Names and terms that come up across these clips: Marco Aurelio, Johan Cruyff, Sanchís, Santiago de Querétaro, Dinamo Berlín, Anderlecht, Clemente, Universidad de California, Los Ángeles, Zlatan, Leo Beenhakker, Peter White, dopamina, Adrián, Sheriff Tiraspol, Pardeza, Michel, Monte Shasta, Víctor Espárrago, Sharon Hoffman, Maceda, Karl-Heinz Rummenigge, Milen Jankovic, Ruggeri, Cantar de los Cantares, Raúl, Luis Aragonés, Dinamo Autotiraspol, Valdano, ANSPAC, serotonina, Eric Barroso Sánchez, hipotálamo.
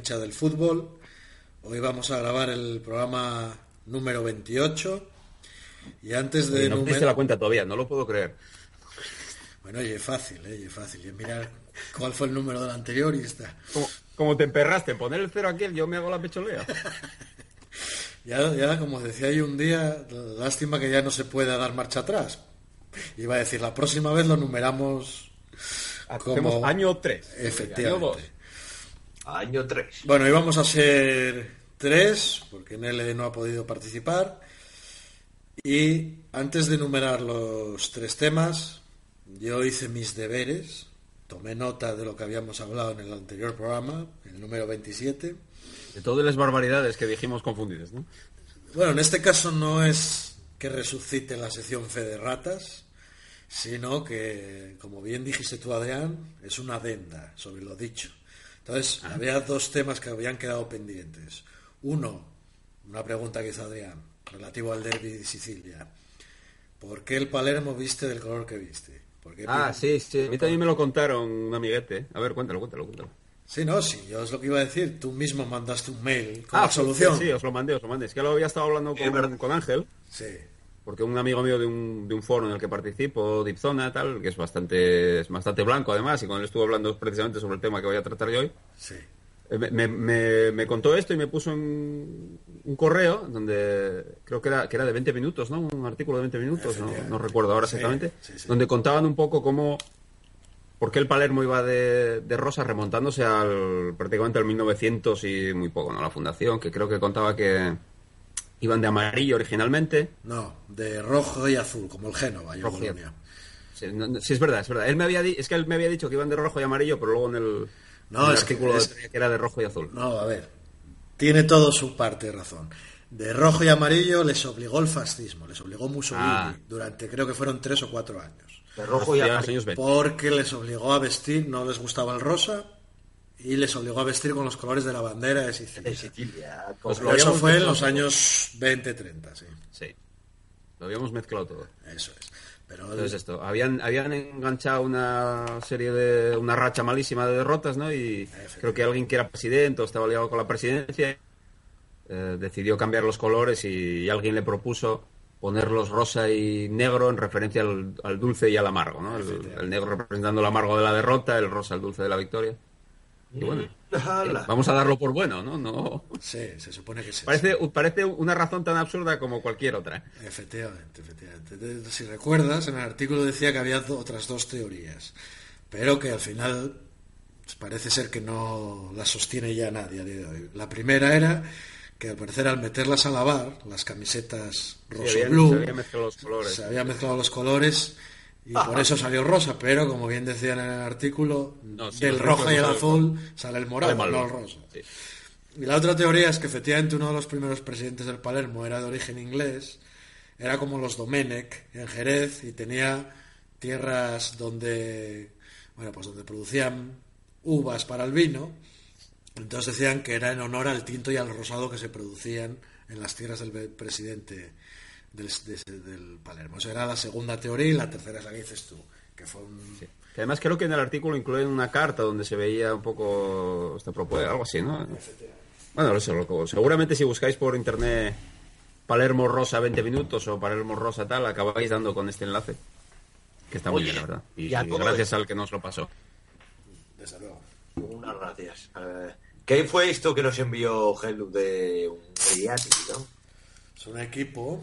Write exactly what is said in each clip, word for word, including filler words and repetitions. hincha del fútbol. Hoy vamos a grabar el programa número veintiocho. Y antes de... No numer... hice la cuenta todavía, no lo puedo creer. Bueno, y es fácil, ¿eh? Y es fácil. Y mirar cuál fue el número del anterior y está. Como, como te emperraste, poner el cero aquí, yo me hago la pecholea. ya, ya, como decía yo un día, lástima que ya no se pueda dar marcha atrás. Iba a decir, la próxima vez lo numeramos como... Hacemos año tres. Efectivamente. Año tres. Bueno, íbamos a ser tres, porque Nele no ha podido participar. Y antes de enumerar los tres temas, yo hice mis deberes, tomé nota de lo que habíamos hablado en el anterior programa, el número veintisiete. De todas las barbaridades que dijimos confundidas, ¿no? Bueno, en este caso no es que resucite la sección Fe de Ratas, sino que, como bien dijiste tú, Adrián, es una adenda sobre lo dicho. Entonces, ah. había dos temas que habían quedado pendientes. Uno, una pregunta que hizo Adrián, relativo al derbi de Sicilia. ¿Por qué el Palermo viste del color que viste? ¿Por qué ah, sí, sí. A mí también me lo contaron un amiguete. A ver, cuéntalo, cuéntalo, cuéntalo. Sí, no, sí, yo es lo que iba a decir. Tú mismo mandaste un mail con ah, la solución. Sí, sí, os lo mandé, os lo mandé. Es que lo había estado hablando con, con Ángel. Sí. Porque un amigo mío de un, de un foro en el que participo, Dipzona, tal, que es bastante, es bastante blanco además, y con él estuve hablando precisamente sobre el tema que voy a tratar yo hoy, sí. me, me, me, me contó esto y me puso un, un correo donde creo que era, que era de veinte minutos, ¿no? Un artículo de veinte minutos, ¿no? No recuerdo ahora exactamente, sí, sí, sí. Donde contaban un poco cómo, por qué el Palermo iba de, de rosa, remontándose al prácticamente al mil novecientos y muy poco, ¿no? La fundación, que creo que contaba que... Iban de amarillo originalmente. No, de rojo y azul, como el Génova. Yo rojo y azul. Sí, no, no, sí, es verdad, es verdad. Él me había di- es que él me había dicho que iban de rojo y amarillo, pero luego en el, no, en el es artículo que, es... que era de rojo y azul. No, a ver, tiene todo su parte de razón. De rojo y amarillo les obligó el fascismo, les obligó Mussolini ah. durante creo que fueron tres o cuatro años. De rojo y amarillo. Porque les obligó a vestir, no les gustaba el rosa. Y les obligó a vestir con los colores de la bandera de Sicilia. De Sicilia. Pero eso fue en los años veinte treinta, sí. Sí. Lo habíamos mezclado todo. Eso es. Pero el... Entonces esto, habían, habían enganchado una serie de... Una racha malísima de derrotas, ¿no? Y creo que alguien que era presidente o estaba ligado con la presidencia eh, decidió cambiar los colores y, y alguien le propuso ponerlos rosa y negro en referencia al, al dulce y al amargo, ¿no? El, el negro representando el amargo de la derrota, el rosa el dulce de la victoria. Y bueno, vamos a darlo por bueno, ¿no? no Sí, se supone que sí. Parece, parece una razón tan absurda como cualquier otra. Efectivamente, efectivamente. Si recuerdas, en el artículo decía que había otras dos teorías, pero que al final parece ser que no las sostiene ya nadie a día de hoy. La primera era que al parecer al meterlas a lavar, las camisetas rosa y blue, se habían mezclado los colores. Se habían mezclado los colores... Y ah, por eso salió rosa, pero como bien decían en el artículo, no, si del rojo y el azul sale el morado, vale, no el rosa. Sí. Y la otra teoría es que efectivamente uno de los primeros presidentes del Palermo era de origen inglés, era como los Domenech en Jerez y tenía tierras donde, bueno, pues donde producían uvas para el vino, entonces decían que era en honor al tinto y al rosado que se producían en las tierras del presidente Del, del, del Palermo. Esa era la segunda teoría y la tercera es la que dices tú, que fue un... Sí. Que además creo que en el artículo incluyen una carta donde se veía un poco esta propuesta, algo así, ¿no? Bueno, eso, loco. Seguramente si buscáis por internet Palermo Rosa veinte minutos o Palermo Rosa tal, acabáis dando con este enlace, que está muy bien, la verdad. Y, y, y gracias de... al que nos lo pasó. Desde luego. Unas gracias. Uh, ¿Qué fue esto que nos envió Gelu de un ¿no? Es un equipo...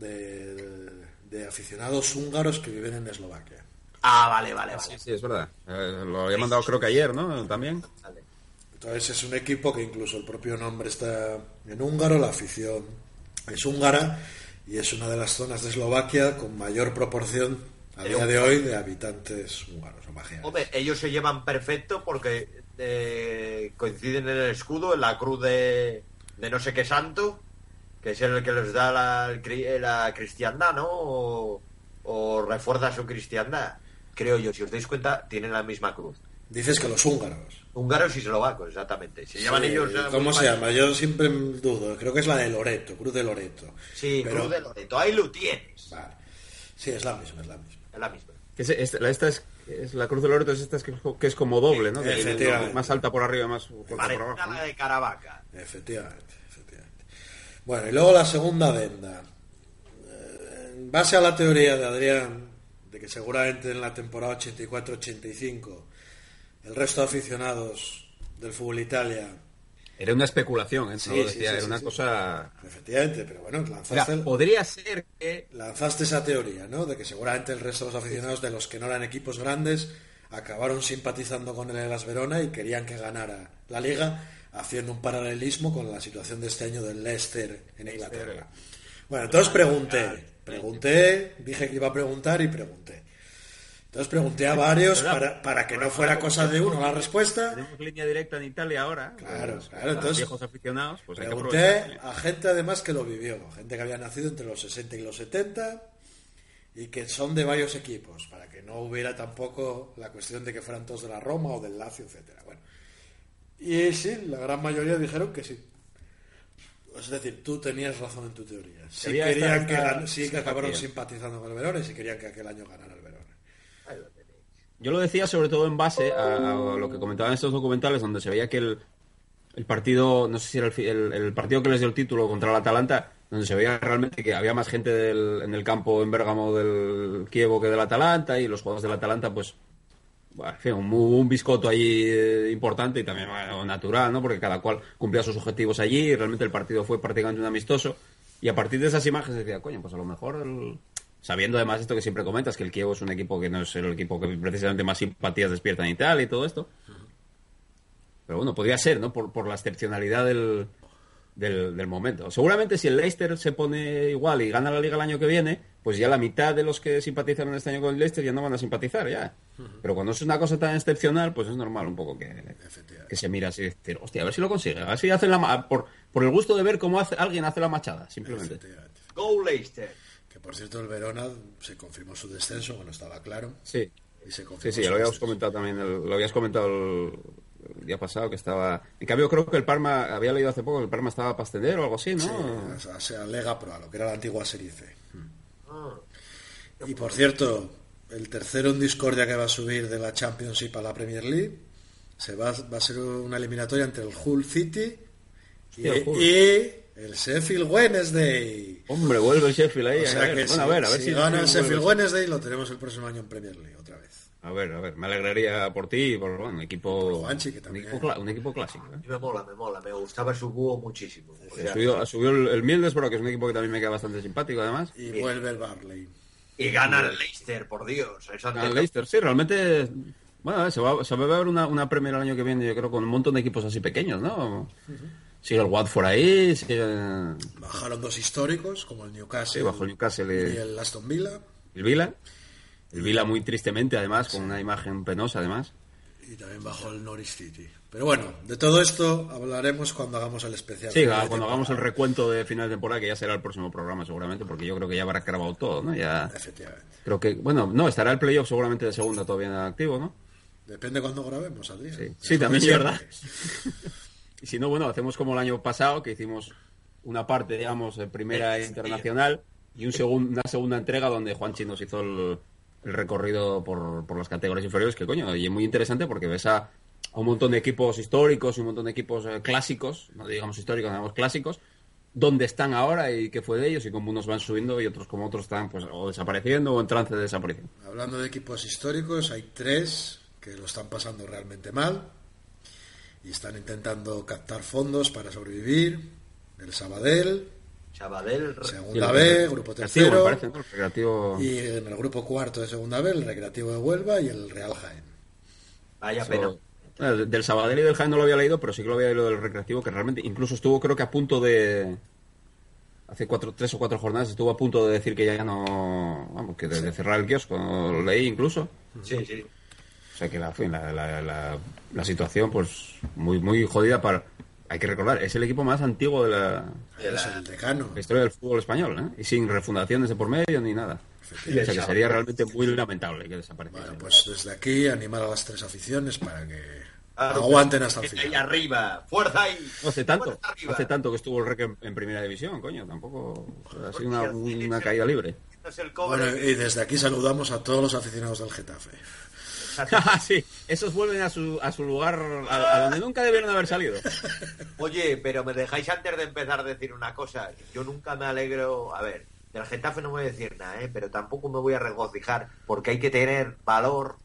De, de, de aficionados húngaros que viven en Eslovaquia. Ah, vale, vale, vale. Sí, sí, es verdad. Eh, lo había mandado creo que ayer, ¿no? También. Vale. Entonces es un equipo que incluso el propio nombre está en húngaro, la afición es húngara y es una de las zonas de Eslovaquia con mayor proporción a día de hoy de habitantes húngaros. Imagínate. Hombre, ellos se llevan perfecto porque eh, coinciden en el escudo, en la cruz de, de no sé qué santo. Que es el que les da la, la cristiandad, ¿no? O, o refuerza su cristiandad. Creo yo, si os dais cuenta, tienen la misma cruz. Dices que los húngaros. Húngaros y eslovacos, exactamente. Se sí, llaman ellos... ¿Cómo se llama? Yo siempre dudo. Creo que es la de Loreto, Cruz de Loreto. Sí, pero... Cruz de Loreto. Ahí lo tienes. Vale. Sí, es la misma, es la misma. Es la misma. Es, es, esta es es la cruz del orto es esta que es, que es como doble, ¿no? Efectivamente. Más alta por arriba, más corta por abajo, ¿no? De Caravaca. Efectivamente, efectivamente. Bueno, y luego la segunda adenda. En base a la teoría de Adrián, de que seguramente en la temporada ochenta y cuatro ochenta y cinco el resto de aficionados del fútbol Italia... Era una especulación, ¿eh? Sí, decía, sí, sí, era sí, una sí. cosa... Efectivamente, pero bueno, lanzaste... Mira, podría ser que... Lanzaste esa teoría, ¿no? De que seguramente el resto de los aficionados, de los que no eran equipos grandes, acabaron simpatizando con el Hellas Verona y querían que ganara la Liga, haciendo un paralelismo con la situación de este año del Leicester en Inglaterra. Bueno, entonces pregunté, pregunté, dije que iba a preguntar y pregunté. Entonces pregunté a varios para, para que no fuera cosa de uno la respuesta. Tenemos línea directa en Italia ahora. Claro, pues, claro. Entonces, viejos aficionados, pues pregunté hay que a gente además que lo vivió, gente que había nacido entre los sesenta y los setenta y que son de varios equipos, para que no hubiera tampoco la cuestión de que fueran todos de la Roma o del Lazio, etcétera. Bueno, y sí, la gran mayoría dijeron que sí. Es decir, tú tenías razón en tu teoría. Sí quería querían que, la, sí que acabaron simpatizando con el Verona y sí querían que aquel año ganara el Verona. Yo lo decía sobre todo en base a lo que comentaban estos documentales, donde se veía que el, el partido, no sé si era el, el, el partido que les dio el título contra el Atalanta, donde se veía realmente que había más gente del, en el campo en Bérgamo del Kievo que del Atalanta, y los jugadores del Atalanta, pues, bueno, en fin, un, un biscoto allí eh, importante y también bueno, natural, ¿no? Porque cada cual cumplía sus objetivos allí y realmente el partido fue prácticamente un amistoso. Y a partir de esas imágenes decía, coño, pues a lo mejor... el... Sabiendo además esto que siempre comentas, que el Kievo es un equipo que no es el equipo que precisamente más simpatías despierta en Italia y todo esto. Pero bueno, podría ser, ¿no? Por, por la excepcionalidad del, del, del momento. Seguramente si el Leicester se pone igual y gana la Liga el año que viene, pues ya la mitad de los que simpatizaron este año con el Leicester ya no van a simpatizar, ya. Pero cuando es una cosa tan excepcional, pues es normal un poco que, que se mira así y decir, hostia, a ver si lo consigue, a ver si hacen la... Por, por el gusto de ver cómo hace, alguien hace la machada, simplemente. Go Leicester. Que por cierto el Verona se confirmó su descenso, bueno, estaba claro. Sí. Y se confirmó. Sí, sí, ya lo habíamos descenso. comentado también, el, lo habías comentado el, el día pasado que estaba. En cambio creo que el Parma, había leído hace poco que el Parma estaba para ascender o algo así, ¿no? Sí, o sea, Lega Pro, lo que era la antigua Serie C. Ah, y por cierto, el tercero en discordia que va a subir de la Championship a la Premier League se va, va a ser una eliminatoria entre el Hull City y, el Hull. y El Sheffield Wednesday. Hombre, vuelve el Sheffield ahí. O sea a ver, que bueno, si, a ver, a ver si, si gana el Sheffield Wednesday lo tenemos el próximo año en Premier League otra vez. A ver, a ver, me alegraría por ti y por bueno, un equipo, Juanchi, que también un, equipo cl- un equipo clásico. ¿Eh? Me mola, me mola, me gustaba su cubo muchísimo. O sea, subió, subió el, el Middlesbrough, que es un equipo que también me queda bastante simpático además. Y Bien. vuelve el Burnley. Y gana el Leicester, por Dios. Gana el Leicester, sí, realmente... Bueno, a ver, se va, se va a ver una, una Premier el año que viene, yo creo, con un montón de equipos así pequeños, ¿no? Uh-huh. Sigue el Watford ahí, sigue... Bajaron dos históricos, como el Newcastle, sí, bajo el Newcastle y el Aston Villa. El Villa. El Villa muy tristemente, además, sí. Con una imagen penosa, además. Y también bajó el Norwich City. Pero bueno, de todo esto hablaremos cuando hagamos el especial. Sí, cuando temporada. hagamos el recuento de final de temporada, que ya será el próximo programa seguramente, porque yo creo que ya habrá grabado todo, ¿no? Ya... Efectivamente. Creo que, bueno, no, estará el playoff seguramente de segunda todavía activo, ¿no? Depende de cuando grabemos, Adrián. Sí, sí también es verdad. Y si no, bueno, hacemos como el año pasado, que hicimos una parte, digamos, de primera internacional y un segun, una segunda entrega donde Juanchi nos hizo el, el recorrido por, por las categorías inferiores, que coño, y es muy interesante porque ves a, a un montón de equipos históricos y un montón de equipos eh, clásicos, no digamos históricos, digamos clásicos, dónde están ahora y qué fue de ellos y cómo unos van subiendo y otros como otros están pues o desapareciendo o en trance de desaparición. Hablando de equipos históricos, hay tres que lo están pasando realmente mal. Y están intentando captar fondos para sobrevivir. El Sabadell, Sabadell Segunda B, Grupo Tercero, parece, ¿no? Recreativo... y en el Grupo Cuarto de Segunda B, el Recreativo de Huelva y el Real Jaén. Vaya so, pena. Bueno, del Sabadell y del Jaén no lo había leído, pero sí que lo había leído del Recreativo, que realmente incluso estuvo creo que a punto de... Hace cuatro, tres o cuatro jornadas estuvo a punto de decir que ya no... Vamos, que de, sí. de cerrar el kiosco, lo leí incluso. Sí, sí. O sea que la, la, la, la, la situación pues muy muy jodida para... Hay que recordar, es el equipo más antiguo de la, de la, el decano. la historia del fútbol español, ¿eh? Y sin refundaciones de por medio ni nada. O sea que sería realmente muy lamentable que desapareciera. Bueno, pues desde aquí animar a las tres aficiones para que ah, aguanten hasta el final. Ahí arriba, fuerza ahí. No hace tanto, hace tanto que estuvo el Rec en, en primera división, coño, tampoco o sea, ha sido una, una caída libre. Bueno, y desde aquí saludamos a todos los aficionados del Getafe. Sí, esos vuelven a su, a su lugar, a, a donde nunca debieron haber salido. Oye, pero me dejáis antes de empezar a decir una cosa. Yo nunca me alegro... A ver, del Getafe no voy a decir nada, ¿eh? Pero tampoco me voy a regocijar, porque hay que tener valor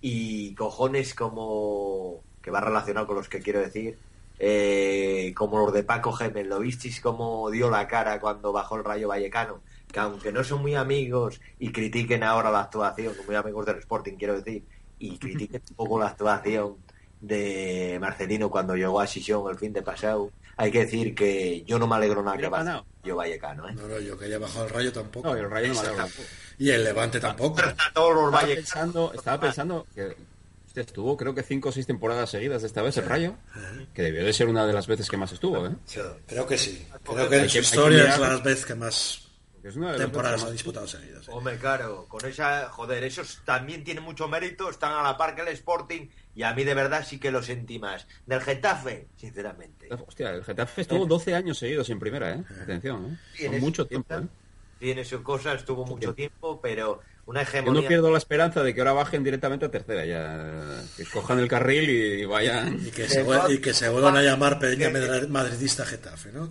y cojones como... que va relacionado con los que quiero decir... Eh, como los de Paco Gémez, lo visteis como dio la cara cuando bajó el Rayo Vallecano, que aunque no son muy amigos y critiquen ahora la actuación, muy amigos del Sporting quiero decir, y critiquen un poco la actuación de Marcelino cuando llegó a Sichón el fin de pasado, hay que decir que yo no me alegro nada que pase yo Vallecano, ¿eh? No, no, yo que haya bajado el Rayo tampoco. No, el Rayo no me alegro tampoco. Y el Levante tampoco. Estaba pensando, estaba pensando que estuvo creo que cinco o seis temporadas seguidas esta vez el Rayo, que debió de ser una de las veces que más estuvo, ¿eh? Yo creo que sí, creo que en su historia es la vez que más temporadas han disputado seguidas, ¿eh? Hombre, claro, con esa, joder, esos también tienen mucho mérito, están a la par que el Sporting, y a mí de verdad sí que lo sentí más. Del Getafe, sinceramente, hostia, el Getafe estuvo doce años seguidos en primera, ¿eh? Atención, ¿eh? Con mucho tiempo, ¿eh? Tiene su cosa, estuvo mucho tiempo, pero una hegemonía... Yo no pierdo la esperanza de que ahora bajen directamente a tercera, ya que cojan el carril y vayan... Y que se, vuel- y que se vuelvan a llamar Peña Madridista Getafe, ¿no?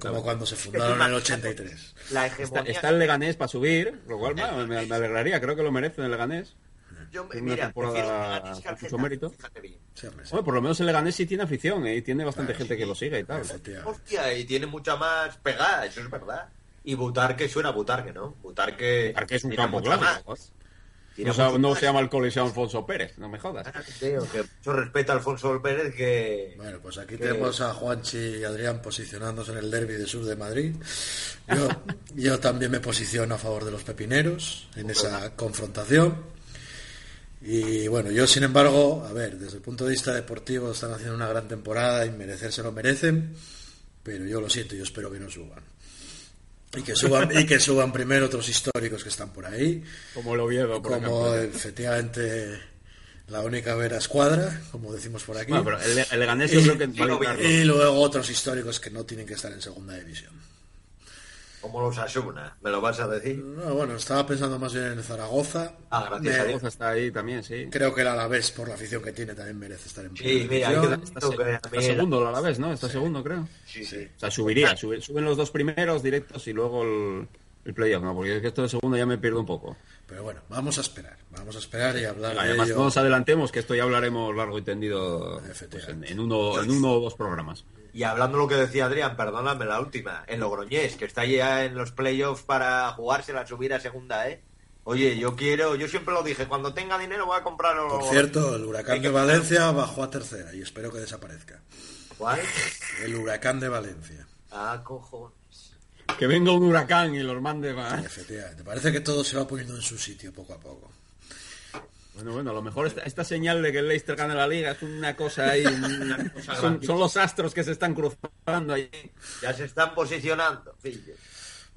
Como cuando se fundaron en el ochenta y tres. La hegemonía... está, está el Leganés para subir, lo cual me, me, me alegraría, creo que lo merecen el Leganés. Yo, una mira, temporada con mucho mérito. Bien. Bueno, por lo menos el Leganés sí tiene afición, ¿eh? Y tiene bastante, claro, gente sí, que lo sigue y tal. Hostia, hostia, y tiene mucha más pegada, eso es verdad. Y Butarque suena a Butarque, ¿no? Butarque, Butarque es un campo clásico. No, sea, no se llama el Coliseo Alfonso Pérez, no me jodas. Ah, tío, que mucho respeto a Alfonso Pérez que... Bueno, pues aquí que... tenemos a Juanchi y Adrián posicionándose en el derbi del sur de Madrid. Yo, yo también me posiciono a favor de los pepineros en esa confrontación. Y bueno, yo sin embargo, a ver, desde el punto de vista deportivo están haciendo una gran temporada y merecerse lo merecen, pero yo lo siento, yo espero que no suban. Y que suban, y que suban primero otros históricos que están por ahí. Como el Oviedo, por ejemplo. Como efectivamente la única vera escuadra, como decimos por aquí. Bueno, pero el, el Leganés yo creo que vale. Y luego otros históricos que no tienen que estar en segunda división. Como los Asuna, ¿me lo vas a decir? No, bueno, estaba pensando más bien en Zaragoza. Ah, gracias. Zaragoza está ahí también, sí. Creo que el Alavés, por la afición que tiene, también merece estar en primera. Sí, mira, está, está, está, está segundo el Alavés, ¿no? Está sí. segundo, creo. Sí, sí. O sea, subiría, sube, suben los dos primeros directos y luego el, el playoff, ¿no? Porque esto de segundo ya me pierdo un poco. Pero bueno, vamos a esperar, vamos a esperar y hablar. Claro, de además, ello. No nos adelantemos, que esto ya hablaremos largo y tendido pues, en, en, uno, en uno o dos programas. Y hablando lo que decía Adrián, perdóname la última, en Logroñés, que está ya en los playoffs para jugarse la subida a segunda, ¿eh? Oye, yo quiero, yo siempre lo dije, cuando tenga dinero voy a comprar... Los... Por cierto, el Huracán Hay de que... Valencia bajó a tercera y espero que desaparezca. ¿Cuál? El Huracán de Valencia. Ah, cojones. Que venga un huracán y los mande más. Sí, efectivamente, parece que todo se va poniendo en su sitio poco a poco. Bueno, bueno, a lo mejor esta, esta señal de que el Leicester gana la Liga es una cosa ahí, una cosa son, son los astros que se están cruzando ahí. Ya se están posicionando, fíjate.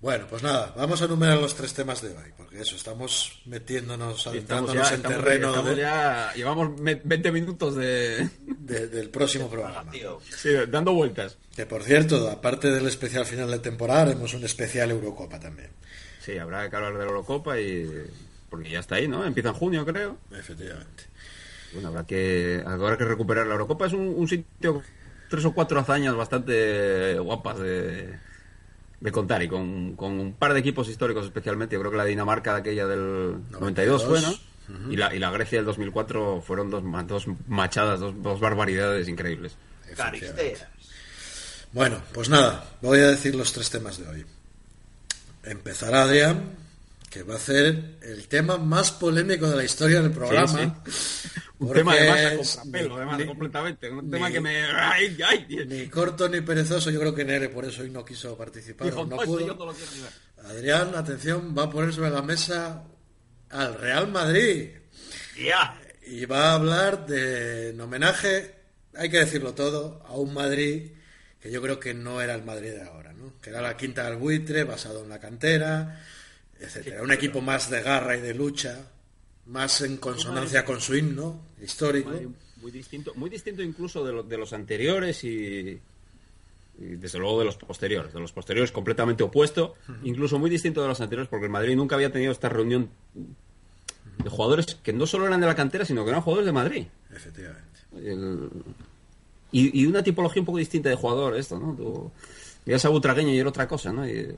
Bueno, pues nada, vamos a enumerar los tres temas de hoy, porque eso, estamos metiéndonos, adentrándonos sí, en estamos, terreno. De... Ya, llevamos veinte minutos de... de del próximo programa. Sí, dando vueltas. Que por cierto, aparte del especial final de temporada, haremos un especial Eurocopa también. Sí, habrá que hablar de la Eurocopa y... porque ya está ahí, ¿no? Empieza en junio, creo. Efectivamente. Bueno, habrá que, habrá que recuperar la Eurocopa. Es un, un sitio, tres o cuatro hazañas bastante guapas de, de contar. Y con, con un par de equipos históricos especialmente. Yo creo que la Dinamarca de aquella del noventa y dos, noventa y dos fue, ¿no? Uh-huh. Y, la, y la Grecia del dos mil cuatro fueron dos, dos machadas, dos, dos barbaridades increíbles. Caristeras. Bueno, pues nada. Voy a decir los tres temas de hoy. Empezará Adrián, que va a ser el tema más polémico de la historia del programa. Sí, sí. Un tema de masa con papel, además, ni, completamente. Un ni, tema que me... Ay, ay, ni corto ni perezoso, yo creo que Nere por eso hoy no quiso participar. Dijo, no, no pudo. Yo no lo quiero mirar. Adrián, atención, va a poner sobre la mesa al Real Madrid. Yeah. Y va a hablar de, en homenaje, hay que decirlo todo, a un Madrid que yo creo que no era el Madrid de ahora, ¿no? Que era la quinta del buitre, basado en la cantera... etcétera, un equipo más de garra y de lucha, más en consonancia con su himno histórico, muy distinto, muy distinto incluso de, lo, de los anteriores y, y desde luego de los posteriores, de los posteriores completamente opuesto, incluso muy distinto de los anteriores, porque el Madrid nunca había tenido esta reunión de jugadores que no solo eran de la cantera, sino que eran jugadores de Madrid. Efectivamente. El, y, y una tipología un poco distinta de jugador, esto, ¿no? Tú, ya es Butragueño y era otra cosa, ¿no? Y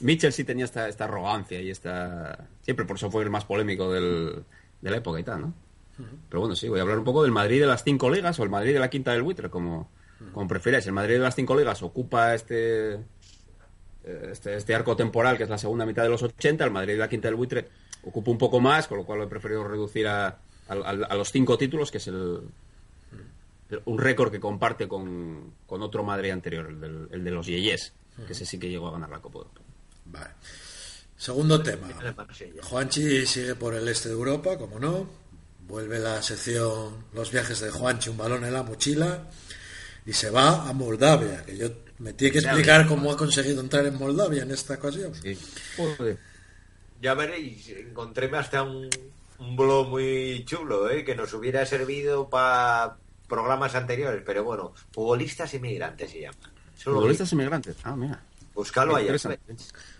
Michel sí tenía esta, esta arrogancia y esta... Siempre por eso fue el más polémico del, de la época y tal, ¿no? Uh-huh. Pero bueno, sí, voy a hablar un poco del Madrid de las cinco ligas o el Madrid de la quinta del buitre, como, uh-huh. como preferáis. El Madrid de las cinco ligas ocupa este... Este, este arco temporal que es la segunda mitad de los ochenta. El Madrid de la quinta del buitre ocupa un poco más, con lo cual lo he preferido reducir a, a, a los cinco títulos, que es el, un récord que comparte con, con otro Madrid anterior, el, del, el de los Yeyes, uh-huh. que ese sí que llegó a ganar la Copa de Europa. Vale. Segundo tema. Juanchi sigue por el este de Europa, como no. Vuelve la sección los viajes de Juanchi, un balón en la mochila, y se va a Moldavia, que yo me tiene que explicar cómo ha conseguido entrar en Moldavia en esta ocasión. Sí. Ya veréis, encontréme hasta un, un blog muy chulo, ¿eh? Que nos hubiera servido para programas anteriores, pero bueno, futbolistas inmigrantes se llama. Futbolistas inmigrantes, ah, mira. Búscalo allá.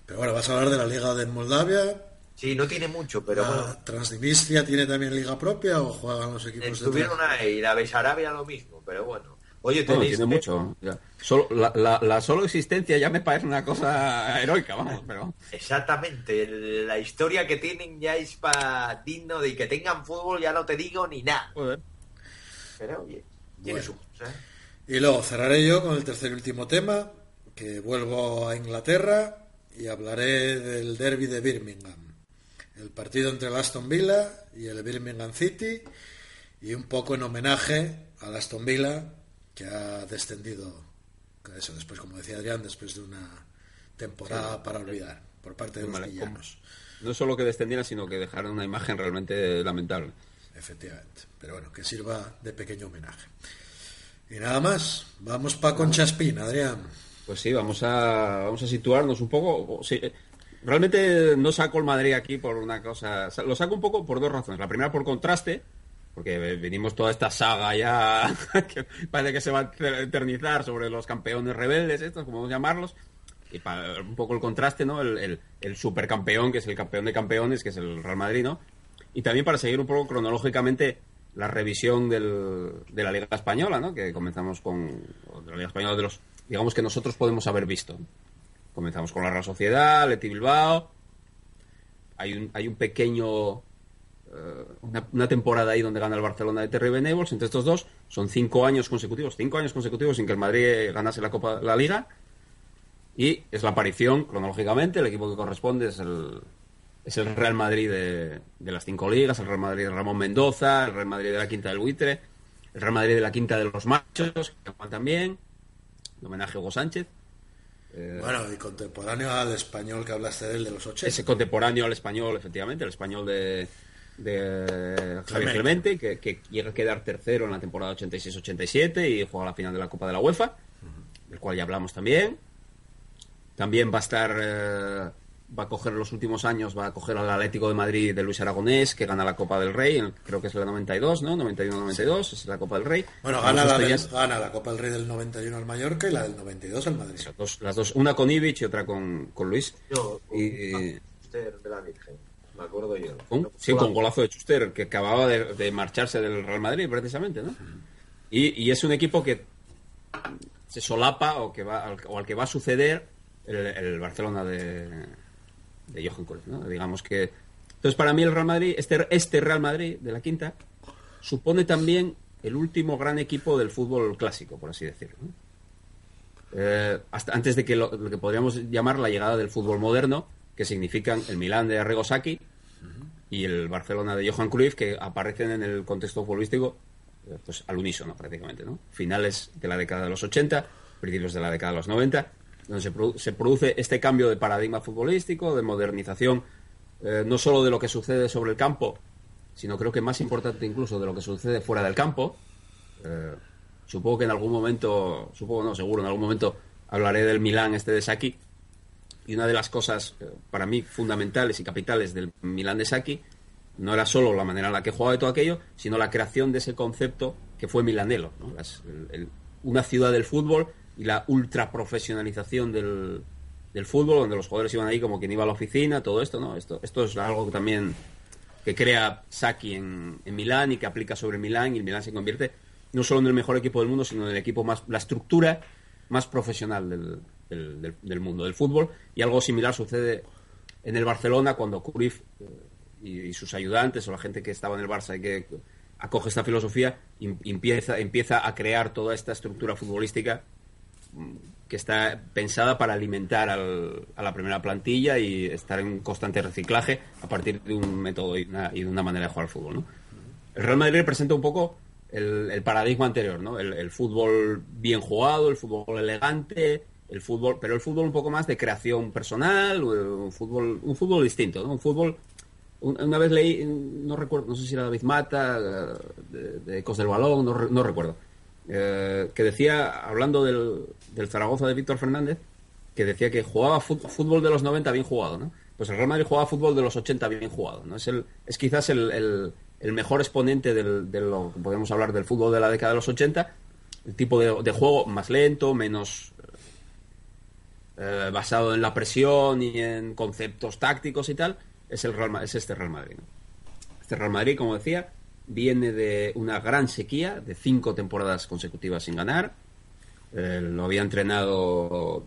Pero bueno, vas a hablar de la Liga de Moldavia. Sí, no tiene mucho, pero la bueno. ¿Transnistria tiene también liga propia o juegan los equipos? Estuvieron de ahí, la Besarabia lo mismo, pero bueno. Oye, bueno, tiene mucho. Ya. Solo, la, la, la solo existencia ya me parece una cosa heroica, vamos, pero... Exactamente. La historia que tienen ya es para digno de que tengan fútbol, ya no te digo ni nada. Joder. Pero oye, tiene bueno. su... ¿eh? Y luego cerraré yo con el tercer y último tema, que vuelvo a Inglaterra y hablaré del derbi de Birmingham. El partido entre el Aston Villa y el Birmingham City, y un poco en homenaje al Aston Villa, que ha descendido, eso después, como decía Adrián, después de una temporada sí, para olvidar por parte de los villanos. No solo que descendieran, sino que dejaron una imagen realmente lamentable. Efectivamente, pero bueno, que sirva de pequeño homenaje. Y nada más, vamos para Conchaspín, Adrián. Pues sí, vamos a vamos a situarnos un poco. Sí, realmente no saco el Madrid aquí por una cosa, lo saco un poco por dos razones. La primera, por contraste, porque venimos toda esta saga ya que parece que se va a eternizar sobre los campeones rebeldes estos, como vamos a llamarlos, y para un poco el contraste, ¿no? El, el, el supercampeón, que es el campeón de campeones, que es el Real Madrid, ¿no? Y también para seguir un poco cronológicamente la revisión del, de la Liga Española, ¿no? Que comenzamos con de la Liga Española de los, digamos, que nosotros podemos haber visto. Comenzamos con la Real Sociedad, Leti Bilbao. Hay un, hay un pequeño... Una, una temporada ahí donde gana el Barcelona de Terry Venables. Entre estos dos son cinco años consecutivos cinco años consecutivos sin que el Madrid ganase la Copa, la Liga, y es la aparición, cronológicamente el equipo que corresponde es el, es el Real Madrid de, de las cinco ligas, el Real Madrid de Ramón Mendoza, el Real Madrid de la quinta del buitre, el Real Madrid de la quinta de los machos, que van también en homenaje a Hugo Sánchez. Eh, bueno, y contemporáneo al español que hablaste de él, de los ochenta. Ese contemporáneo al español, efectivamente, el español de de Javier Clemente, que, que llega a quedar tercero en la temporada ochenta y seis ochenta y siete y juega la final de la Copa de la UEFA, uh-huh. del cual ya hablamos también. También va a estar, eh, va a coger los últimos años, va a coger al Atlético de Madrid de Luis Aragonés, que gana la Copa del Rey, en, creo que es la noventa y dos, ¿no? noventa y uno noventa y dos, sí. Es la Copa del Rey. Bueno, gana la, del, gana la Copa del Rey del noventa y uno al Mallorca y la del noventa y dos al Madrid. Las dos, las dos una con Ivic y otra con, con Luis. Yo, y, y... de la Virgen. Me acuerdo yo. ¿Con? Sí, con golazo de Schuster, que acababa de, de marcharse del Real Madrid, precisamente, ¿no? Y, y es un equipo que se solapa o que va o al que va a suceder el, el Barcelona de, de Johan Cruyff, ¿no? Digamos que... Entonces, para mí el Real Madrid, este, este Real Madrid de la quinta, supone también el último gran equipo del fútbol clásico, por así decirlo, ¿no? Eh, hasta antes de que lo, lo que podríamos llamar la llegada del fútbol moderno, que significan el Milán de Arrigo Sacchi uh-huh. y el Barcelona de Johan Cruyff, que aparecen en el contexto futbolístico pues al unísono prácticamente, ¿no? Finales de la década de los ochenta, principios de la década de los noventa, donde se, produ- se produce este cambio de paradigma futbolístico, de modernización, eh, no solo de lo que sucede sobre el campo, sino creo que más importante incluso de lo que sucede fuera del campo. Eh, supongo que en algún momento, supongo no, seguro, en algún momento hablaré del Milán este de Sacchi. Y una de las cosas, para mí, fundamentales y capitales del Milan de Sacchi no era solo la manera en la que jugaba y todo aquello, sino la creación de ese concepto que fue Milanello, ¿no? Las, el, el, una ciudad del fútbol y la ultraprofesionalización del, del fútbol, donde los jugadores iban ahí como quien iba a la oficina, todo esto, ¿no? Esto, esto es algo que también que crea Sacchi en, en Milán y que aplica sobre Milán, y el Milán se convierte no solo en el mejor equipo del mundo, sino en el equipo más, la estructura más profesional del, del, del, del mundo, del fútbol. Y algo similar sucede en el Barcelona cuando Cruyff eh, y, y sus ayudantes o la gente que estaba en el Barça y que acoge esta filosofía empieza, empieza a crear toda esta estructura futbolística que está pensada para alimentar al, a la primera plantilla y estar en constante reciclaje a partir de un método y, una, y de una manera de jugar al fútbol, ¿no? El Real Madrid representa un poco el, el paradigma anterior, ¿no? El, el fútbol bien jugado, el fútbol elegante, el fútbol, pero el fútbol un poco más de creación personal, un fútbol, un fútbol distinto, ¿no? Un fútbol. Una vez leí, no recuerdo, no sé si era David Mata, de, de Ecos del Balón, no, no recuerdo, eh, que decía, hablando del, del Zaragoza de Víctor Fernández, que decía que jugaba fútbol de los noventa bien jugado, ¿no? Pues el Real Madrid jugaba fútbol de los ochenta bien jugado, ¿no? Es el, es quizás el, el, el mejor exponente del, de lo que podemos hablar del fútbol de la década de los ochenta, el tipo de, de juego más lento, menos eh, basado en la presión y en conceptos tácticos y tal. Es, el Real, es este Real Madrid. Este Real Madrid, como decía, viene de una gran sequía de cinco temporadas consecutivas sin ganar. Eh, lo había entrenado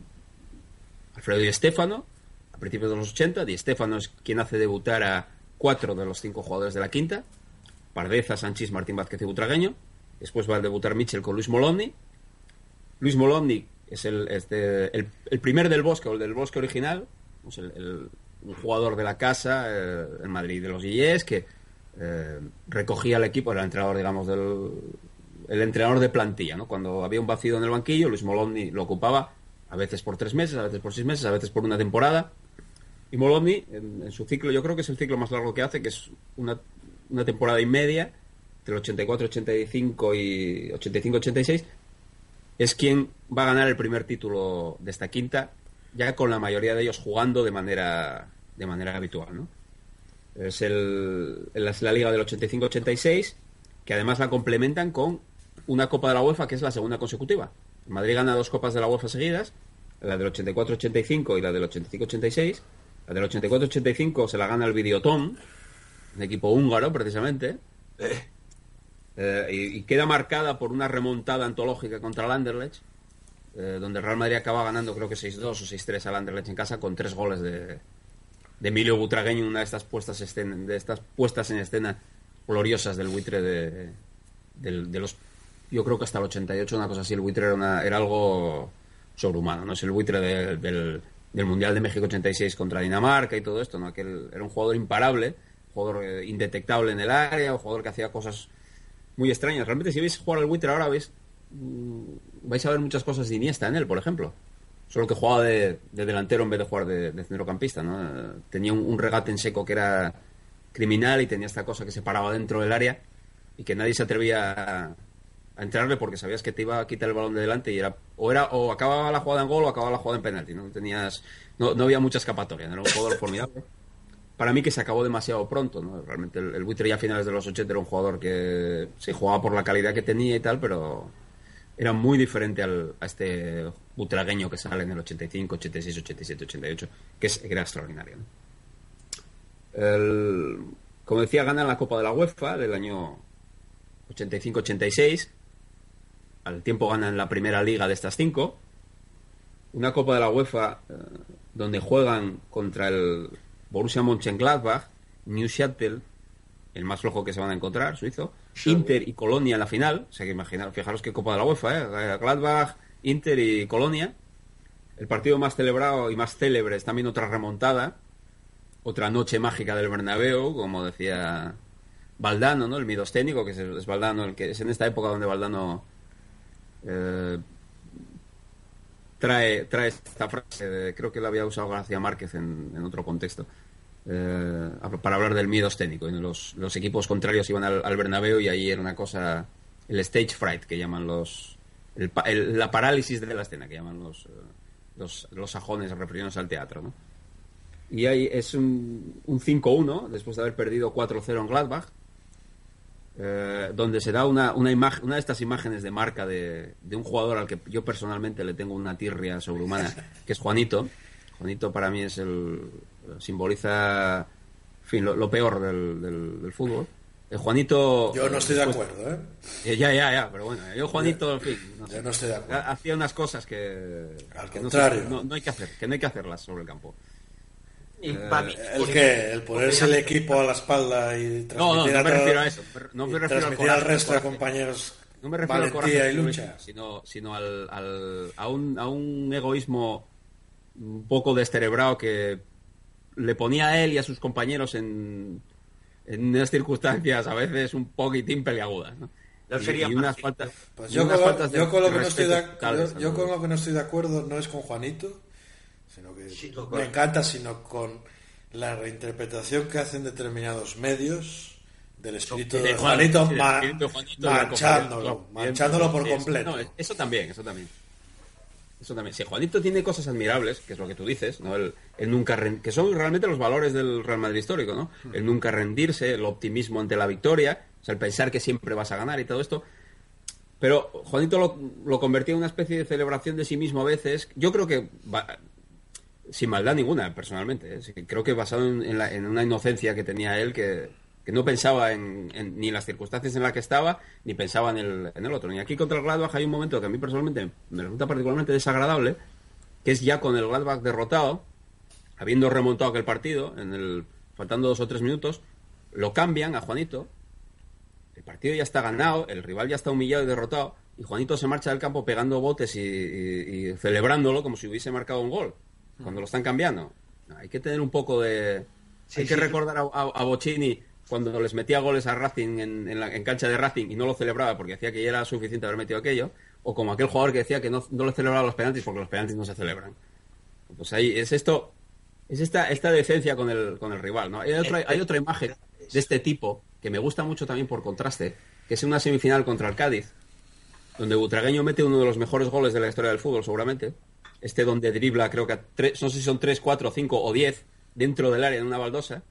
Alfredo Di Stéfano a principios de los ochenta. Di Stéfano es quien hace debutar a cuatro de los cinco jugadores de la quinta: Pardeza, Sanchís, Martín Vázquez y Butragueño. Después va a debutar Michel con Luis Molowny. Luis Molowny es el, este, el, el primer del Bosque, o el del Bosque original. Es el, el un jugador de la casa, eh, en Madrid de los Guillés, que eh, recogía al equipo, era el entrenador, digamos, del el entrenador de plantilla, ¿no? Cuando había un vacío en el banquillo, Luis Molowny lo ocupaba, a veces por tres meses, a veces por seis meses, a veces por una temporada. Y Molowny, en, en su ciclo, yo creo que es el ciclo más largo que hace, que es una, una temporada y media, entre el ochenta y cuatro ochenta y cinco y ochenta y cinco ochenta y seis, es quien va a ganar el primer título de esta quinta, ya con la mayoría de ellos jugando de manera de manera habitual, ¿no? Es el, es la Liga del ochenta y cinco ochenta y seis, que además la complementan con una Copa de la UEFA, que es la segunda consecutiva. Madrid gana dos Copas de la UEFA seguidas, la del ochenta y cuatro ochenta y cinco y la del ochenta y cinco ochenta y seis. La del ochenta y cuatro ochenta y cinco se la gana el Videoton, un equipo húngaro, precisamente. Eh, y, y queda marcada por una remontada antológica contra el Anderlecht, Eh, donde el Real Madrid acaba ganando, creo que seis dos o seis tres al Anderlecht en casa, con tres goles de, de Emilio Butragueño, una de estas puestas escena, de estas puestas en escena gloriosas del buitre de, de, de los, yo creo que hasta el ochenta y ocho, una cosa así. El buitre era, una, era algo sobrehumano, ¿no? Es el buitre de, del, del Mundial de México ochenta y seis contra Dinamarca y todo esto, ¿no? Aquel, era un jugador imparable, jugador indetectable en el área, un jugador que hacía cosas muy extrañas. Realmente, si veis jugar al buitre ahora, veis vais a ver muchas cosas de Iniesta en él, por ejemplo, solo que jugaba de, de delantero en vez de jugar de, de centrocampista, ¿no? Tenía un, un regate en seco que era criminal, y tenía esta cosa que se paraba dentro del área y que nadie se atrevía a, a entrarle, porque sabías que te iba a quitar el balón de delante y era o era o acababa la jugada en gol o acababa la jugada en penalti, ¿no? Tenías, no, no había mucha escapatoria, ¿no? Era un jugador formidable, para mí, que se acabó demasiado pronto, ¿no? Realmente el, el buitre ya a finales de los ochenta era un jugador que sí jugaba por la calidad que tenía y tal, pero era muy diferente al, a este Butragueño que sale en el ochenta y cinco, ochenta y seis, ochenta y siete, ochenta y ocho, que, es, que era extraordinario, ¿no? El, como decía, gana la Copa de la UEFA del año ochenta y cinco ochenta y seis. Al tiempo ganan la primera liga de estas cinco. Una Copa de la UEFA eh, donde juegan contra el Borussia Mönchengladbach, Neuchâtel, el más flojo que se van a encontrar, suizo, Inter y Colonia en la final. O sea que imaginaros, fijaros qué Copa de la UEFA, ¿eh? Gladbach, Inter y Colonia. El partido más celebrado y más célebre es también otra remontada, otra noche mágica del Bernabéu, como decía Valdano, ¿no? El midosténico, que es, es Valdano, el que es en esta época donde Valdano eh, trae, trae esta frase, de, creo que la había usado García Márquez en, en otro contexto. Eh, para hablar del miedo escénico, los, los equipos contrarios iban al, al Bernabéu y ahí era una cosa, el stage fright que llaman los el, el, la parálisis de la escena que llaman los los, los sajones referidos al teatro, ¿no? Y ahí es un, un cinco uno después de haber perdido cuatro cero en Gladbach, eh, donde se da una una, ima- una de estas imágenes de marca de, de un jugador al que yo personalmente le tengo una tirria sobrehumana, que es Juanito. Juanito para mí es el simboliza en fin, lo, lo peor del, del, del fútbol. El Juanito... Yo no estoy de acuerdo, ¿eh? Eh ya, ya, ya, pero bueno, yo Juanito, en fin... No sé, yo no estoy de acuerdo. Hacía unas cosas que... Al que contrario. No, no, no hay que hacer, que no hay que hacerlas sobre el campo. Eh, ¿El qué? ¿El ponerse el equipo a la espalda y transmitir, no, no, no me refiero a eso, no me refiero al, coraje, al resto de compañeros, no me refiero valentía al coraje y lucha, sino, sino al, al, a, un, a un egoísmo un poco descerebrado que le ponía a él y a sus compañeros en, en unas circunstancias a veces un poquitín peliagudas, ¿no? Y, y unas faltas, pues yo, unas con faltas lo, yo con lo que no estoy de, yo, yo con lo que no estoy de acuerdo no es con Juanito, sino que sí, me claro. encanta, sino con la reinterpretación que hacen determinados medios del espíritu de, de Juanito, Juanito, ma- espíritu Juanito manchándolo, manchándolo por completo. No, eso también, eso también. Eso también. Si Juanito tiene cosas admirables, que es lo que tú dices, ¿no? El, el nunca rend- que son realmente los valores del Real Madrid histórico, ¿no? El nunca rendirse, el optimismo ante la victoria, o sea, el pensar que siempre vas a ganar y todo esto. Pero Juanito lo, lo convertía en una especie de celebración de sí mismo a veces. Yo creo que... Va- sin maldad ninguna, personalmente, ¿eh? Creo que basado en, la, en una inocencia que tenía él, que, que no pensaba en, en, ni en las circunstancias en las que estaba, ni pensaba en el, en el otro. Y aquí contra el Gladbach hay un momento que a mí personalmente me resulta particularmente desagradable, que es ya con el Gladbach derrotado, habiendo remontado aquel partido, en el, faltando dos o tres minutos, lo cambian a Juanito, el partido ya está ganado, el rival ya está humillado y derrotado, y Juanito se marcha del campo pegando botes y, y, y celebrándolo como si hubiese marcado un gol. Cuando lo están cambiando, hay que tener un poco de... Sí, hay que sí, recordar a, a, a Bochini cuando les metía goles a Racing en, en, la, en cancha de Racing y no lo celebraba porque decía que ya era suficiente haber metido aquello, o como aquel jugador que decía que no, no le celebraba los penaltis porque los penaltis no se celebran. Pues ahí es esto, es esta, esta decencia con el, con el rival, ¿no? Hay otra, hay otra imagen de este tipo que me gusta mucho también por contraste, que es una semifinal contra el Cádiz, donde Butragueño mete uno de los mejores goles de la historia del fútbol, seguramente. Este donde dribla, creo que a tres, no sé si son tres, cuatro, cinco o diez dentro del área en una baldosa,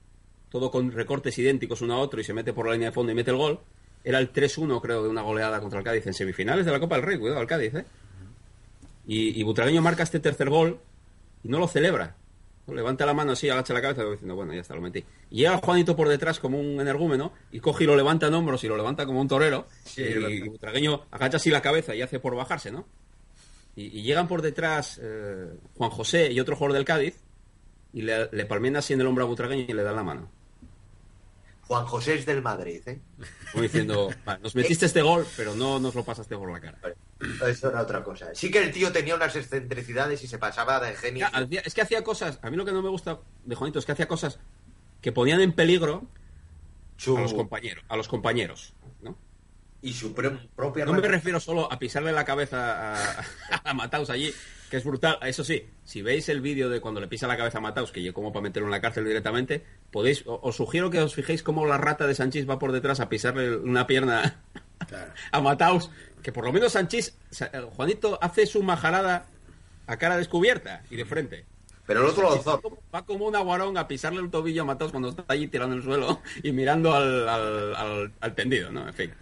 todo con recortes idénticos uno a otro y se mete por la línea de fondo y mete el gol. Era el tres uno, creo, de una goleada contra el Cádiz en semifinales de la Copa del Rey, cuidado al Cádiz, ¿eh? Y, y Butragueño marca este tercer gol y no lo celebra. Levanta la mano así, agacha la cabeza diciendo, bueno, ya está, lo metí. Y llega Juanito por detrás como un energúmeno y coge y lo levanta en hombros y lo levanta como un torero. Sí, y, y Butragueño agacha así la cabeza y hace por bajarse, ¿no? Y, y llegan por detrás eh, Juan José y otro jugador del Cádiz y le, le palmean así en el hombro a Butragueño y le dan la mano. Juan José es del Madrid, ¿eh? Como diciendo, vale, nos metiste este gol, pero no nos lo pasaste por la cara. Eso era otra cosa. Sí que el tío tenía unas excentricidades y se pasaba de genio. Es que hacía cosas, a mí lo que no me gusta de Juanito es que hacía cosas que ponían en peligro Chu. a los compañeros, a los compañeros, ¿no? Y su propia... No me refiero solo a pisarle la cabeza a, a Matthäus allí, que es brutal. Eso sí, si veis el vídeo de cuando le pisa la cabeza a Matthäus, que yo como para meterlo en la cárcel directamente, podéis, os sugiero que os fijéis cómo la rata de Sanchís va por detrás a pisarle una pierna claro. a Matthäus, que por lo menos Sanchís, Juanito hace su majarada a cara descubierta y de frente. Pero el otro lo va, va como un aguarón a pisarle el tobillo a Matthäus cuando está allí tirando el suelo y mirando al, al, al, al tendido, ¿no? En fin.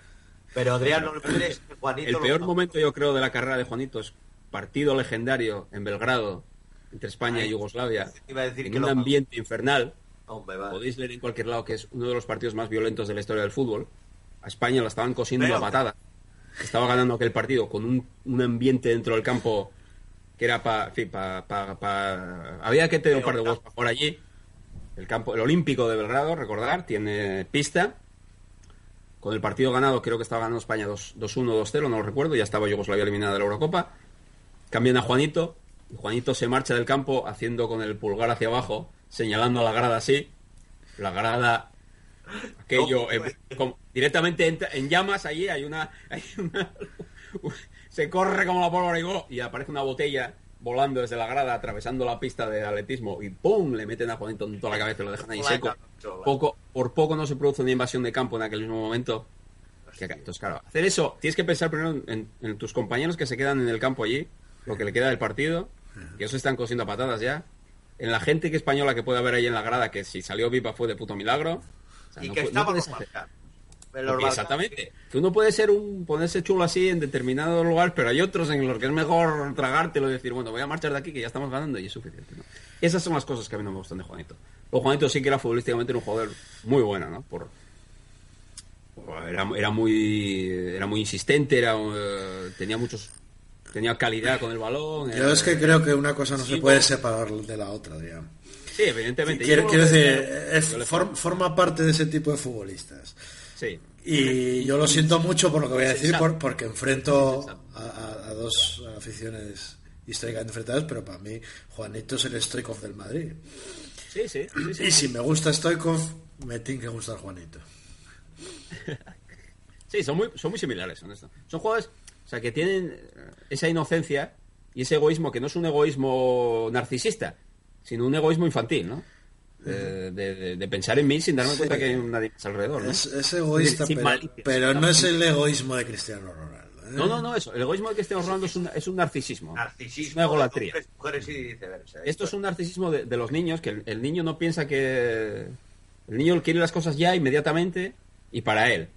Pero Adrián, no le puedes... Juanito el peor lo... momento, yo creo, de la carrera de Juanito es partido legendario en Belgrado, entre España Ay, y Yugoslavia, iba a decir en que un lo... ambiente infernal. Hombre, vale. Podéis leer en cualquier lado que es uno de los partidos más violentos de la historia del fútbol. A España la estaban cosiendo Pero... a patada. Estaba ganando aquel partido con un, un ambiente dentro del campo que era para... En fin, pa, pa, pa... Había que tener Pero... un par de huevos para jugar allí. El campo, el Olímpico de Belgrado, recordar, tiene pista... Con el partido ganado, creo que estaba ganando España dos uno, dos cero, no lo recuerdo. Ya estaba Yugoslavia eliminada de la Eurocopa. Cambian a Juanito. Y Juanito se marcha del campo haciendo con el pulgar hacia abajo, señalando a la grada así. La grada... Aquello... No, eh, como, directamente en, en llamas allí hay una, hay una... Se corre como la pólvora y go, y aparece una botella volando desde la grada, atravesando la pista de atletismo. Y ¡pum! Le meten a Juanito en toda la cabeza y lo dejan ahí seco. Poco, por poco no se produce una invasión de campo en aquel mismo momento. Entonces, claro, hacer eso, tienes que pensar primero en, en tus compañeros que se quedan en el campo allí, lo que le queda del partido, que eso están cosiendo a patadas ya, en la gente que española que puede haber ahí en la grada, que si salió viva fue de puto milagro. O sea, y no, que no estaban los marcados. Exactamente. Que uno puede ser un ponerse chulo así en determinado lugar, pero hay otros en los que es mejor tragártelo y decir, bueno, voy a marchar de aquí que ya estamos ganando y es suficiente, ¿no? Esas son las cosas que a mí no me gustan de Juanito. Pero Juanito sí que era futbolísticamente un jugador muy bueno, ¿no? Por, por era, era muy era muy insistente, era uh, tenía muchos tenía calidad con el balón. Yo era, es que creo que una cosa no sí, se puede bueno. separar de la otra, digamos. Sí, evidentemente. Quiero, quiero decir, es, for, forma parte de ese tipo de futbolistas. Sí. Y yo lo siento mucho por lo que voy a decir, por, porque enfrento a, a dos aficiones históricamente enfrentadas, pero para mí Juanito es el Stoichkov del Madrid. Sí, sí. sí, sí. Y si me gusta Stoichkov, me tiene que gustar Juanito. Sí, son muy, son muy similares, honesto. Son jugadores, o sea, que tienen esa inocencia y ese egoísmo, que no es un egoísmo narcisista, sino un egoísmo infantil, ¿no? De, de, de pensar en mí sin darme sí. cuenta que hay nadie más alrededor, ¿no? Es, es egoísta, es decir, pero, pero no es el egoísmo de Cristiano Ronaldo, ¿eh? No, no, no, eso. El egoísmo de Cristiano Ronaldo es un, es un narcisismo. Narcisismo. Es una egolatría. Mujeres y viceversa. Esto es un narcisismo de, de los niños, que el, el niño no piensa que... El niño quiere las cosas ya, inmediatamente, y para él.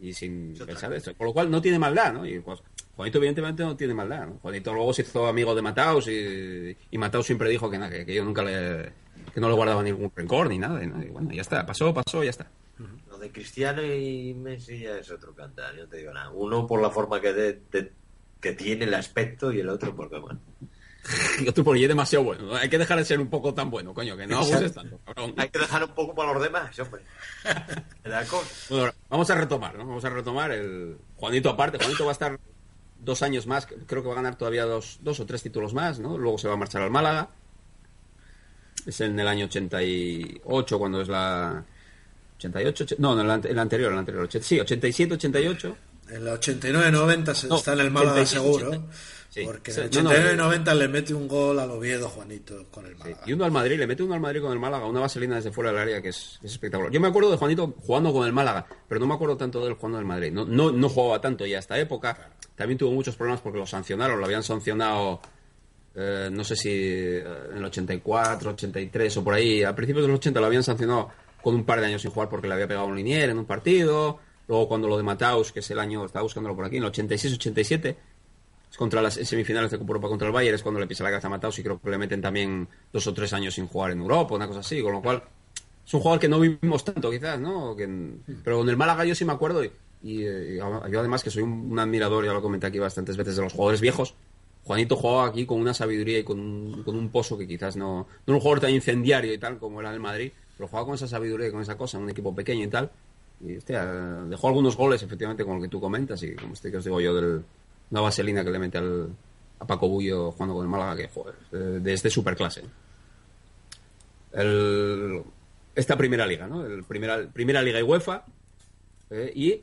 Y sin Yo pensar esto. Por lo cual no tiene maldad, ¿no? Y pues, Juanito evidentemente no tiene maldad, ¿no? Juanito luego se hizo amigo de Matthäus y, y Matthäus siempre dijo que, na, que, que yo nunca le... que no le guardaba ningún rencor ni nada, ¿no? Y bueno, ya está, pasó, pasó, ya está. Lo de Cristiano y Messi ya es otro cantar, yo te digo nada. Uno por la forma que, de, de, que tiene el aspecto y el otro porque bueno. Y otro porque es demasiado bueno. Hay que dejar de ser un poco tan bueno, coño, que no abuses tanto, cabrón. Hay que dejar un poco para los demás, hombre. La cosa. Bueno, vamos a retomar, ¿no? Vamos a retomar el Juanito aparte. Juanito va a estar dos años más, creo que va a ganar todavía dos, dos o tres títulos más, ¿no? Luego se va a marchar al Málaga. Es en el año ochenta y ocho cuando es la... ochenta y ocho No, no, el anterior, el anterior. Sí, ochenta y siete ochenta y ocho En la ochenta y nueve noventa se no, está en el Málaga ochenta y seis, seguro. ochenta Sí. Porque en el ochenta y nueve noventa no, no, no, le mete un gol al Oviedo, Juanito, con el Málaga. Sí. Y uno al Madrid, le mete uno al Madrid con el Málaga. Una vaselina desde fuera del área que es, es espectacular. Yo me acuerdo de Juanito jugando con el Málaga, pero no me acuerdo tanto del jugando del Madrid. No, no, no jugaba tanto ya a esta época. Claro. También tuvo muchos problemas porque lo sancionaron, lo habían sancionado... Eh, no sé si en el ochenta y cuatro, ochenta y tres o por ahí, a principios de los ochenta lo habían sancionado con un par de años sin jugar porque le había pegado un linier en un partido. Luego cuando lo de Matthäus, que es el año, estaba buscándolo por aquí, en el ochenta y seis ochenta y siete es contra las semifinales de Copa Europa contra el Bayern, es cuando le pisa la cabeza a Matthäus y creo que le meten también dos o tres años sin jugar en Europa, una cosa así, con lo cual es un jugador que no vimos tanto quizás, ¿no? Que, pero con el Málaga yo sí me acuerdo y, y, y yo además que soy un, un admirador, ya lo comenté aquí bastantes veces, de los jugadores viejos. Juanito jugaba aquí con una sabiduría y con un, con un pozo que quizás no... No un jugador tan incendiario y tal como era el Madrid, pero jugaba con esa sabiduría y con esa cosa, en un equipo pequeño y tal. Y, hostia, dejó algunos goles, efectivamente, con lo que tú comentas y como este que os digo yo, de una vaselina que le mete al, a Paco Bullo jugando con el Málaga, que, joder, de este superclase. El, esta primera liga, ¿no? El primera, primera liga y UEFA eh, y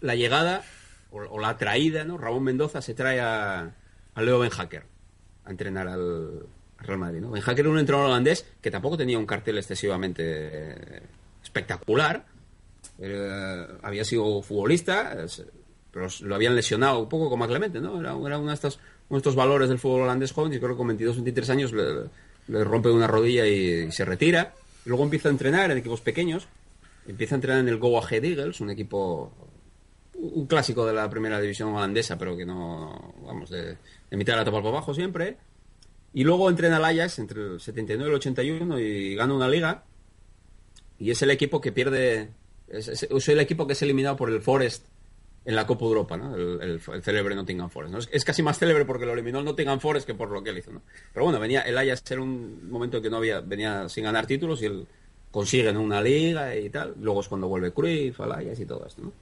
la llegada o, o la traída, ¿no? Ramón Mendoza se trae a... a Leo Beenhakker a entrenar al Real Madrid, ¿no? Beenhakker era un entrenador holandés que tampoco tenía un cartel excesivamente espectacular. Eh, había sido futbolista, pero lo habían lesionado un poco como a Clemente, ¿no? Era, era uno, de estos, uno de estos valores del fútbol holandés joven, y creo que con veintidós, veintitrés años le, le rompe una rodilla y, y se retira. Y luego empieza a entrenar en equipos pequeños. Empieza a entrenar en el Go Ahead Eagles, un equipo... un clásico de la primera división holandesa, pero que no, vamos, de, de mitad de la etapa para abajo siempre. Y luego entrena al Ajax entre el setenta y nueve y el ochenta y uno y gana una liga. Y es el equipo que pierde, es, es, es el equipo que es eliminado por el Forest en la Copa Europa, ¿no? El, el, el célebre Nottingham Forest, ¿no? Es, es casi más célebre porque lo eliminó el Nottingham Forest que por lo que él hizo, ¿no? Pero bueno, venía el Ajax era un momento en que no había, venía sin ganar títulos y él consigue, ¿no?, una liga y tal. Luego es cuando vuelve Cruyff al Ajax y todo esto, ¿no?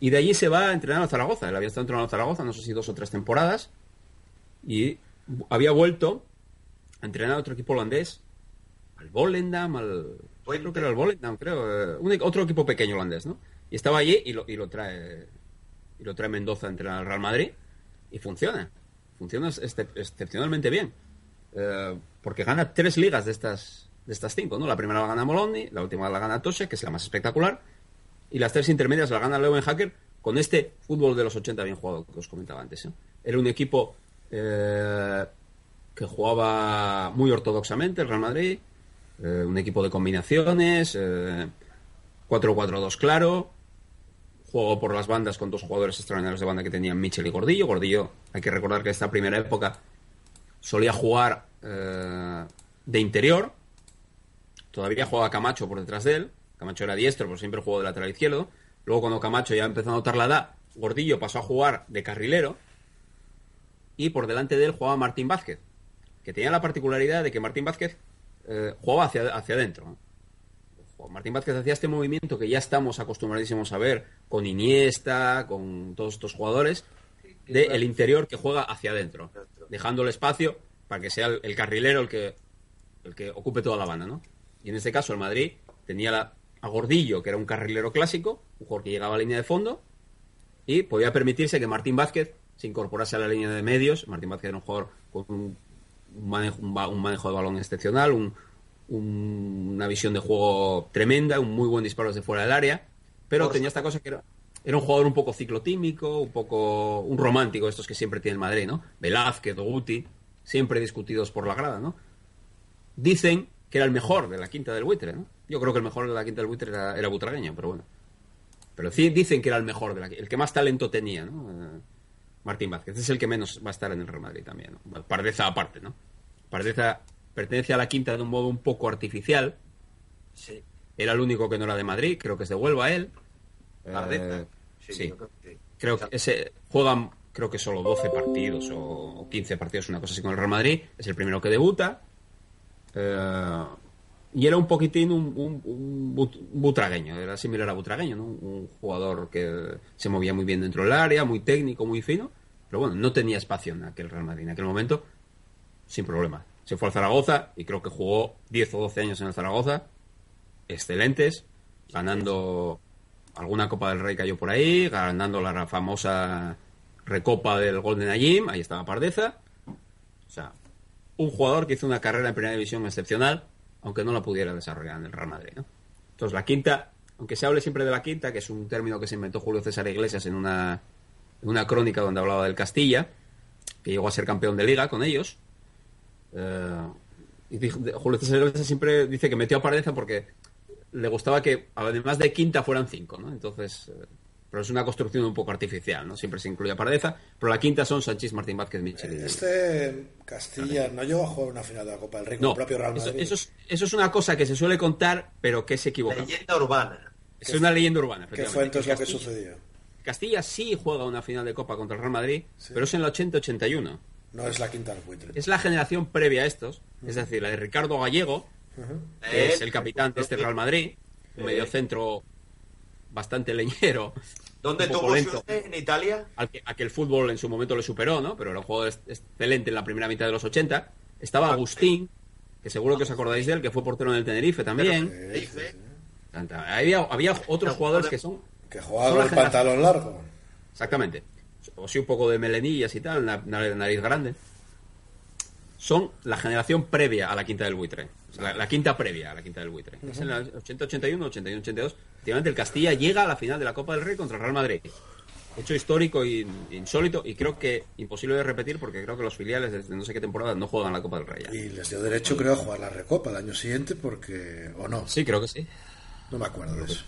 Y de allí se va a entrenar a Zaragoza. Él había estado entrenando a Zaragoza, no sé si dos o tres temporadas. Y había vuelto a entrenar a otro equipo holandés. Al Volendam, al... creo que era el Volendam, creo. Un, otro equipo pequeño holandés, ¿no? Y estaba allí y lo, y lo trae... Y lo trae Mendoza a entrenar al Real Madrid. Y funciona. Funciona excep- excepcionalmente bien. Eh, porque gana tres ligas de estas, de estas cinco, ¿no? La primera la gana Molowny, la última la gana Toshak, que es la más espectacular. Y las tres intermedias la gana Leo Beenhakker con este fútbol de los ochenta bien jugado que os comentaba antes, ¿eh? Era un equipo eh, que jugaba muy ortodoxamente, el Real Madrid, eh, un equipo de combinaciones, eh, cuatro cuatro dos claro, Jugó por las bandas con dos jugadores extraordinarios de banda que tenían, Michel y Gordillo. Gordillo, hay que recordar que esta primera época solía jugar eh, de interior. Todavía jugaba Camacho por detrás de él. Camacho era diestro, pero siempre jugó de lateral izquierdo. Luego, cuando Camacho ya empezó a notar la edad, Gordillo pasó a jugar de carrilero. Y por delante de él jugaba Martín Vázquez, que tenía la particularidad de que Martín Vázquez eh, jugaba hacia, hacia adentro. Martín Vázquez hacía este movimiento que ya estamos acostumbradísimos a ver con Iniesta, con todos estos jugadores, de el interior que juega hacia adentro, dejando el espacio para que sea el, el carrilero el que, el que ocupe toda la banda, ¿no? Y en este caso el Madrid tenía la, a Gordillo, que era un carrilero clásico, un jugador que llegaba a línea de fondo, y podía permitirse que Martín Vázquez se incorporase a la línea de medios. Martín Vázquez era un jugador con un manejo, un manejo de balón excepcional, un, un, una visión de juego tremenda, un muy buen disparo desde fuera del área, pero Por tenía esta cosa que era, era un jugador un poco ciclotímico, un poco un romántico, estos que siempre tiene el Madrid, ¿no? Velázquez, Guti, siempre discutidos por la grada, ¿no? Dicen que era el mejor de la quinta del buitre, ¿no? Yo creo que el mejor de la quinta del buitre era, era Butragueño, pero bueno. Pero sí dicen que era el mejor, de la, el que más talento tenía, ¿no? Eh, Martín Vázquez es el que menos va a estar en el Real Madrid también, ¿no? Pardeza aparte, ¿no? Pardeza pertenece a la quinta de un modo un poco artificial. Sí. Era el único que no era de Madrid, creo que es de Huelva él. Pardeza. Eh, sí. sí. Creo que, creo que ese, juegan, creo que solo doce partidos o quince partidos, una cosa así, con el Real Madrid. Es el primero que debuta. Eh, y era un poquitín un, un, un, but, un Butragueño, era similar a Butragueño, ¿no? Un jugador que se movía muy bien dentro del área, muy técnico, muy fino, pero bueno, no tenía espacio en aquel Real Madrid, en aquel momento, sin problema. Se fue al Zaragoza y creo que jugó diez o doce años en el Zaragoza, excelentes, ganando alguna Copa del Rey, cayó por ahí, ganando la famosa recopa del Golden Agim, ahí estaba Pardeza, o sea, un jugador que hizo una carrera en primera división excepcional, aunque no la pudiera desarrollar en el Real Madrid, ¿no? Entonces la quinta, aunque se hable siempre de la quinta, que es un término que se inventó Julio César Iglesias en una, en una crónica donde hablaba del Castilla, que llegó a ser campeón de Liga con ellos, eh, y dijo, Julio César Iglesias siempre dice que metió a Pardeza porque le gustaba que además de quinta fueran cinco, ¿no? Entonces, eh, pero es una construcción un poco artificial, ¿no? Siempre se incluye a Pardeza, pero la quinta son Sanchís, Martín Vázquez, Michel. Este Castilla no llegó a jugar una final de la Copa del Rey con no, el propio Real Madrid. Eso, eso, es, eso es una cosa que se suele contar, pero que se equivoca. Leyenda urbana. Es una leyenda urbana, efectivamente. ¿Qué fue entonces Castilla, lo que sucedió? Castilla sí juega una final de Copa contra el Real Madrid, sí, pero es en el ochenta ochenta y uno. No es la quinta del buitre. Es la generación previa a estos, uh-huh. Es decir, la de Ricardo Gallego, uh-huh, que es el capitán de este Real Madrid, un uh-huh. mediocentro bastante leñero. ¿Dónde tuvo suerte? ¿En Italia? Al que, a que el fútbol en su momento le superó, ¿no? Pero era un jugador excelente en la primera mitad de los ochenta. Estaba Agustín, que seguro que os acordáis de él, que fue portero en el Tenerife también. Sí, sí, sí. Había, había otros jugadores que son... Que jugaban con el pantalón largo. Exactamente. O sí, un poco de melenillas y tal, una, una nariz grande. Son la generación previa a la quinta del buitre. O sea, la, la quinta previa a la quinta del buitre. Uh-huh. Es en el ochenta ochenta y uno, ochenta y uno ochenta y dos. Efectivamente, el Castilla llega a la final de la Copa del Rey contra el Real Madrid. Hecho histórico e insólito y creo que imposible de repetir porque creo que los filiales desde no sé qué temporada no juegan la Copa del Rey ya. Y les dio derecho, creo, a jugar la Recopa el año siguiente porque... ¿O no? Sí, creo que sí. No me acuerdo de eso. eso.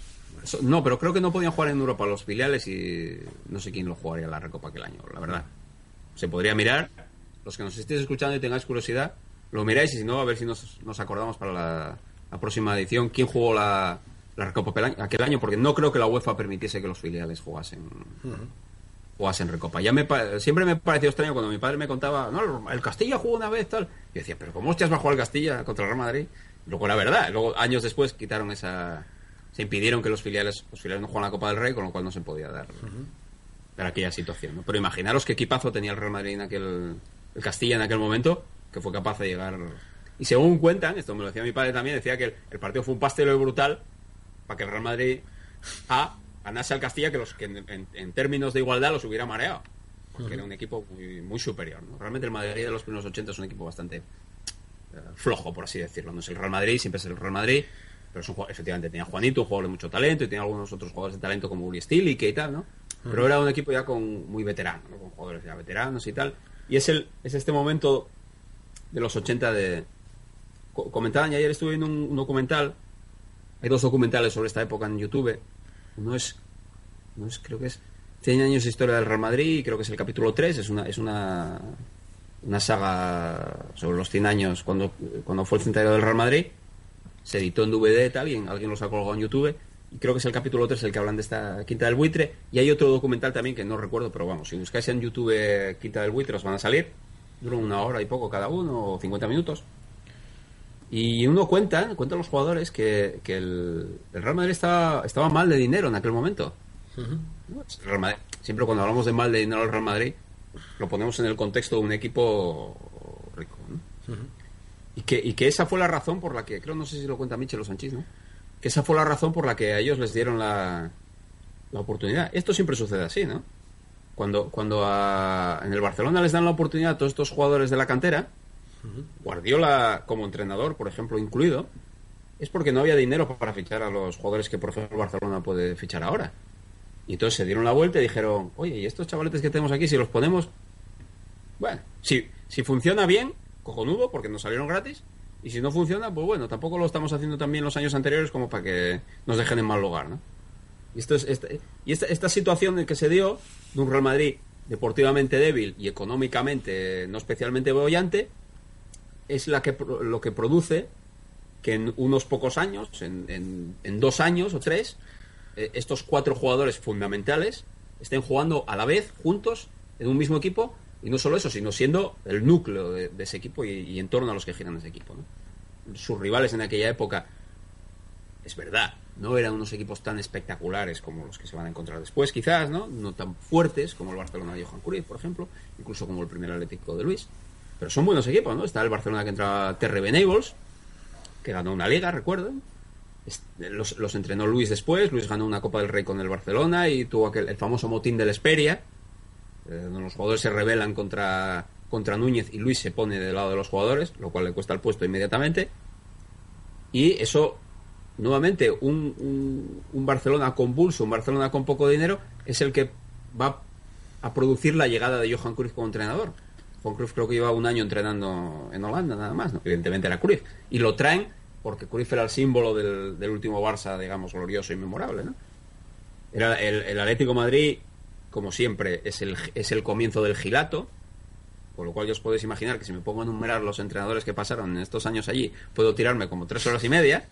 No, pero creo que no podían jugar en Europa los filiales y no sé quién lo jugaría la Recopa aquel año, la verdad. Se podría mirar... Los que nos estéis escuchando y tengáis curiosidad, lo miráis y si no, a ver si nos, nos acordamos para la, la próxima edición quién jugó la, la Recopa aquel año, porque no creo que la UEFA permitiese que los filiales jugasen uh-huh. jugasen Recopa. Ya me, siempre me pareció extraño cuando mi padre me contaba, no, el Castilla jugó una vez, tal. Yo decía, pero ¿cómo hostias va a jugar el Castilla contra el Real Madrid? Luego era verdad, luego años después quitaron esa... Se impidieron que los filiales los filiales no jugaran la Copa del Rey, con lo cual no se podía dar, uh-huh. dar aquella situación, ¿no? Pero imaginaros qué equipazo tenía el Real Madrid en aquel... El Castilla en aquel momento, que fue capaz de llegar... Y según cuentan, esto me lo decía mi padre también, decía que el, el partido fue un pasteleo brutal para que el Real Madrid A ganase al Castilla, que los que en, en, en términos de igualdad los hubiera mareado. Porque uh-huh. era un equipo muy, muy superior, ¿no? Realmente el Madrid de los primeros ochenta es un equipo bastante uh, flojo, por así decirlo. No es el Real Madrid, siempre es el Real Madrid, pero es un jugador, efectivamente tenía Juanito, un jugador de mucho talento, y tenía algunos otros jugadores de talento como Uri Stilic y tal, ¿no? Uh-huh. Pero era un equipo ya con muy veterano, ¿no? Con jugadores ya veteranos y tal... Y es el es este momento de los ochenta de... Comentaban, y ayer estuve viendo un, un documental, hay dos documentales sobre esta época en YouTube. Uno es no es, creo que es cien años de historia del Real Madrid, creo que es el capítulo tres, es una, es una, una saga sobre los cien años, cuando, cuando fue el centenario del Real Madrid, se editó en D V D, tal, y alguien los ha colgado en YouTube, y creo que es el capítulo tres el que hablan de esta Quinta del Buitre, y hay otro documental también que no recuerdo, pero vamos, si buscáis en YouTube Quinta del Buitre os van a salir, duran una hora y poco cada uno, o cincuenta minutos. Y uno cuenta, cuentan los jugadores que, que el, el Real Madrid estaba, estaba mal de dinero en aquel momento. Uh-huh. El Real Madrid, siempre cuando hablamos de mal de dinero del Real Madrid, lo ponemos en el contexto de un equipo rico, ¿no? Uh-huh. Y que, y que esa fue la razón por la que, creo, no sé si lo cuenta Michel o Sanchís, ¿no? Que esa fue la razón por la que a ellos les dieron la, la oportunidad. Esto siempre sucede así, ¿no? Cuando, cuando a, en el Barcelona les dan la oportunidad a todos estos jugadores de la cantera, Guardiola como entrenador, por ejemplo, incluido, es porque no había dinero para fichar a los jugadores que por ejemplo Barcelona puede fichar ahora. Y entonces se dieron la vuelta y dijeron, oye, y estos chavaletes que tenemos aquí, si los ponemos, bueno, si, si funciona bien, cojonudo, porque nos salieron gratis, y si no funciona, pues bueno, tampoco lo estamos haciendo tan bien los años anteriores como para que nos dejen en mal lugar, ¿no? Y esto es, esta, y esta, esta situación en que se dio de un Real Madrid deportivamente débil y económicamente no especialmente bollante, es la que, lo que produce que en unos pocos años, en, en, en dos años o tres, eh, estos cuatro jugadores fundamentales estén jugando a la vez, juntos, en un mismo equipo, y no solo eso, sino siendo el núcleo de, de ese equipo y, y en torno a los que giran ese equipo, ¿no? Sus rivales en aquella época, es verdad, no eran unos equipos tan espectaculares como los que se van a encontrar después, quizás, ¿no? No tan fuertes como el Barcelona de Johan Cruyff, por ejemplo, incluso como el primer Atlético de Luis. Pero son buenos equipos, ¿no? Está el Barcelona que entraba Terry Venables, que ganó una liga, recuerden. Los, los entrenó Luis después. Luis ganó una Copa del Rey con el Barcelona y tuvo aquel, el famoso motín de la Hesperia, eh, donde los jugadores se rebelan contra, contra Núñez y Luis se pone del lado de los jugadores, lo cual le cuesta el puesto inmediatamente. Y eso, nuevamente, un, un, un Barcelona convulso, un Barcelona con poco dinero, es el que va a producir la llegada de Johan Cruyff como entrenador. Con Cruyff creo que lleva un año entrenando en Holanda, nada más, ¿no? Evidentemente era Cruyff. Y lo traen porque Cruyff era el símbolo del, del último Barça, digamos, glorioso y memorable, ¿no? Era el, el Atlético de Madrid, como siempre, es el, es el comienzo del Gilato, con lo cual ya os podéis imaginar que si me pongo a enumerar los entrenadores que pasaron en estos años allí, puedo tirarme como tres horas y media.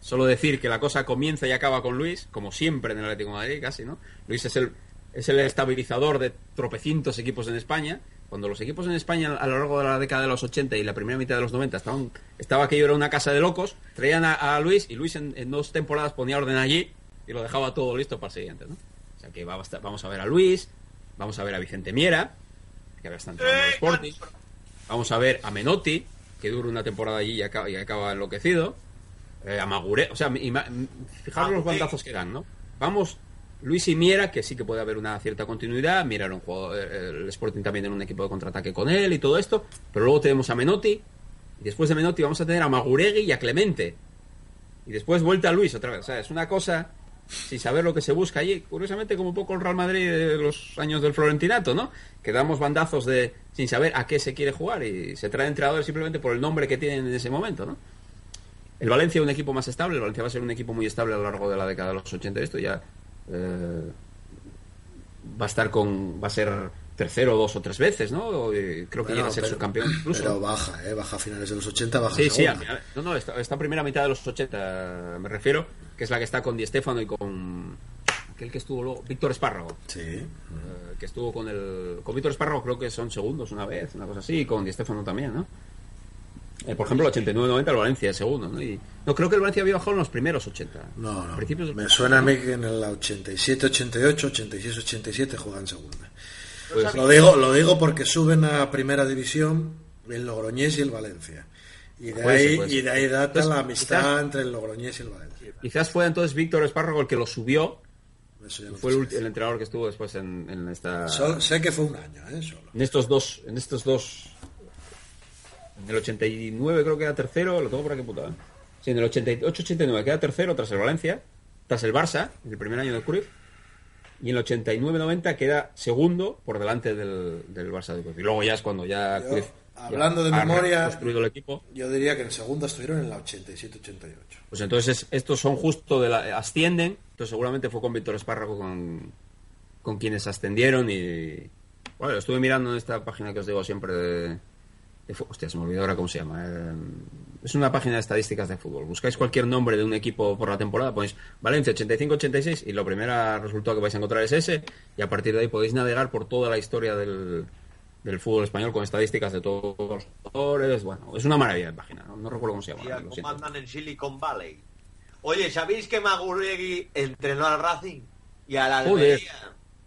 Solo decir que la cosa comienza y acaba con Luis, como siempre en el Atlético de Madrid, casi, ¿no? Luis es el, es el estabilizador de tropecientos equipos en España. Cuando los equipos en España a lo largo de la década de los ochenta y la primera mitad de los noventa estaban, estaba aquello era una casa de locos, traían a, a Luis y Luis en, en dos temporadas ponía orden allí y lo dejaba todo listo para el siguiente, ¿no? O sea que va a estar, vamos a ver a Luis, vamos a ver a Vicente Miera, que ahora está entrando en el Sporting, vamos a ver a Menotti, que dura una temporada allí y acaba, y acaba enloquecido, eh, a Magure, o sea, ima, fijaros los bandazos que dan, ¿no? Vamos... Luis y Miera, que sí que puede haber una cierta continuidad. Miera era un jugador, el Sporting también era un equipo de contraataque con él y todo esto, pero luego tenemos a Menotti, y después de Menotti vamos a tener a Maguregui y a Clemente, y después vuelta a Luis otra vez. O sea, es una cosa sin saber lo que se busca allí, curiosamente como un poco el Real Madrid de los años del Florentinato, ¿no? Que damos bandazos de sin saber a qué se quiere jugar y se traen entrenadores simplemente por el nombre que tienen en ese momento, ¿no? El Valencia es un equipo más estable, el Valencia va a ser un equipo muy estable a lo largo de la década de los ochenta, esto ya... Eh, va a estar con va a ser tercero dos o tres veces, ¿no? Creo que bueno, llega a ser pero, subcampeón incluso. Pero baja, ¿eh? Baja a finales de los ochenta, baja sí, segunda. Sí, a, no, no, esta, esta primera mitad de los ochenta me refiero, que es la que está con Di Stéfano y con aquel que estuvo luego, Víctor Espárrago. Sí. Eh, que estuvo con el con Víctor Espárrago, creo que son segundos una vez, una cosa así, y con Di Stéfano también, ¿no? Eh, por ejemplo, el ochenta y nueve noventa el Valencia de segundo, ¿no? Y no creo que el Valencia había bajado en los primeros ochenta. No, no. Principios del... Me suena a mí que en el ochenta y siete ochenta y ocho, ochenta y seis ochenta y siete juegan segunda. Pues, lo digo, lo digo porque suben a primera división el Logroñés y el Valencia. Y de pues, ahí pues, y de ahí data pues, la amistad quizás, entre el Logroñés y el Valencia. Quizás fue entonces Víctor Espárrago el que lo subió. No fue el, el entrenador que estuvo después en, en esta. Solo, sé que fue un año, ¿eh? Solo. En estos dos, en estos dos. En el ochenta y nueve creo que era tercero, lo tengo por aquí putada. ¿eh? Sí, en el ochenta y ocho ochenta y nueve queda tercero tras el Valencia, tras el Barça, en el primer año de Cruyff. Y en el ochenta y nueve noventa queda segundo por delante del, del Barça de Cruyff. Y luego ya es cuando ya Cruyff Hablando de memoria, construido el equipo. Yo diría que en segunda estuvieron en la ochenta y siete ochenta y ocho. Pues entonces estos son justo de la ascienden, entonces seguramente fue con Víctor Espárrago con, con quienes ascendieron. Y bueno, estuve mirando en esta página que os digo siempre de, de hostia, se me olvidó ahora cómo se llama. Eh, es una página de estadísticas de fútbol. Buscáis cualquier nombre de un equipo por la temporada, ponéis Valencia ochenta y cinco ochenta y seis y lo primera resultado que vais a encontrar es ese, y a partir de ahí podéis navegar por toda la historia del del fútbol español con estadísticas de todos los jugadores. Bueno, es una maravilla de página, ¿no? No recuerdo cómo se llama. ¿Cómo andan en Silicon Valley? Oye, ¿sabéis que Magurregui entrenó al Racing y al Almería? Joder.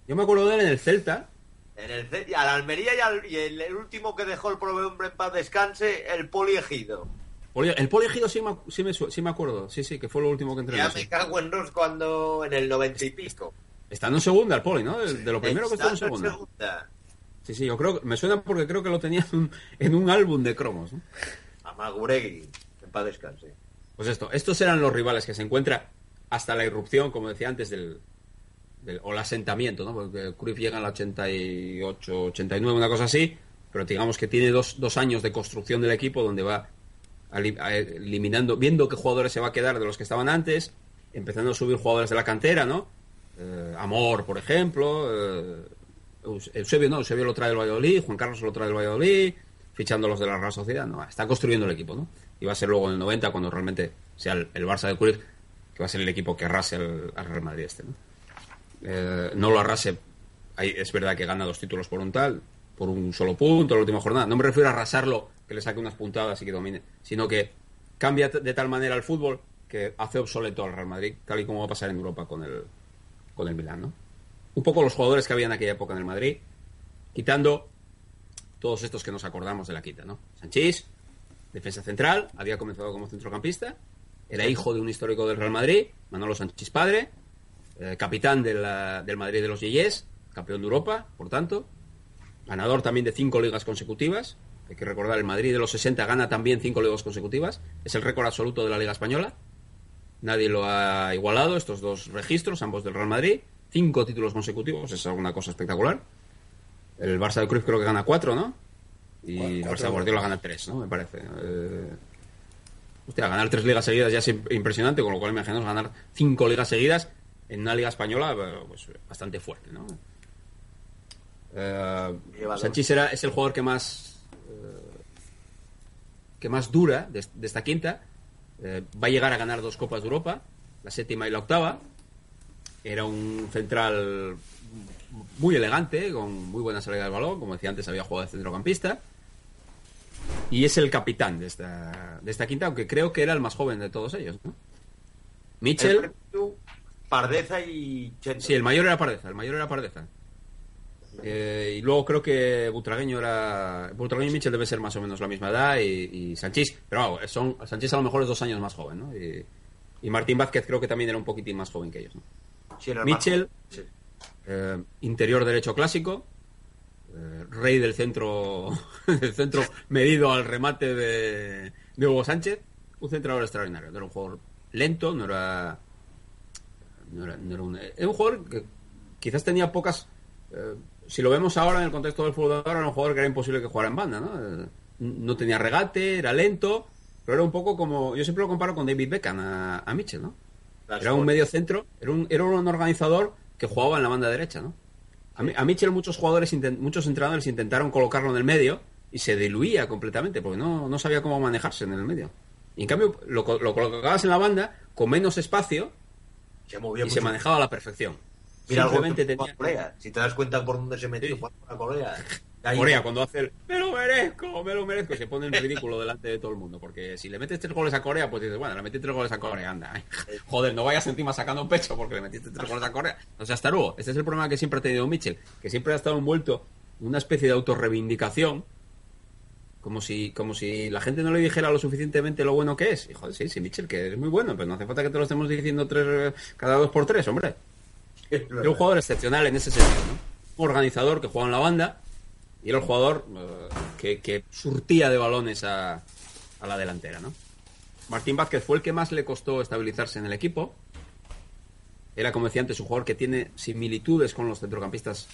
Yo me acuerdo de él en el Celta. En el Ce- al Almería y, al- y el, el último que dejó el prove hombre en paz descanse, el Poli Egido. El Poli Egido sí me, sí, me, sí me acuerdo, sí, sí, que fue lo último que entrenó. Ya me cago en dos cuando en el noventa y pico. Estando en segunda el Poli, ¿no? De, de lo primero que estuvo en segunda. En segunda. Sí, sí, yo creo, me suena porque creo que lo tenía en un, en un álbum de cromos, ¿no? A Maguregui, que en paz descanse. Pues esto, estos eran los rivales que se encuentra hasta la irrupción, como decía antes, del, del o el asentamiento, ¿no? Porque Cruyff llega en la ochenta y ocho, ochenta y nueve, una cosa así, pero digamos que tiene dos, dos años de construcción del equipo donde va eliminando, viendo qué jugadores se va a quedar de los que estaban antes, empezando a subir jugadores de la cantera, ¿no? Eh, Amor, por ejemplo... Eh, Eusebio no, Eusebio lo trae del Valladolid, Juan Carlos lo trae del Valladolid, fichando los de la Real Sociedad, no, está construyendo el equipo, ¿no? Y va a ser luego en el noventa cuando realmente sea el, el Barça de Cruyff, que va a ser el equipo que arrase al, al Real Madrid este, ¿no? Eh, no lo arrase, ahí es verdad que gana dos títulos por un tal, por un solo punto en la última jornada, no me refiero a arrasarlo, que le saque unas puntadas y que domine, sino que cambia de tal manera el fútbol que hace obsoleto al Real Madrid, tal y como va a pasar en Europa con el, con el Milán, ¿no? Un poco los jugadores que había en aquella época en el Madrid, quitando todos estos que nos acordamos de la quita, ¿no? Sanchís, defensa central, había comenzado como centrocampista, era hijo de un histórico del Real Madrid, Manolo Sanchís padre, eh, capitán de la, del Madrid de los Yeyés, campeón de Europa, por tanto, ganador también de cinco ligas consecutivas, hay que recordar, el Madrid de los sesenta gana también cinco ligas consecutivas, es el récord absoluto de la Liga Española, nadie lo ha igualado, estos dos registros, ambos del Real Madrid, cinco títulos consecutivos, es alguna cosa espectacular. El Barça de Cruyff creo que gana cuatro, ¿no? Y bueno, el Barça de Guardiola gana tres, ¿no? Me parece. Eh... Hostia, ganar tres ligas seguidas ya es impresionante, con lo cual imaginaos ganar cinco ligas seguidas en una liga española, pues bastante fuerte, ¿no? Eh... Sanchís era, es el jugador que más eh... que más dura de, de esta quinta. Eh, va a llegar a ganar dos Copas de Europa, la séptima y la octava. Era un central muy elegante, con muy buena salida del balón. Como decía antes, había jugado de centrocampista. Y es el capitán de esta, de esta quinta, aunque creo que era el más joven de todos ellos, ¿no? Michel. Pardeza y... Chendo. Sí, el mayor era Pardeza, el mayor era Pardeza. Eh, y luego creo que Butragueño era... Butragueño y Michel debe ser más o menos la misma edad. Y, y Sanchís, pero no, son Sanchís a lo mejor es dos años más joven, ¿no? Y, y Martín Vázquez creo que también era un poquitín más joven que ellos, ¿no? Sí, Michel, sí. Eh, interior derecho clásico, eh, rey del centro del centro medido al remate de, de Hugo Sánchez, un centrador extraordinario, no era un jugador lento, no era no era, no era un, era un jugador que quizás tenía pocas eh, si lo vemos ahora en el contexto del fútbol ahora, era un jugador que era imposible que jugara en banda, ¿no? Eh, no tenía regate, era lento, pero era un poco como, yo siempre lo comparo con David Beckham a, a Michel, ¿no? Era un medio centro, era un, era un organizador que jugaba en la banda derecha, ¿no? A, a Michel muchos jugadores, intent, muchos entrenadores intentaron colocarlo en el medio y se diluía completamente porque no, no sabía cómo manejarse en el medio. Y en cambio lo, lo colocabas en la banda con menos espacio se movía y mucho. Se manejaba a la perfección. Mira, simplemente tenía... Corea. Si te das cuenta por dónde se metió, sí. Por la Corea. Ahí... Corea cuando hace el me lo merezco, me lo merezco, se pone en ridículo delante de todo el mundo, porque si le metes tres goles a Corea, pues dices, bueno, le metí tres goles a Corea, anda, joder, no vayas encima sacando pecho porque le metiste tres goles a Corea, o sea, hasta luego. Este es el problema que siempre ha tenido Michel, que siempre ha estado envuelto en una especie de autorreivindicación, como si, como si la gente no le dijera lo suficientemente lo bueno que es, y joder, sí, sí, Michel, que es muy bueno, pero no hace falta que te lo estemos diciendo tres, cada dos por tres, hombre. Es un jugador excepcional en ese sentido, ¿no? Un organizador que juega en la banda. Y era el jugador eh, que, que surtía de balones a, a la delantera, ¿no? Martín Vázquez fue el que más le costó estabilizarse en el equipo. Era, como decía antes, un jugador que tiene similitudes con los centrocampistas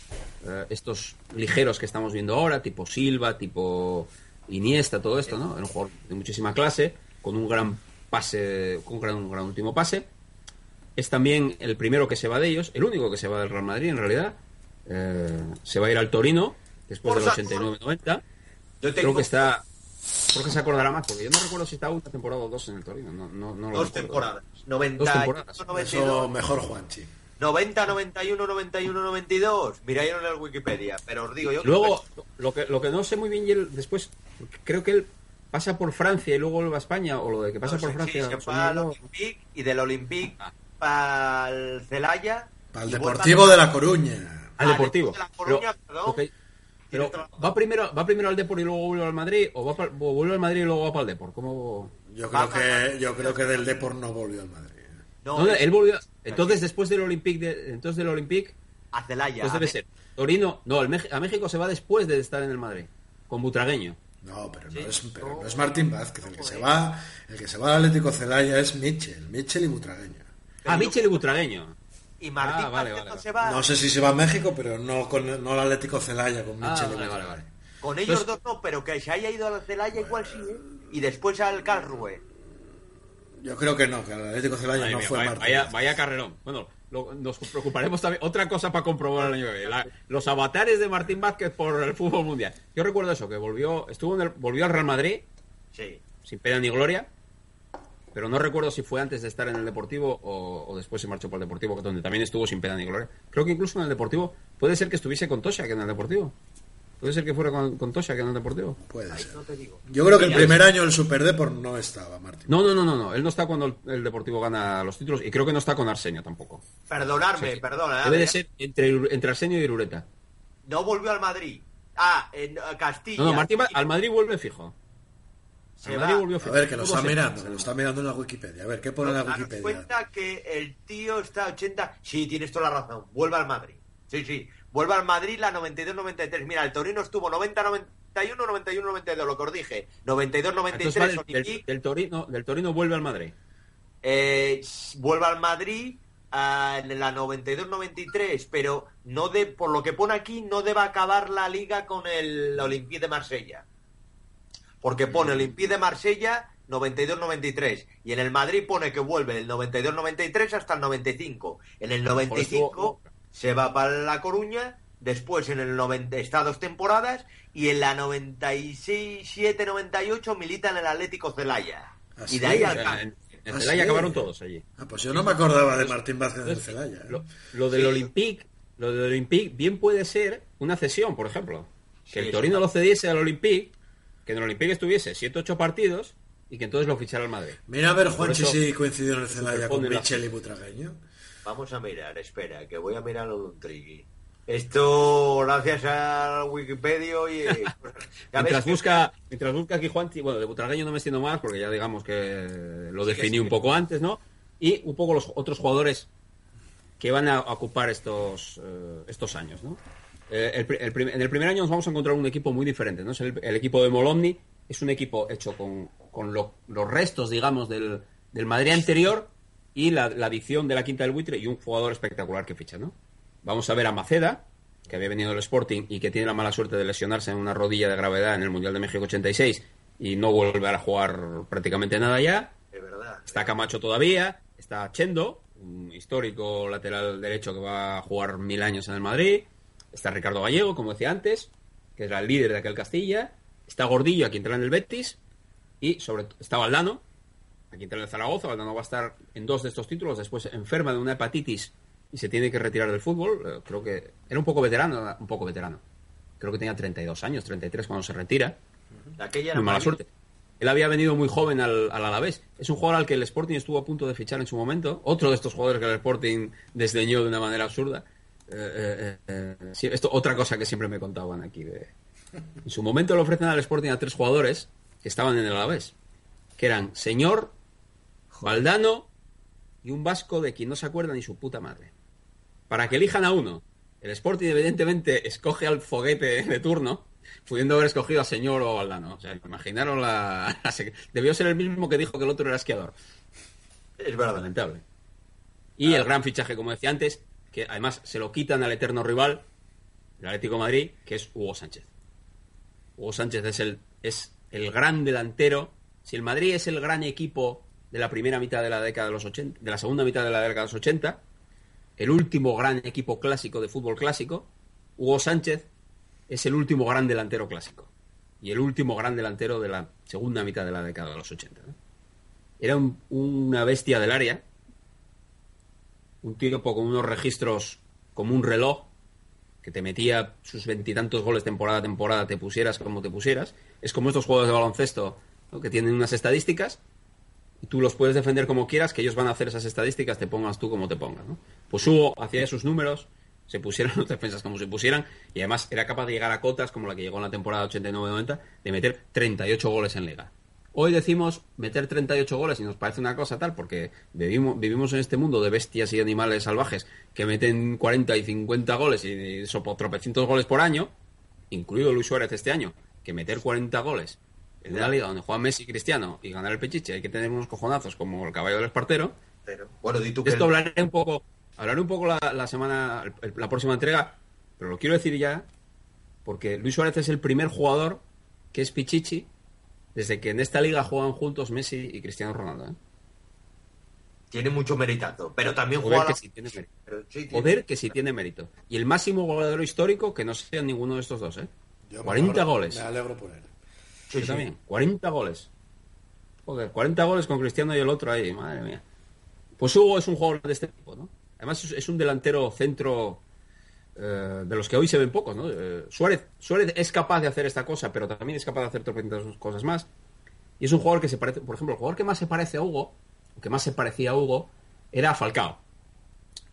eh, estos ligeros que estamos viendo ahora, tipo Silva, tipo Iniesta, todo esto, ¿no? Era un jugador de muchísima clase, con un gran pase, con un gran, un gran último pase. Es también el primero que se va de ellos, el único que se va del Real Madrid, en realidad. Eh, se va a ir al Torino después del ochenta y nueve noventa. Yo tengo... Creo que está... Creo que se acordará más, porque yo no recuerdo si estaba una temporada o dos en el Torino. No, no, no dos, temporadas. noventa, dos temporadas. noventa y dos. Eso mejor, Juanchi. noventa, noventa y uno, noventa y uno, noventa y dos. Mirad en el Wikipedia, pero os digo yo... Luego, que... Lo, que, lo que no sé muy bien, y él, después, creo que él pasa por Francia y luego vuelve a España, o lo de que pasa no sé, por Francia... Sí, se va al Olympique, y del Olympique ah. para el Celaya... Para el Deportivo de La Coruña. Al Deportivo. De La Coruña, pero, perdón. Okay. Pero, ¿va primero, ¿va primero al Depor y luego vuelve al Madrid? ¿O va pa, vuelve al Madrid y luego va para el Depor? ¿Cómo? Yo creo que yo creo que del Depor no volvió al Madrid. No, no, él volvió. Entonces, después del Olympique, de, entonces del Olympique a Celaya. Pues debe ser. Torino, no, a México se va después de estar en el Madrid con Butragueño. No, pero no es, pero no es Martín Vázquez el que se va, el que se va al Atlético Celaya es Michel, Michel y Butragueño. Ah, Michel y Butragueño. Y Martín ah, vale, vale, vale. Se va. No sé si se va a México, pero no con no al Atlético Celaya, con Michel. Ah, vale, vale, vale. Con ellos pues... dos no, pero que se haya ido al Celaya bueno, igual sí, ¿eh? Y después al Karlsruhe. Yo creo que no, que al Atlético Celaya Ay, no mía, fue vaya, Martín. Vaya, vaya carrerón. Bueno, lo, nos preocuparemos también. Otra cosa para comprobar el año que viene. Los avatares de Martín Vázquez por el fútbol mundial. Yo recuerdo eso, que volvió estuvo en el, volvió al Real Madrid, sí, sin pena ni gloria. Pero no recuerdo si fue antes de estar en el Deportivo o, o después se marchó para el Deportivo, donde también estuvo sin pena ni gloria. Creo que incluso en el Deportivo, puede ser que estuviese con Toshak en el Deportivo. Puede ser que fuera con, con Toshak en el Deportivo. Puede Ay, ser. No te digo. Yo creo que el primer año el Super Depor no estaba, Martín. No, no, no, no, no. Él no está cuando el, el Deportivo gana los títulos y creo que no está con Arsenio tampoco. Perdonadme, o sea, perdona. Debe de ser entre, entre Arsenio y Irureta. No volvió al Madrid. Ah, en Castilla. No, no, Martín va, al Madrid vuelve fijo. Volvió, a ver, que lo está se mirando, se que lo está mirando en la Wikipedia. A ver, ¿qué pone en la Wikipedia? Te das cuenta que el tío está ochenta... Sí, tienes toda la razón. Vuelve al Madrid. Sí, sí. Vuelve al Madrid la noventa y dos noventa y tres. Mira, el Torino estuvo noventa noventa y uno, noventa y uno noventa y dos, lo que os dije. noventa y dos noventa y tres. Vale, del, del, Torino, del Torino vuelve al Madrid. Eh, vuelve al Madrid uh, en la noventa y dos noventa y tres, pero no de, por lo que pone aquí, no debe acabar la liga con el Olympique de Marsella. Porque pone el Olympique de Marsella noventa y dos noventa y tres. Y en el Madrid pone que vuelve del noventa y dos noventa y tres hasta el noventa y cinco. En el noventa y cinco se va para La Coruña. Después en el noventa está dos temporadas. Y en la noventa y seis, siete, noventa y ocho milita en el Atlético Celaya. ¿Ah, sí? Y de ahí al campo. En Celaya ¿Ah, sí? acabaron todos allí. Ah, pues yo no me acordaba de Martín Vázquez en Celaya. Lo, lo del sí. Olympique, lo del Olympique bien puede ser una cesión, por ejemplo. Que sí, el Torino lo cediese al Olympique. Que en el Olympique estuviese siete ocho partidos y que entonces lo fichara el Madrid. Mira a ver, Juanchi, si coincidió en el Celaya con Michel y Butragueño. Vamos a mirar, espera, que voy a mirar lo de un triqui. Esto gracias al Wikipedia y... mientras, busca, mientras busca aquí Juanchi, bueno, de Butragueño no me siento más porque ya digamos que lo sí, definí sí, un poco sí. antes, ¿no? Y un poco los otros jugadores que van a ocupar estos, eh, estos años, ¿no? El, el, el, en el primer año nos vamos a encontrar un equipo muy diferente, ¿no? Es el, el equipo de Molowny es un equipo hecho con, con lo, los restos, digamos, del, del Madrid anterior y la, la adición de la Quinta del Buitre y un jugador espectacular que ficha, ¿no? Vamos a ver a Maceda, que había venido del Sporting y que tiene la mala suerte de lesionarse en una rodilla de gravedad en el Mundial de México ochenta y seis y no vuelve a jugar prácticamente nada ya. Es verdad. Está Camacho todavía, está Chendo, un histórico lateral derecho que va a jugar mil años en el Madrid. Está Ricardo Gallego, como decía antes, que era el líder de aquel Castilla. Está Gordillo, a quien trae en el Betis. Y sobre todo está Valdano, a quien trae en el Zaragoza. Valdano va a estar en dos de estos títulos. Después enferma de una hepatitis y se tiene que retirar del fútbol. Creo que era un poco veterano. Un poco veterano. Creo que tenía treinta y dos años, treinta y tres cuando se retira. Aquella muy mala suerte. Él había venido muy joven al, al Alavés. Es un jugador al que el Sporting estuvo a punto de fichar en su momento. Otro de estos jugadores que el Sporting desdeñó de una manera absurda. Eh, eh, eh, sí, esto otra cosa que siempre me contaban aquí de... En su momento le ofrecen al Sporting a tres jugadores que estaban en el Alavés, que eran Señor, Valdano y un vasco de quien no se acuerda ni su puta madre, para que elijan a uno. El Sporting evidentemente escoge al foguete de turno, pudiendo haber escogido a Señor o Valdano. O sea, imaginaron la... la sec... Debió ser el mismo que dijo que el otro era esquiador. Es verdad, lamentable. Y ah, el gran fichaje, como decía antes, que además se lo quitan al eterno rival, el Atlético de Madrid, que es Hugo Sánchez. Hugo Sánchez es el es el gran delantero. Si el Madrid es el gran equipo de la primera mitad de la década de los ochenta, de la segunda mitad de la década de los ochenta, el último gran equipo clásico de fútbol clásico, Hugo Sánchez es el último gran delantero clásico y el último gran delantero de la segunda mitad de la década de los ochenta, ¿no? Era un, una bestia del área, un tipo con unos registros como un reloj, que te metía sus veintitantos goles temporada a temporada, te pusieras como te pusieras. Es como estos juegos de baloncesto, ¿no?, que tienen unas estadísticas y tú los puedes defender como quieras, que ellos van a hacer esas estadísticas, te pongas tú como te pongas, ¿no? Pues Hugo hacía esos números, se pusieron los defensas como se pusieran, y además era capaz de llegar a cotas como la que llegó en la temporada ochenta y nueve noventa de meter treinta y ocho goles en Liga. Hoy decimos meter treinta y ocho goles y nos parece una cosa tal, porque vivimos, vivimos en este mundo de bestias y animales salvajes que meten cuarenta y cincuenta goles y tropecientos goles por año, incluido Luis Suárez este año, que meter cuarenta goles en la Liga donde juegan Messi y Cristiano y ganar el Pichiche, hay que tener unos cojonazos como el caballo del Espartero. Pero, bueno, ¿y tú de esto el... hablaré un poco, hablaré un poco la, la semana, la próxima entrega, pero lo quiero decir ya, porque Luis Suárez es el primer jugador que es pichichi desde que en esta liga juegan juntos Messi y Cristiano Ronaldo, ¿eh? Tiene mucho meritazo, pero también joder juega... que sí tiene mérito. Pero sí tiene... Joder que sí tiene mérito. Y el máximo goleador histórico que no sea ninguno de estos dos, ¿eh? Yo cuarenta alegro, goles. Me alegro por él. Sí, Yo sí. también, cuarenta goles. Joder, cuarenta goles con Cristiano y el otro ahí, madre mía. Pues Hugo es un jugador de este tipo, ¿no? Además es un delantero centro... Eh, de los que hoy se ven pocos, ¿no? Eh, Suárez, Suárez es capaz de hacer esta cosa, pero también es capaz de hacer tropecientas cosas más. Y es un jugador que se parece, por ejemplo, el jugador que más se parece a Hugo, o que más se parecía a Hugo, era Falcao.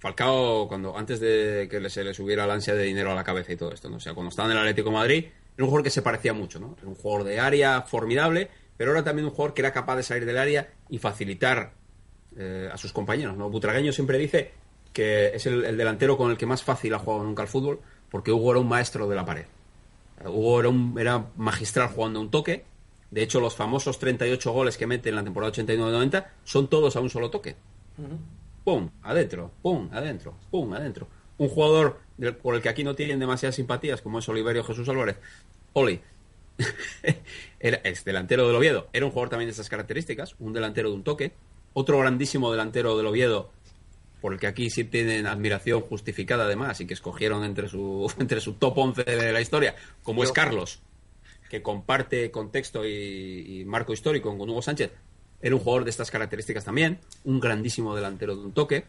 Falcao, cuando antes de que se le subiera el ansia de dinero a la cabeza y todo esto, ¿no? O sea, cuando estaba en el Atlético de Madrid, era un jugador que se parecía mucho, ¿no? Era un jugador de área formidable, pero era también un jugador que era capaz de salir del área y facilitar eh, a sus compañeros, ¿no? Butragueño siempre dice que es el, el delantero con el que más fácil ha jugado nunca al fútbol, porque Hugo era un maestro de la pared. Hugo era, un, era magistral jugando a un toque. De hecho, los famosos treinta y ocho goles que mete en la temporada ochenta y nueve noventa son todos a un solo toque. Uh-huh. Pum, adentro, pum, adentro, pum, adentro. Un jugador del, por el que aquí no tienen demasiadas simpatías, como es Oliverio Jesús Álvarez. Oli, era ex delantero del Oviedo. Era un jugador también de esas características, un delantero de un toque. Otro grandísimo delantero del Oviedo, por el que aquí sí tienen admiración justificada además, y que escogieron entre su entre su top once de la historia, como es Carlos, que comparte contexto y, y marco histórico con Hugo Sánchez. Era un jugador de estas características también, un grandísimo delantero de un toque,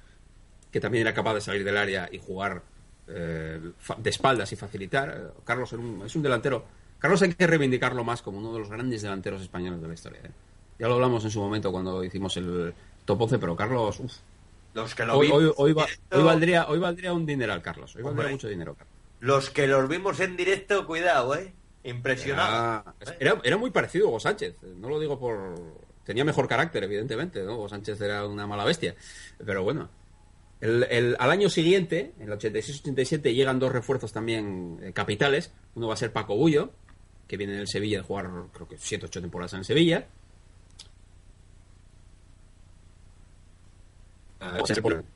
que también era capaz de salir del área y jugar eh, de espaldas y facilitar. Carlos era un, es un delantero. Carlos hay que reivindicarlo más como uno de los grandes delanteros españoles de la historia, ¿eh? Ya lo hablamos en su momento cuando hicimos el top once, pero Carlos... Uf, Los que lo hoy, vimos hoy, hoy, va, hoy, valdría, hoy valdría un dineral, Carlos. Hoy valdría Hombre. mucho dinero, Carlos. Los que los vimos en directo, cuidado, ¿eh? Impresionado. Era, ¿eh? era, era muy parecido a Hugo Sánchez. No lo digo por... Tenía mejor carácter, evidentemente, ¿no? Hugo Sánchez era una mala bestia. Pero bueno. El, el, al año siguiente, en el ochenta y seis ochenta y siete, llegan dos refuerzos también eh, capitales. Uno va a ser Paco Bullo, que viene del Sevilla de jugar, creo que siete u ocho temporadas en el Sevilla.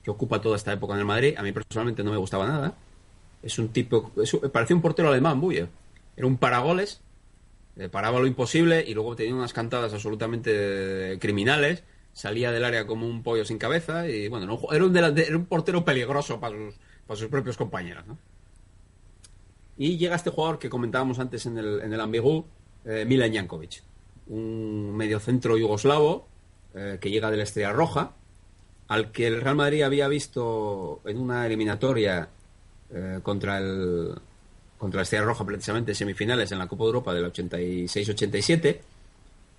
Que ocupa toda esta época en el Madrid. A mí personalmente no me gustaba nada. Es un tipo, es, parecía un portero alemán, Bullo. Era un paragoles, paraba lo imposible y luego tenía unas cantadas absolutamente criminales. Salía del área como un pollo sin cabeza y bueno, era un, era un portero peligroso para sus, para sus propios compañeros, ¿no? Y llega este jugador que comentábamos antes en el, en el ambigú, eh, Milen Jankovic, un mediocentro yugoslavo eh, que llega de la Estrella Roja, al que el Real Madrid había visto en una eliminatoria eh, contra el contra la Estrella Roja, precisamente semifinales en la Copa de Europa del ochenta y seis ochenta y siete,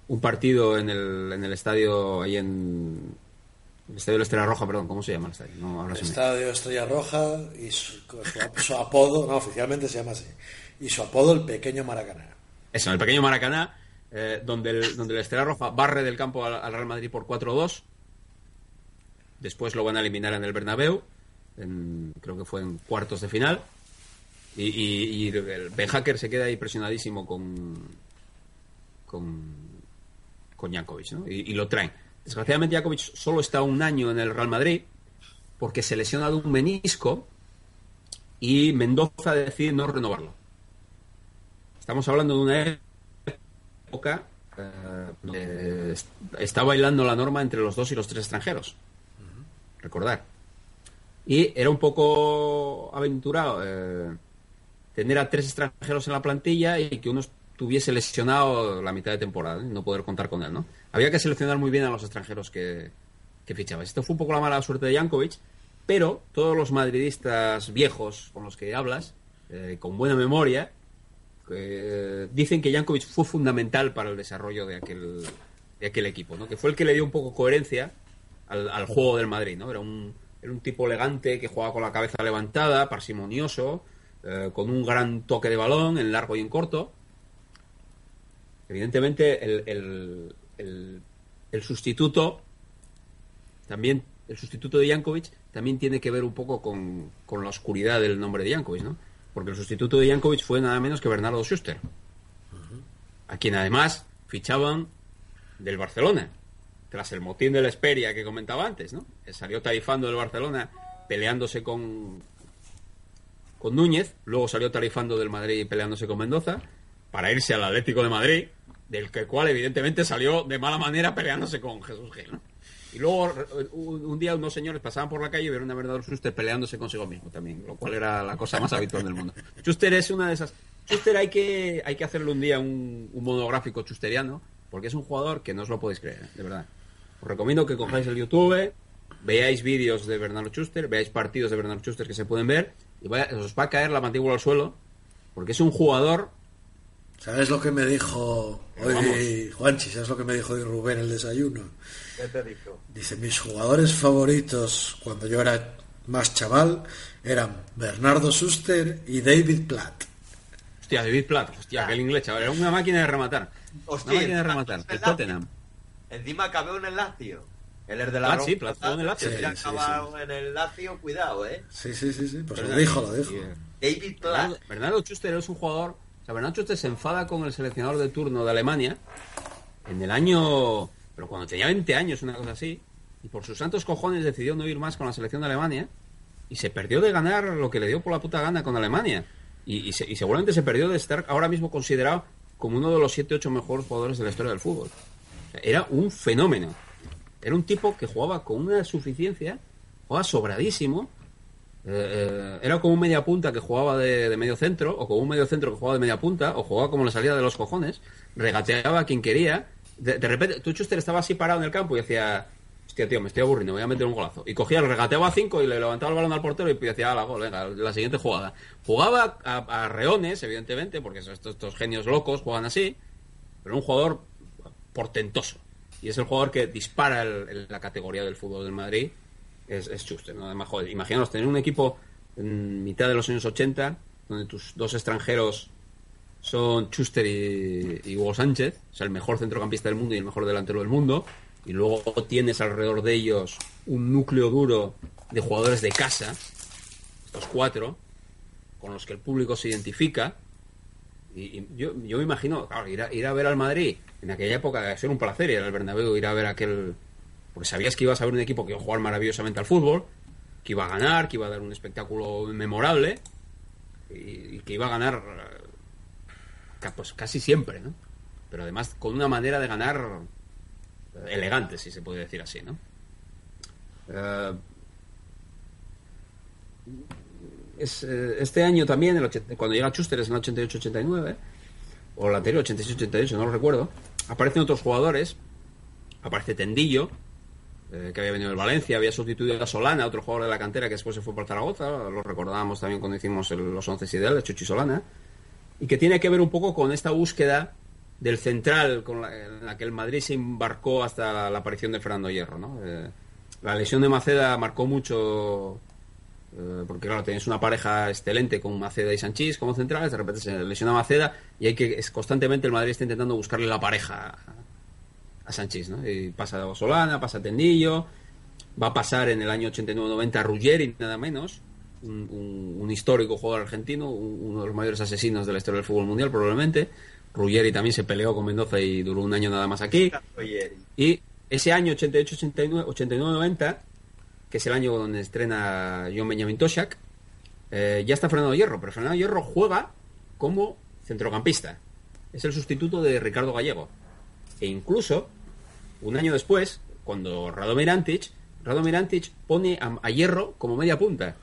un partido en el en el estadio ahí en el estadio de la Estrella Roja, perdón, ¿cómo se llama el estadio? No, ahora el sí estadio me... Estrella Roja y su, su, su apodo, no, oficialmente se llama así, y su apodo el Pequeño Maracaná. Eso, el Pequeño Maracaná, eh, donde el, donde la Estrella Roja barre del campo al, al Real Madrid por cuatro dos. Después lo van a eliminar en el Bernabéu, en, creo que fue en cuartos de final. Y, y, y el Beenhakker se queda ahí presionadísimo con con, con Jankovic, ¿no? Y, y lo traen. Desgraciadamente Jankovic solo está un año en el Real Madrid porque se lesiona de un menisco y Mendoza decide no renovarlo. Estamos hablando de una época eh, está bailando la norma entre los dos y los tres extranjeros. Uh-huh. Recordar. Y era un poco aventurado eh, tener a tres extranjeros en la plantilla y que uno estuviese lesionado la mitad de temporada, ¿eh? No poder contar con él, ¿no? Había que seleccionar muy bien a los extranjeros que, que fichabas. Esto fue un poco la mala suerte de Jankovic, pero todos los madridistas viejos con los que hablas, eh, con buena memoria, eh, dicen que Jankovic fue fundamental para el desarrollo de aquel, de aquel equipo, ¿no? Que fue el que le dio un poco coherencia al, al juego del Madrid, ¿no? Era un, era un tipo elegante que jugaba con la cabeza levantada, parsimonioso, eh, con un gran toque de balón en largo y en corto. Evidentemente el, el, el, el sustituto también... El sustituto de Jankovic también tiene que ver un poco con, con la oscuridad del nombre de Jankovic, ¿no? Porque el sustituto de Jankovic fue nada menos que Bernardo Schuster, uh-huh. a quien además fichaban del Barcelona, tras el motín de la Esperia que comentaba antes, ¿no? Él salió tarifando del Barcelona, peleándose con, con Núñez, luego salió tarifando del Madrid peleándose con Mendoza, para irse al Atlético de Madrid, del cual evidentemente salió de mala manera peleándose con Jesús Gil, ¿no? Y luego, un día unos señores pasaban por la calle y vieron a Bernardo Schuster peleándose consigo mismo también, lo cual era la cosa más habitual del mundo. Schuster es una de esas... Schuster hay que hay que hacerle un día un, un monográfico schusteriano, porque es un jugador que no os lo podéis creer, de verdad. Os recomiendo que cojáis el YouTube, veáis vídeos de Bernardo Schuster, veáis partidos de Bernardo Schuster que se pueden ver, y vaya, os va a caer la mandíbula al suelo, porque es un jugador... ¿Sabes lo que me dijo hoy, Juanchi? ¿Sabes lo que me dijo hoy Rubén el desayuno? ¿Qué te dijo? Dice, mis jugadores favoritos cuando yo era más chaval eran Bernardo Schuster y David Platt. Hostia, David Platt, hostia, aquel inglés, chaval, era una máquina de rematar. Hostia, una máquina de rematar, el Tottenham. Encima acabó en el Lazio. Él es de la ah, sí, Platt acabó en el Lazio. Sí, sí, acabado sí. En el Lazio, cuidado, ¿eh? Sí, sí, sí, sí. Pues lo dijo, lo dijo. David Platt. Bernardo Schuster es un jugador... O sea, Bernardo Schuster se enfada con el seleccionador de turno de Alemania en el año... Pero cuando tenía veinte años, una cosa así. Y por sus santos cojones decidió no ir más con la selección de Alemania. Y se perdió de ganar lo que le dio por la puta gana con Alemania. Y, y, se, y seguramente se perdió de estar ahora mismo considerado como uno de los siete u ocho mejores jugadores de la historia del fútbol. O sea, era un fenómeno. Era un tipo que jugaba con una suficiencia, jugaba sobradísimo... Eh, era como un media punta que jugaba de, de medio centro, o como un medio centro que jugaba de media punta, o jugaba como la salida de los cojones, regateaba a quien quería. De, de repente, tú, Schuster, estaba así parado en el campo y decía: hostia, tío, me estoy aburriendo, voy a meter un golazo. Y cogía, lo regateaba a cinco y le levantaba el balón al portero y decía: ala, gol, venga, la siguiente jugada. Jugaba a, a reones, evidentemente, porque estos, estos genios locos juegan así, pero un jugador portentoso. Y es el jugador que dispara el, el, la categoría del fútbol del Madrid. Es, es Schuster, ¿no? Además, joder, imaginaos tener un equipo en mitad de los años ochenta donde tus dos extranjeros son Schuster y, y Hugo Sánchez, o sea, el mejor centrocampista del mundo y el mejor delantero del mundo, y luego tienes alrededor de ellos un núcleo duro de jugadores de casa, estos cuatro con los que el público se identifica. Y, y yo, yo me imagino, claro, ir a, ir a ver al Madrid en aquella época debe ser un placer, ir al Bernabéu, ir a ver aquel... Porque sabías que ibas a ver un equipo que iba a jugar maravillosamente al fútbol, que iba a ganar, que iba a dar un espectáculo memorable y, y que iba a ganar pues casi siempre, ¿no? Pero además con una manera de ganar elegante, si se puede decir así, ¿no? Uh, es, este año también, el ochenta, cuando llega Schuster es en el ochenta y ocho ochenta y nueve, o la anterior, ochenta y seis ochenta y ocho, no lo recuerdo, aparecen otros jugadores, aparece Tendillo, que había venido del Valencia, había sustituido a Solana, otro jugador de la cantera que después se fue para Zaragoza, lo recordábamos también cuando hicimos el, los once ideales, Chuchi Solana, y que tiene que ver un poco con esta búsqueda del central con la, en la que el Madrid se embarcó hasta la, la aparición de Fernando Hierro, ¿no? Eh, la lesión de Maceda marcó mucho, eh, porque claro, tenías una pareja excelente con Maceda y Sanchís como centrales, de repente se lesiona Maceda y hay que constantemente el Madrid está intentando buscarle la pareja a Sanchís, ¿no? Y pasa a Solana, pasa a Tendillo, va a pasar en el año ochenta y nueve noventa a Ruggeri, nada menos, un, un, un histórico jugador argentino, un, uno de los mayores asesinos de la historia del fútbol mundial, probablemente. Ruggeri también se peleó con Mendoza y duró un año nada más aquí. Y ese año ochenta y ocho ochenta y nueve noventa, que es el año donde estrena John Benjamin Toshak, eh, ya está Fernando Hierro, pero Fernando Hierro juega como centrocampista. es el sustituto de Ricardo Gallego. E incluso, un año después, cuando Radomir Antic, Radomir Antic pone a, a Hierro como media punta.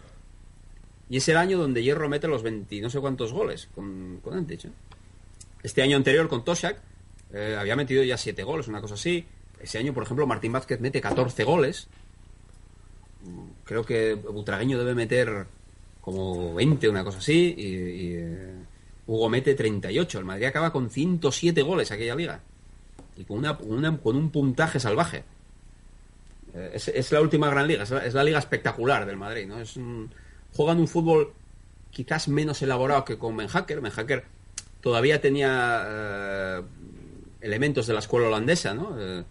Y es el año donde Hierro mete los veinte no sé cuántos goles con, con Antic, ¿eh? Este año anterior con Toshak eh, había metido ya siete goles, una cosa así. Ese año, por ejemplo, Martín Vázquez mete catorce goles. Creo que Butragueño debe meter como veinte, una cosa así. Y, y eh, Hugo mete treinta y ocho. El Madrid acaba con ciento siete goles aquella liga. Y con, una, una, con un puntaje salvaje. Eh, es, es la última gran liga. Es la, es la liga espectacular del Madrid, ¿no? Es un, juegan un fútbol quizás menos elaborado que con Beenhakker. Beenhakker todavía tenía eh, elementos de la escuela holandesa, ¿no? Eh,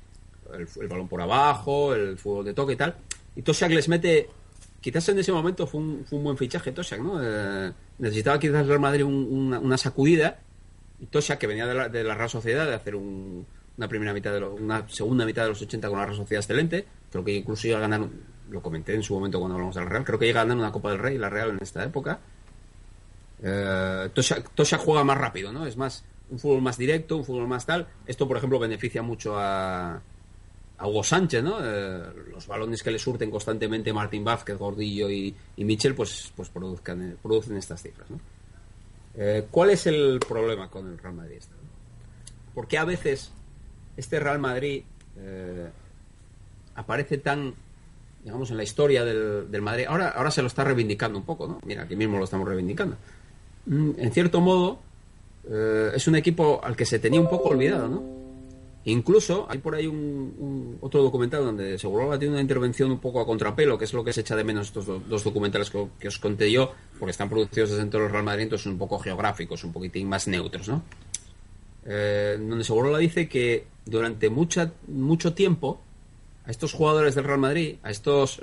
el, el balón por abajo, el fútbol de toque y tal. Y Toshak les mete... Quizás en ese momento fue un, fue un buen fichaje Toshak, ¿no? Eh, necesitaba quizás el Real Madrid un, una, una sacudida. Y Toshak, que venía de la, de la Real Sociedad, de hacer un, una primera mitad de lo, una segunda mitad de los ochenta con una Real Sociedad excelente. Creo que incluso iba a ganar... Lo comenté en su momento cuando hablamos del Real. Creo que llega a ganar una Copa del Rey, la Real, en esta época. Eh, Toshak, Toshak juega más rápido, ¿no? Es más... Un fútbol más directo, un fútbol más tal. Esto, por ejemplo, beneficia mucho a... a Hugo Sánchez, ¿no? Eh, los balones que le surten constantemente Martín Vázquez, Gordillo y, y Michel, pues, pues produzcan, producen estas cifras, ¿no? Eh, ¿Cuál es el problema con el Real Madrid? Porque a veces este Real Madrid eh, aparece tan, digamos, en la historia del, del Madrid. Ahora, ahora se lo está reivindicando un poco, ¿no? Mira, aquí mismo lo estamos reivindicando. Mm, en cierto modo, eh, es un equipo al que se tenía un poco olvidado, ¿no? Incluso hay por ahí un, un otro documental donde Segurola tiene una intervención un poco a contrapelo, que es lo que se echa de menos estos do, dos documentales que, que os conté yo, porque están producidos desde dentro del Real Madrid, entonces son un poco geográficos, un poquitín más neutros, ¿no? Eh, donde Segurola dice que durante mucha, mucho tiempo a estos jugadores del Real Madrid, a estos...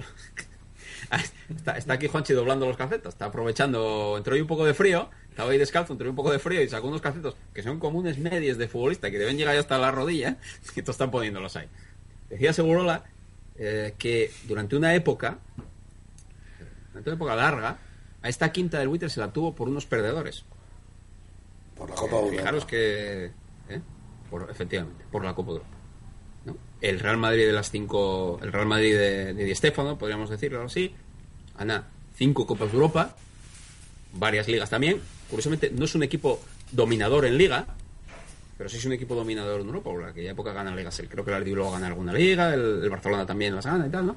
a, está, está aquí Juanchi doblando los calcetas, está aprovechando, entró hoy un poco de frío... Estaba ahí descalzo, entré un poco de frío y sacó unos calcetos que son comunes medias de futbolista, que deben llegar hasta la rodilla, y todos están poniéndolos ahí. Decía Segurola eh, que durante una época, durante una época larga, a esta quinta del buitre se la tuvo por unos perdedores. Por la Copa Europa. Eh, fijaros que... Eh, por, efectivamente, por la Copa Europa, ¿no? El Real Madrid de las cinco... El Real Madrid de, de Di Stéfano, podríamos decirlo así. Ana, cinco Copas de Europa, varias ligas también... Curiosamente, no es un equipo dominador en Liga, pero sí es un equipo dominador en Europa. Por aquella época gana ligas. Creo que el Ardi luego gana alguna Liga, el, el Barcelona también las gana y tal, ¿no?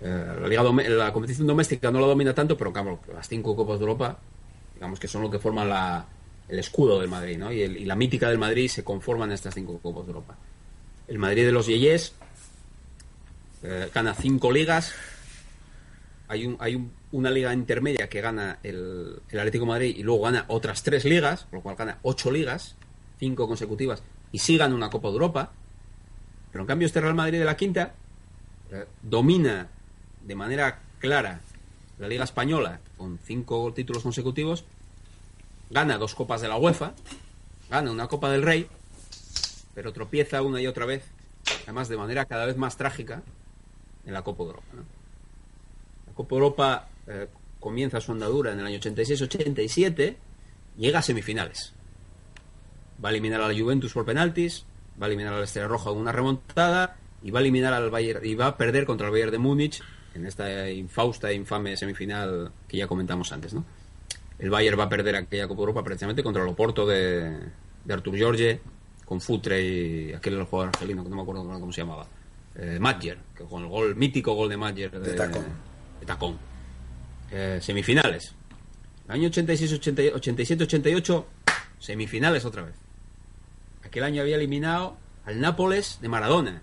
Eh, la, Liga dom- la competición doméstica no la domina tanto, pero claro, las cinco Copas de Europa, digamos que son lo que forman la, el escudo del Madrid, ¿no? Y, el, y la mítica del Madrid se conforman estas cinco Copas de Europa. El Madrid de los Yeyés eh, gana cinco ligas. Hay un... Hay un una liga intermedia que gana el, el Atlético de Madrid y luego gana otras tres ligas, por lo cual gana ocho ligas, cinco consecutivas, y sí gana una Copa de Europa. Pero en cambio este Real Madrid de la quinta eh, domina de manera clara la Liga Española con cinco títulos consecutivos, gana dos Copas de la UEFA, gana una Copa del Rey, pero tropieza una y otra vez, además de manera cada vez más trágica, en la Copa de Europa, ¿no? La Copa de Europa Eh, comienza su andadura en el año ochenta y seis ochenta y siete, llega a semifinales, va a eliminar a la Juventus por penaltis, va a eliminar a la Estrella Roja con una remontada y va a eliminar al Bayern y va a perder contra el Bayern de Múnich en esta infausta e infame semifinal que ya comentamos antes, ¿no? El Bayern va a perder aquella Copa Europa precisamente contra el Oporto de, de Artur Jorge, con Futre y aquel jugador argelino que no me acuerdo cómo se llamaba, eh, Matthäus, que con el gol, mítico gol de Matthäus de, de tacón, de tacón. Eh, semifinales. El año ochenta y seis, ochenta y siete, ochenta y ocho, semifinales otra vez. Aquel año había eliminado al Nápoles de Maradona.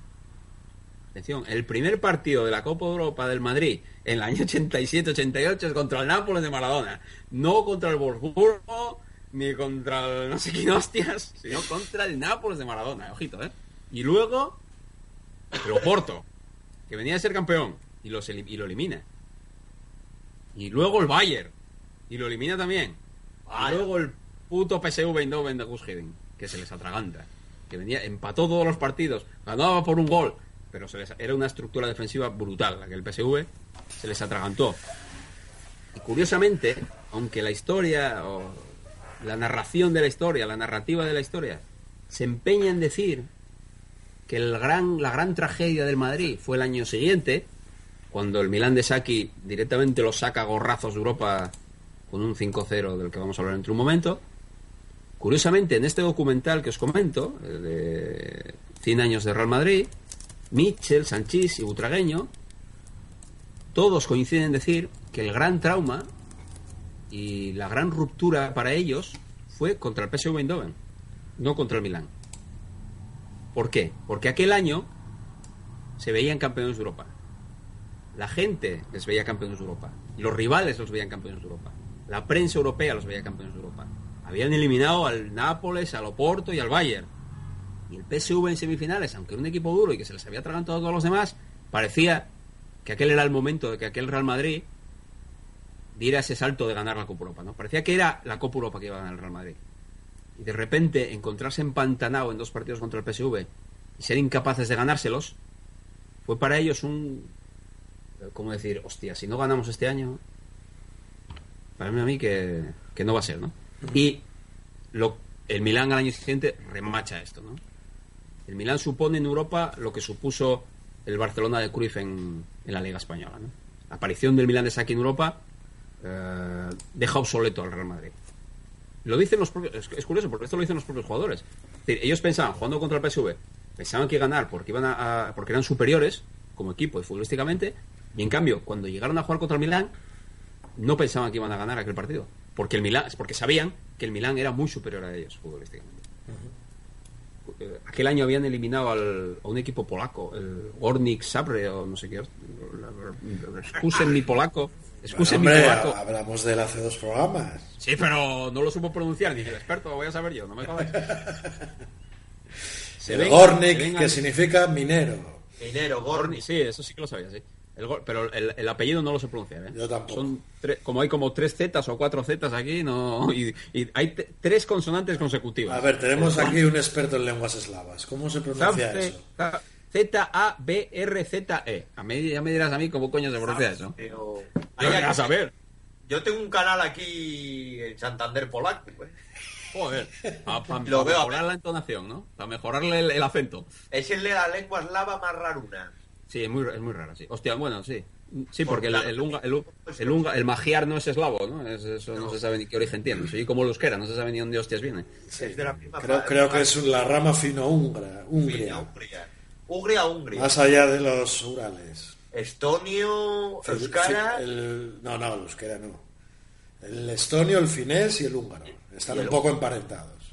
Atención, el primer partido de la Copa Europa del Madrid en el año ochenta y siete ochenta y ocho es contra el Nápoles de Maradona. No contra el Wolfsburgo, ni contra el no sé quién hostias, sino contra el Nápoles de Maradona. Ojito, ¿eh? Y luego el Oporto, que venía a ser campeón, y, los, y lo elimina. Y luego el Bayern, y lo elimina también. Vaya. Y luego el puto P S V Eindhoven de Gushedin, que se les atraganta, que venía, empató todos los partidos, ganaba por un gol, pero se les, era una estructura defensiva brutal la que el P S V se les atragantó. Y curiosamente, aunque la historia o la narración de la historia, la narrativa de la historia, se empeña en decir que el gran, la gran tragedia del Madrid fue el año siguiente, cuando el Milan de Sacchi directamente lo saca a gorrazos de Europa con un cinco cero del que vamos a hablar entre un momento. Curiosamente, en este documental que os comento, de cien años de Real Madrid, Michel, Sanchís y Butragueño, todos coinciden en decir que el gran trauma y la gran ruptura para ellos fue contra el P S V Eindhoven, no contra el Milán. ¿Por qué? Porque aquel año se veían campeones de Europa. La gente les veía campeones de Europa. Los rivales los veían campeones de Europa. La prensa europea los veía campeones de Europa. Habían eliminado al Nápoles, al Oporto y al Bayern. Y el P S V en semifinales, aunque era un equipo duro y que se les había atragantado a todos los demás, parecía que aquel era el momento de que aquel Real Madrid diera ese salto de ganar la Copa Europa, ¿no? Parecía que era la Copa Europa que iba a ganar el Real Madrid. Y de repente encontrarse empantanado en dos partidos contra el P S V y ser incapaces de ganárselos, fue para ellos un... como decir, hostia, si no ganamos este año, para mí a mí que, que no va a ser, ¿no? Y lo, el Milán al año siguiente remacha esto, ¿no? El Milán supone en Europa lo que supuso el Barcelona de Cruyff en, en la Liga Española, ¿no? La aparición del Milán de Sacchi en Europa eh, deja obsoleto al Real Madrid. Lo dicen los propios, es, es curioso porque esto lo dicen los propios jugadores. Es decir, ellos pensaban, jugando contra el P S V, pensaban que ganar porque iban a, a, porque eran superiores como equipo y futbolísticamente, y en cambio cuando llegaron a jugar contra el Milán no pensaban que iban a ganar aquel partido, porque el Milán, porque sabían que el Milán era muy superior a ellos futbolísticamente. Uh-huh. Aquel año habían eliminado al, a un equipo polaco, el Górnik Zabrze o no sé qué, excusen mi polaco. Excusen mi polaco. Hablamos de él hace dos programas. Sí, pero no lo supo pronunciar, dije, el experto, lo voy a saber yo, no me jodas. El Górnik, que significa minero. Minero, Górnik, sí, eso sí que lo sabía, sí. El, pero el, el apellido no lo sé pronunciar, ¿eh? Yo tampoco. Son tre, como hay como tres zetas o cuatro zetas aquí, no, y, y hay t- tres consonantes consecutivas. A ver, tenemos aquí un experto en lenguas eslavas. ¿Cómo se pronuncia Zabze, eso? Z A B R Z E. A mí, ya me dirás a mí cómo coño se pronuncia eso. Pero... Hay que saber. Yo tengo un canal aquí en Santander polaco, pues. Joder, para pa, pa mejorar la entonación, ¿no? Para mejorarle el, el acento. Es el de la lengua eslava más raruna. Sí, es muy, es muy raro, sí. Hostia, bueno, sí. Sí, porque el, el, unga, el, el, unga, el magiar no es eslavo, ¿no? Es, eso no se sabe ni qué origen tiene. Soy como el euskera, no se sabe ni dónde hostias viene. Sí, es de la misma creo, creo que es la rama fino-húngara. Hungría, Hungría. Más allá de los Urales. Estonio, euskara... El, el, no, no, el euskera no. El estonio, el finés y el húngaro. Están un poco emparentados.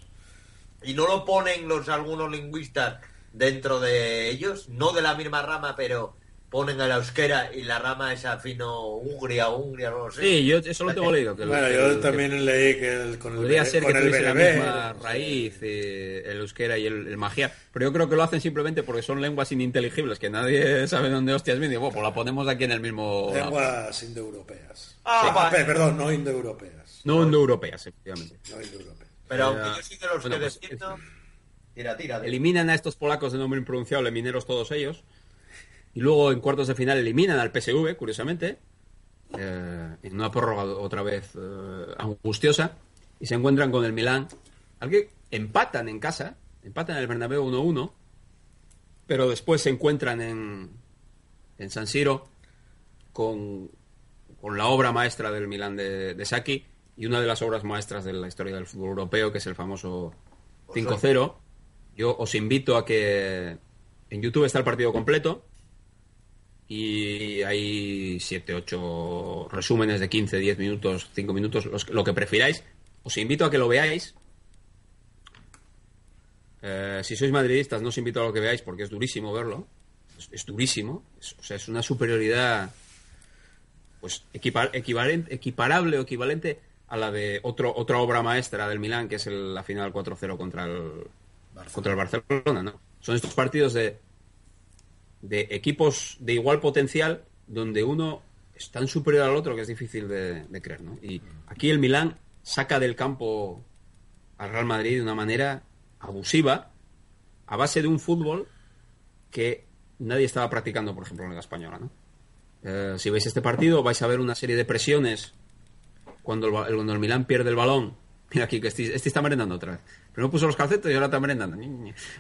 Y no lo ponen los algunos lingüistas... dentro de ellos, no de la misma rama, pero ponen a la euskera y la rama esa fino hungría o hungría, no lo sé. Sí, yo eso lo tengo leído. Que bueno, yo también que... leí que el, con el podría ser con que el tuviese B N B, la misma no raíz, eh, el euskera y el, el magiar, pero yo creo que lo hacen simplemente porque son lenguas ininteligibles, que nadie sabe dónde hostias viene. Bueno, pues la ponemos aquí en el mismo... Lenguas indoeuropeas. Ah, sí. Vale. Perdón, no indoeuropeas. No indoeuropeas, efectivamente. No indoeuropeas. Pero aunque yo sí que los bueno, que pues, defiendo... Tira, tira, tira. Eliminan a estos polacos de nombre impronunciable, mineros todos ellos, y luego en cuartos de final eliminan al P S V, curiosamente, eh, en una prórroga otra vez eh, angustiosa, y se encuentran con el Milán, al que empatan en casa, empatan en el Bernabéu uno uno, pero después se encuentran en, en San Siro con, con la obra maestra del Milán de, de Sacchi, y una de las obras maestras de la historia del fútbol europeo, que es el famoso cinco cero. Yo os invito a que en YouTube está el partido completo y hay siete, ocho resúmenes de quince, diez minutos, cinco minutos, los, lo que prefiráis. Os invito a que lo veáis. Eh, si sois madridistas, no os invito a lo que veáis porque es durísimo verlo. Es, es durísimo. Es, o sea, es una superioridad pues equipar, equiparable o equivalente a la de otro, otra obra maestra del Milán, que es el, la final cuatro cero contra el... Contra el Barcelona, ¿no? Son estos partidos de, de equipos de igual potencial donde uno es tan superior al otro que es difícil de, de creer, ¿no? Y aquí el Milán saca del campo al Real Madrid de una manera abusiva a base de un fútbol que nadie estaba practicando, por ejemplo, en la Liga Española, ¿no? Eh, si veis este partido vais a ver una serie de presiones cuando el, cuando el Milán pierde el balón, Mira aquí, que este, este está merendando otra vez. Primero puso los calcetos y ahora está merendando.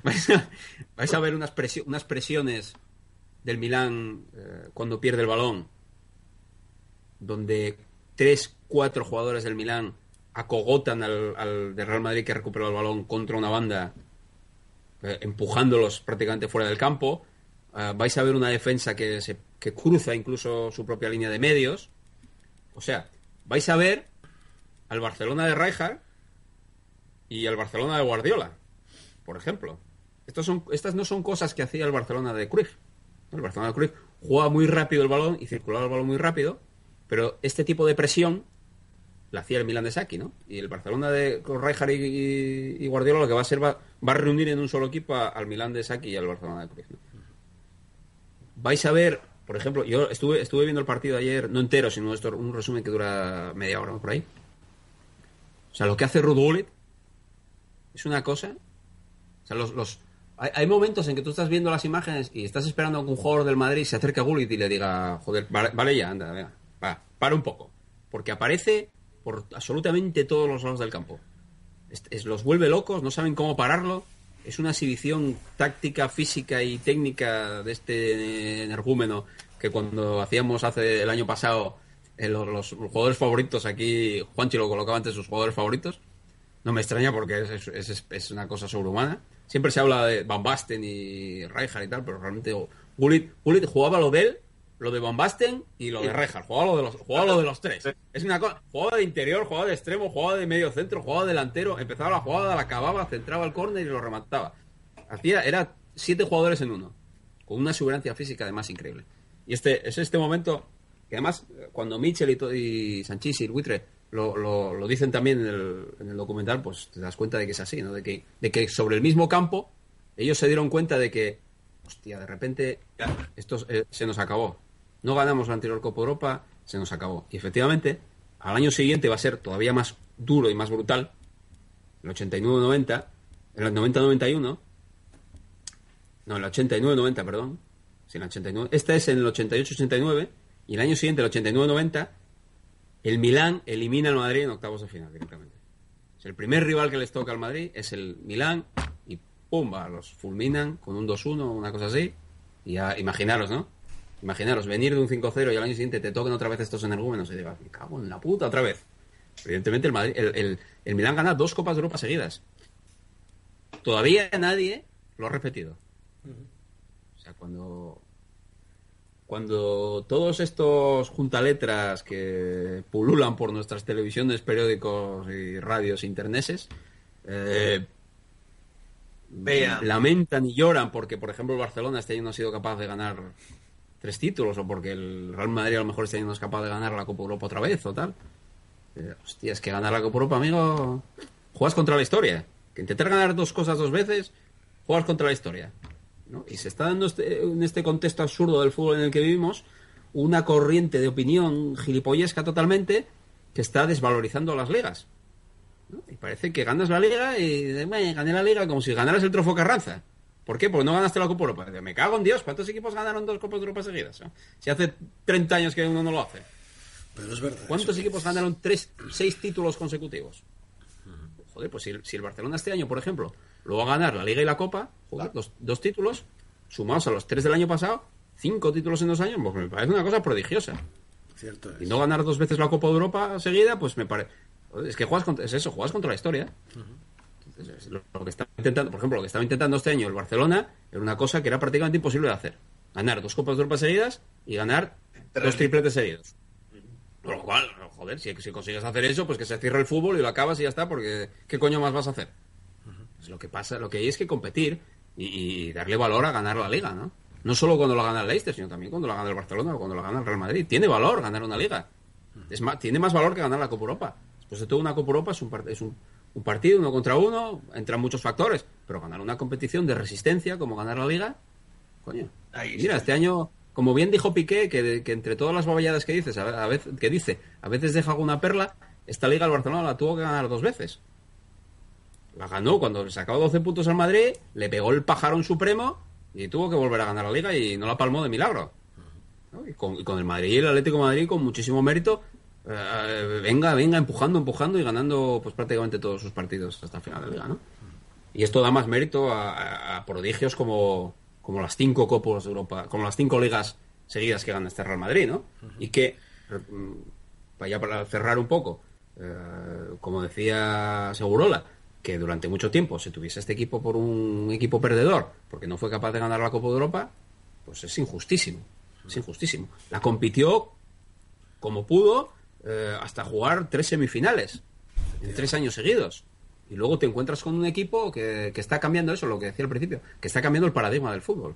Vais a, vais a ver unas, presio, unas presiones del Milán eh, cuando pierde el balón, donde tres, cuatro jugadores del Milán acogotan al, al de Real Madrid que recuperó el balón contra una banda, eh, empujándolos prácticamente fuera del campo. Eh, vais a ver una defensa que, se, que cruza incluso su propia línea de medios. O sea, vais a ver al Barcelona de Rijkaard y al Barcelona de Guardiola, por ejemplo. Estos son, estas no son cosas que hacía el Barcelona de Cruyff. El Barcelona de Cruyff jugaba muy rápido el balón y circulaba el balón muy rápido, pero este tipo de presión la hacía el Milan de Sacchi, ¿no? Y el Barcelona de Rijkaard y, y, y Guardiola lo que va a hacer va, va a reunir en un solo equipo a, al Milan de Sacchi y al Barcelona de Cruyff, ¿no? Vais a ver, por ejemplo, yo estuve estuve viendo el partido ayer, no entero, sino esto, un resumen que dura media hora, ¿no? Por ahí. O sea, lo que hace Ruud Gullit es una cosa. O sea, los, los hay, hay momentos en que tú estás viendo las imágenes y estás esperando a que un jugador del Madrid se acerque a Gullit y le diga, joder, vale, vale ya, anda, venga, va, para un poco. Porque aparece por absolutamente todos los lados del campo. Es, es, los vuelve locos, no saben cómo pararlo. Es una exhibición táctica, física y técnica de este energúmeno que cuando hacíamos hace el año pasado eh, los, los jugadores favoritos aquí, Juanchi lo colocaba entre sus jugadores favoritos. No me extraña porque es, es, es una cosa sobrehumana. Siempre se habla de Van Basten y Rijkaard y tal, pero realmente Gullit Gullit jugaba lo de él, lo de Van Basten y lo de Rijkaard. Jugaba lo de los, jugaba lo de los tres. Es una cosa, jugaba de interior, jugaba de extremo, jugaba de medio centro, jugaba delantero, empezaba la jugada, la acababa, centraba el córner y lo remataba. Hacía, era siete jugadores en uno, con una exuberancia física además increíble. Y este, es este momento que además cuando Michel y, to- y Sanchís y el Buitre lo, lo, lo dicen también en el, en el documental, pues te das cuenta de que es así, ¿no? De que, de que sobre el mismo campo ellos se dieron cuenta de que, hostia, de repente esto eh, se nos acabó. No ganamos la anterior Copa Europa, se nos acabó. Y efectivamente, al año siguiente va a ser todavía más duro y más brutal. El ochenta y nueve noventa, el noventa noventa y uno, no, el ochenta y nueve noventa, perdón. Sí, el ochenta y nueve. Este es en el ochenta y ocho ochenta y nueve, y el año siguiente, el ochenta y nueve noventa, el Milán elimina al Madrid en octavos de final directamente. Es el primer rival que les toca al Madrid, es el Milán, y pumba, los fulminan con un dos uno, una cosa así. Y ya, imaginaros, ¿no? Imaginaros, venir de un cinco cero y al año siguiente te toquen otra vez estos energúmenos y digas, me cago en la puta, otra vez. Evidentemente el, Madrid, el, el, el Milán gana dos Copas de Europa seguidas. Todavía nadie lo ha repetido. O sea, cuando, cuando todos estos juntaletras que pululan por nuestras televisiones, periódicos y radios interneses, eh, vean, lamentan y lloran porque, por ejemplo, el Barcelona este año no ha sido capaz de ganar tres títulos, o porque el Real Madrid a lo mejor este año no es capaz de ganar la Copa Europa otra vez, o tal. Eh, hostia, es que ganar la Copa Europa, amigo, juegas contra la historia. Que intentar ganar dos cosas dos veces, juegas contra la historia, ¿no? Y se está dando este, en este contexto absurdo del fútbol en el que vivimos, una corriente de opinión gilipollesca totalmente que está desvalorizando las ligas, ¿no? Y parece que ganas la liga y bueno, gané la liga como si ganaras el trofeo Carranza. ¿Por qué? Porque no ganaste la Copa Europa. Me cago en Dios, ¿cuántos equipos ganaron dos Copas de Europa seguidas? ¿Eh? Si hace treinta años que uno no lo hace. Pero es verdad. ¿Cuántos equipos es... ganaron tres, seis títulos consecutivos? Uh-huh. Joder, pues si, si el Barcelona este año, por ejemplo, lo va a ganar la Liga y la Copa, joder, dos, dos títulos, sumados a los tres del año pasado, cinco títulos en dos años, pues me parece una cosa prodigiosa. Cierto es. Y no ganar dos veces la Copa de Europa seguida, pues me parece... Es que juegas contra... es eso, juegas contra la historia. Uh-huh. Lo que estaba intentando, por ejemplo, lo que estaba intentando este año el Barcelona era una cosa que era prácticamente imposible de hacer: ganar dos Copas de Europa seguidas y ganar Tres. dos tripletes seguidos. Por lo cual, joder, si, si consigues hacer eso, pues que se cierre el fútbol y lo acabas y ya está, porque ¿qué coño más vas a hacer? Uh-huh. Pues lo que pasa, lo que hay es que competir y, y darle valor a ganar la liga, ¿no? No solo cuando lo gana el Leicester, sino también cuando lo gana el Barcelona o cuando lo gana el Real Madrid. Tiene valor ganar una liga. Uh-huh. Es más, tiene más valor que ganar la Copa Europa. Después de todo, una Copa Europa es un es un Un partido, uno contra uno, entran muchos factores, pero ganar una competición de resistencia como ganar la Liga, coño. Mira, este año, como bien dijo Piqué, que, que entre todas las baballadas que dices, a, a veces que dice, a veces deja alguna perla, esta Liga el Barcelona la tuvo que ganar dos veces. La ganó cuando le sacó doce puntos al Madrid, le pegó el pajarón supremo y tuvo que volver a ganar la Liga y no la palmó de milagro, ¿no? Y, con, y con el Madrid y el Atlético de Madrid con muchísimo mérito, eh, venga, venga, empujando, empujando y ganando pues prácticamente todos sus partidos hasta el final de la liga, ¿no? Y esto da más mérito a, a prodigios como, como las cinco Copas de Europa, como las cinco ligas seguidas que gana este Real Madrid, ¿no? Uh-huh. Y que, ya para cerrar un poco, eh, como decía Segurola, que durante mucho tiempo se tuviese este equipo por un equipo perdedor porque no fue capaz de ganar la Copa de Europa, pues es injustísimo, es injustísimo. La compitió como pudo eh, hasta jugar tres semifinales en tres años seguidos. Y luego te encuentras con un equipo que, que está cambiando eso, lo que decía al principio, que está cambiando el paradigma del fútbol.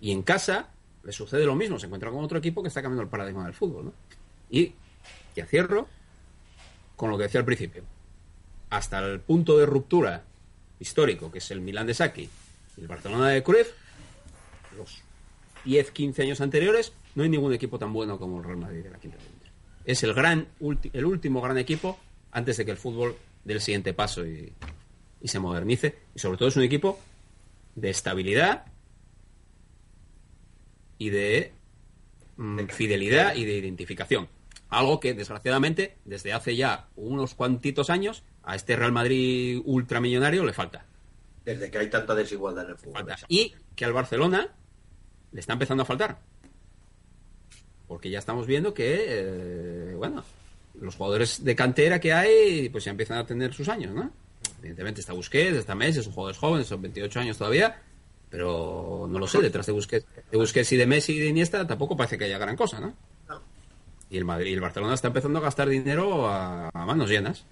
Y en casa le sucede lo mismo, se encuentra con otro equipo que está cambiando el paradigma del fútbol, ¿no? Y ya cierro con lo que decía al principio. Hasta el punto de ruptura histórico, que es el Milan de Sacchi y el Barcelona de Cruyff, los diez quince años anteriores, no hay ningún equipo tan bueno como el Real Madrid de la Quinta División. Es el, gran, ulti, el último gran equipo antes de que el fútbol dé el siguiente paso y, y se modernice. Y sobre todo es un equipo de estabilidad y de mm, fidelidad y de identificación. Algo que, desgraciadamente, desde hace ya unos cuantitos años, a este Real Madrid ultramillonario le falta. Desde que hay tanta desigualdad en el fútbol. Falta. Y que al Barcelona le está empezando a faltar. Porque ya estamos viendo que, eh, bueno, los jugadores de cantera que hay, pues ya empiezan a tener sus años, ¿no? Evidentemente está Busquets, está Messi, son jugadores jóvenes, son veintiocho años todavía, pero no lo sé, detrás de Busquets, de Busquets y de Messi y de Iniesta tampoco parece que haya gran cosa, ¿no? Y el Madrid, el Barcelona está empezando a gastar dinero a, a manos llenas.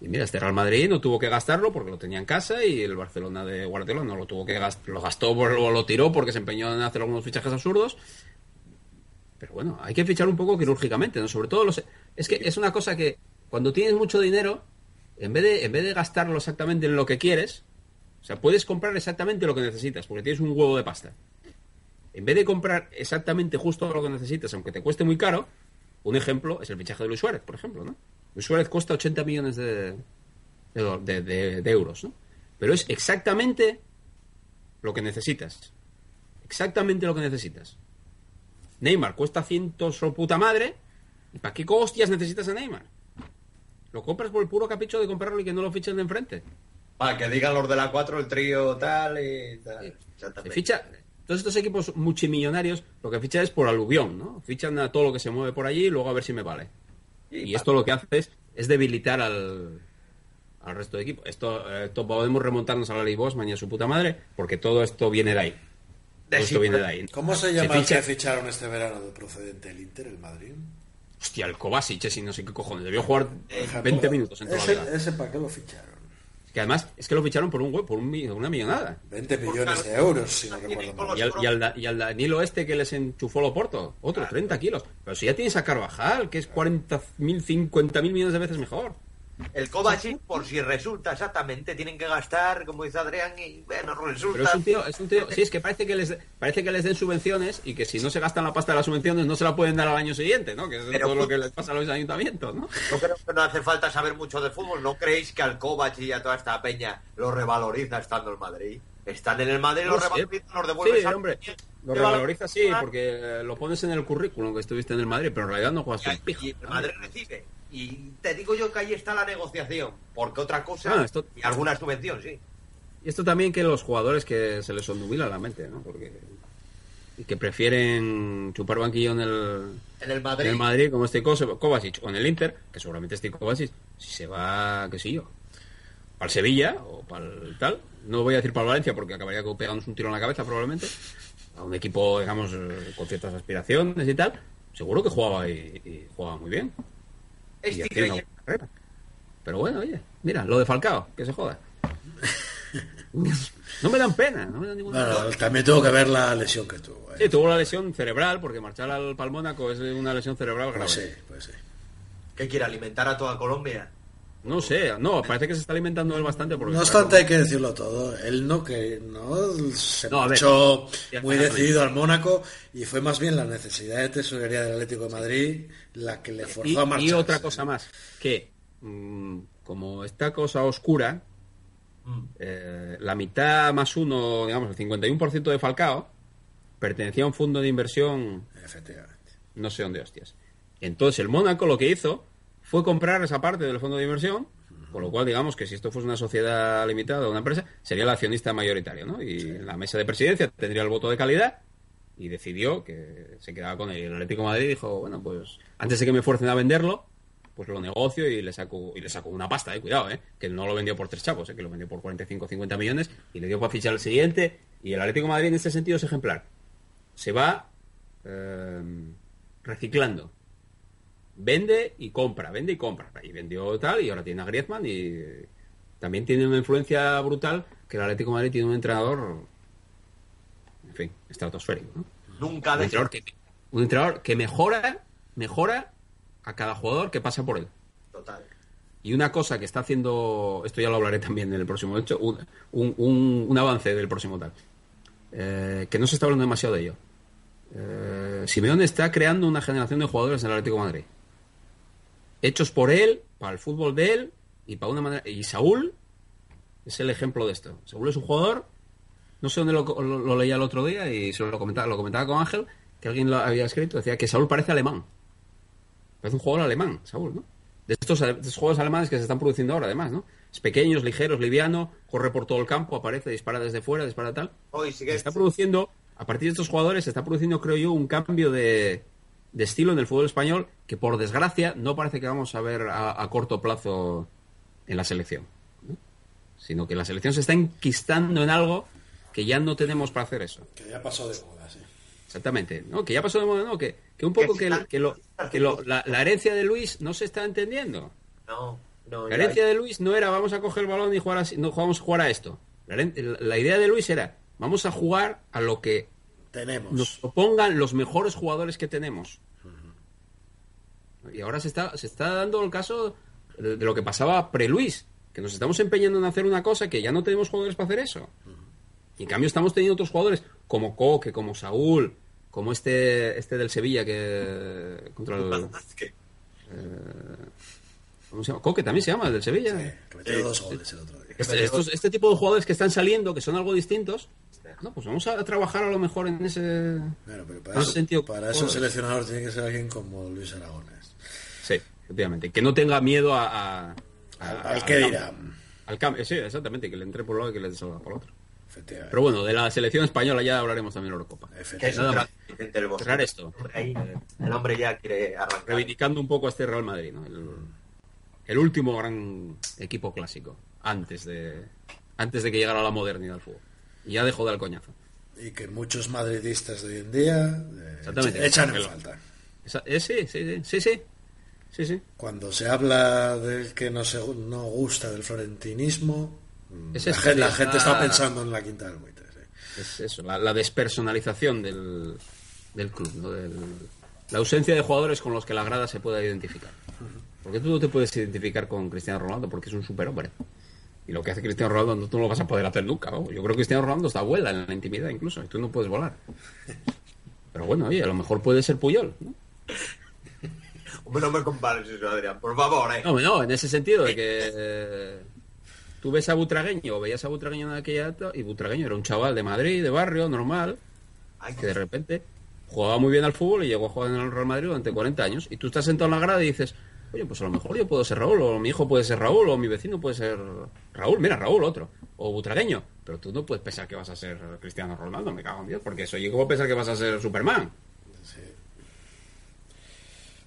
Y mira, este Real Madrid no tuvo que gastarlo porque lo tenía en casa y el Barcelona de Guardiola no lo tuvo que gastar, lo gastó, lo, lo tiró porque se empeñó en hacer algunos fichajes absurdos. Pero bueno, hay que fichar un poco quirúrgicamente, ¿no? Sobre todo los... Es que es una cosa que cuando tienes mucho dinero, en vez de en vez de gastarlo exactamente en lo que quieres, o sea, puedes comprar exactamente lo que necesitas porque tienes un huevo de pasta. En vez de comprar exactamente justo lo que necesitas, aunque te cueste muy caro, un ejemplo es el fichaje de Luis Suárez, por ejemplo, ¿no? Luis Suárez cuesta ochenta millones de, de, de, de, de euros, ¿no? Pero es exactamente lo que necesitas. Exactamente lo que necesitas. Neymar cuesta cientos su puta madre. ¿Y para qué hostias necesitas a Neymar? Lo compras por el puro capricho de comprarlo y que no lo fichen de enfrente. Para que digan los de la cuatro, el trío tal y tal. Se ficha... Todos estos equipos multimillonarios lo que fichan es por aluvión, ¿no? Fichan a todo lo que se mueve por allí y luego a ver si me vale. Y esto lo que hace es, es debilitar al, al resto de equipos. Esto, esto podemos remontarnos a la ley Bosch, mañana su puta madre, porque todo esto viene de ahí. Todo esto viene de ahí. ¿Cómo se llama se ficha... el que ficharon este verano de procedente del Inter, el Madrid? Hostia, el Kovacic, si no sé qué cojones. Debió jugar veinte minutos en toda la vida. ¿Ese para qué lo ficharon? Que además es que lo ficharon por un por un, una millonada. veinte millones de euros, si no recuerdo mal. Y al, y, al, y al Danilo este que les enchufó Loporto, otro, treinta kilos. Pero si ya tienes a Carvajal, que es cuarenta mil, cincuenta mil millones de veces mejor. El Kovacic, por si resulta exactamente, tienen que gastar, como dice Adrián, y bueno, resulta... Pero es un tío, es un tío, sí, es que parece que les parece que les den subvenciones y que si no se gastan la pasta de las subvenciones no se la pueden dar al año siguiente, ¿no? Que es pero, todo lo que les pasa a los ayuntamientos, ¿no? Yo creo que no hace falta saber mucho de fútbol, ¿no creéis que al Kovacic y a toda esta peña lo revaloriza estando en Madrid? Están en el Madrid, no los revalorizan, los devuelves. Sí, a... hombre, los revaloriza sí, porque eh, lo pones en el currículum que estuviste en el Madrid, pero en realidad no juegas un pijo. Y el Madrid recibe. Y te digo yo que ahí está la negociación, porque otra cosa, ah, esto... y alguna subvención, sí. Y esto también que los jugadores que se les ondubila la mente, ¿no? Porque y que prefieren chupar banquillo en el, en el Madrid, en el Madrid como este Kovacic, o en el Inter, que seguramente este Kovacic, si se va, qué sé yo, para el Sevilla o para el tal, no voy a decir para el Valencia porque acabaría pegándose un tiro en la cabeza probablemente, a un equipo, digamos, con ciertas aspiraciones y tal, seguro que jugaba y, y jugaba muy bien. Una... Pero bueno, oye, mira, lo de Falcao, que se joda. No me dan pena, no me dan ninguna bueno, pena. También tuvo que ver la lesión que tuvo. ¿eh? Sí, tuvo la lesión cerebral, porque marchar al Mónaco es una lesión cerebral grave. Pues sí, pues sí. ¿Qué quiere, alimentar a toda Colombia? No sé, no, parece que se está alimentando él bastante. Porque no obstante, hay que decirlo todo. Él no que no se no, marchó ver, muy decidido al Mónaco y fue más bien la necesidad de tesorería del Atlético de Madrid la que le forzó y, a marchar. Y otra cosa más, que mmm, como esta cosa oscura, mm. eh, la mitad más uno, digamos, el cincuenta y uno por ciento de Falcao, pertenecía a un fondo de inversión. Efectivamente. No sé dónde hostias. Entonces el Mónaco lo que hizo fue comprar esa parte del fondo de inversión, con lo cual digamos que si esto fuese una sociedad limitada o una empresa, sería el accionista mayoritario, ¿no? Y sí. En la mesa de presidencia tendría el voto de calidad y decidió que se quedaba con él. Y el Atlético de Madrid dijo, bueno, pues antes de que me fuercen a venderlo, pues lo negocio y le saco y le saco una pasta, eh, cuidado, eh, que no lo vendió por tres chavos, eh, que lo vendió por cuarenta y cinco, cincuenta millones y le dio para fichar el siguiente. Y el Atlético de Madrid en este sentido es ejemplar. Se va eh, reciclando. Vende y compra, vende y compra. Y vendió tal y ahora tiene a Griezmann y también tiene una influencia brutal que el Atlético de Madrid tiene un entrenador, en fin, estratosférico, ¿no? Nunca un entrenador, que, un entrenador que mejora, mejora a cada jugador que pasa por él. Total. Y una cosa que está haciendo, esto ya lo hablaré también en el próximo hecho, un, un, un, un avance del próximo tal, eh, que no se está hablando demasiado de ello. Eh, Simeone está creando una generación de jugadores en el Atlético de Madrid, hechos por él, para el fútbol de él y para una manera. Y Saúl es el ejemplo de esto. Saúl es un jugador, no sé dónde lo, lo, lo leía el otro día y se lo comentaba, lo comentaba con Ángel, que alguien lo había escrito, decía que Saúl parece alemán. Parece un jugador alemán, Saúl, ¿no? De estos, de estos juegos alemanes que se están produciendo ahora, además, ¿no? Es pequeño, es ligero, es liviano, corre por todo el campo, aparece, dispara desde fuera, dispara tal. Hoy sí que se está produciendo, a partir de estos jugadores, se está produciendo, creo yo, un cambio de, de estilo en el fútbol español que, por desgracia, no parece que vamos a ver a, a corto plazo en la selección, ¿no? Sino que la selección se está enquistando en algo que ya no tenemos para hacer eso. Que ya pasó de moda, sí. Exactamente, ¿no? Que ya pasó de moda, ¿no? Que, que un poco que, la, que, lo, que lo, la, la herencia de Luis no se está entendiendo. No, no. La herencia de Luis no era vamos a coger el balón y jugar así, no, vamos a jugar a esto. La, la idea de Luis era vamos a jugar a lo que tenemos. Nos opongan los mejores jugadores que tenemos. Uh-huh. Y ahora se está, se está dando el caso de, de lo que pasaba pre-Luis, que nos estamos empeñando en hacer una cosa que ya no tenemos jugadores para hacer eso. Uh-huh. Y en cambio estamos teniendo otros jugadores como Coque, como Saúl, como este este del Sevilla que contra el eh, ¿cómo se llama? Coque también se llama el del Sevilla. Sí, que metió dos goles el otro día. Este, estos, este tipo de jugadores que están saliendo, que son algo distintos, no, pues vamos a trabajar a lo mejor en ese, bueno, pero para, en ese eso, sentido. Para eso un seleccionador tiene que ser alguien como Luis Aragonés. Sí, efectivamente, que no tenga miedo a, a, a al, al que dirán. Al cambio, sí, exactamente, que le entre por un lado y que le salga por otro. Pero bueno, de la selección española ya hablaremos también en la Eurocopa. Cerrar esto. Ahí, el hombre ya quiere arrancar. Reivindicando un poco a este Real Madrid, ¿no? El, el último gran equipo clásico, antes de antes de que llegara la modernidad al fútbol. Y ya dejó de dar coñazo. Y que muchos madridistas de hoy en día eh, echan en falta. Esa, eh, sí, sí, sí, sí, sí, sí. Cuando se habla del que no, se, no gusta del florentinismo... Es la, gente, la gente está pensando en la quinta del buitre, ¿sí? Es eso, la, la despersonalización del, del club, ¿no? Del, la ausencia de jugadores con los que la grada se pueda identificar. Porque tú no te puedes identificar con Cristiano Ronaldo porque es un superhombre. Y lo que hace Cristiano Ronaldo no tú no lo vas a poder hacer nunca, ¿no? Yo creo que Cristiano Ronaldo está vuela en la intimidad incluso, y tú no puedes volar. Pero bueno, oye, a lo mejor puede ser Puyol, ¿no? Hombre, no me compares eso, Adrián, por favor, ¿eh? No, no, en ese sentido de que... Eh, tú ves a Butragueño, veías a Butragueño en aquella... Y Butragueño era un chaval de Madrid, de barrio, normal, que de repente jugaba muy bien al fútbol y llegó a jugar en el Real Madrid durante cuarenta años. Y tú estás sentado en la grada y dices, oye, pues a lo mejor yo puedo ser Raúl, o mi hijo puede ser Raúl, o mi vecino puede ser Raúl, mira, Raúl, otro, o Butragueño. Pero tú no puedes pensar que vas a ser Cristiano Ronaldo, me cago en Dios, porque eso, yo cómo pensar que vas a ser Superman. Sí.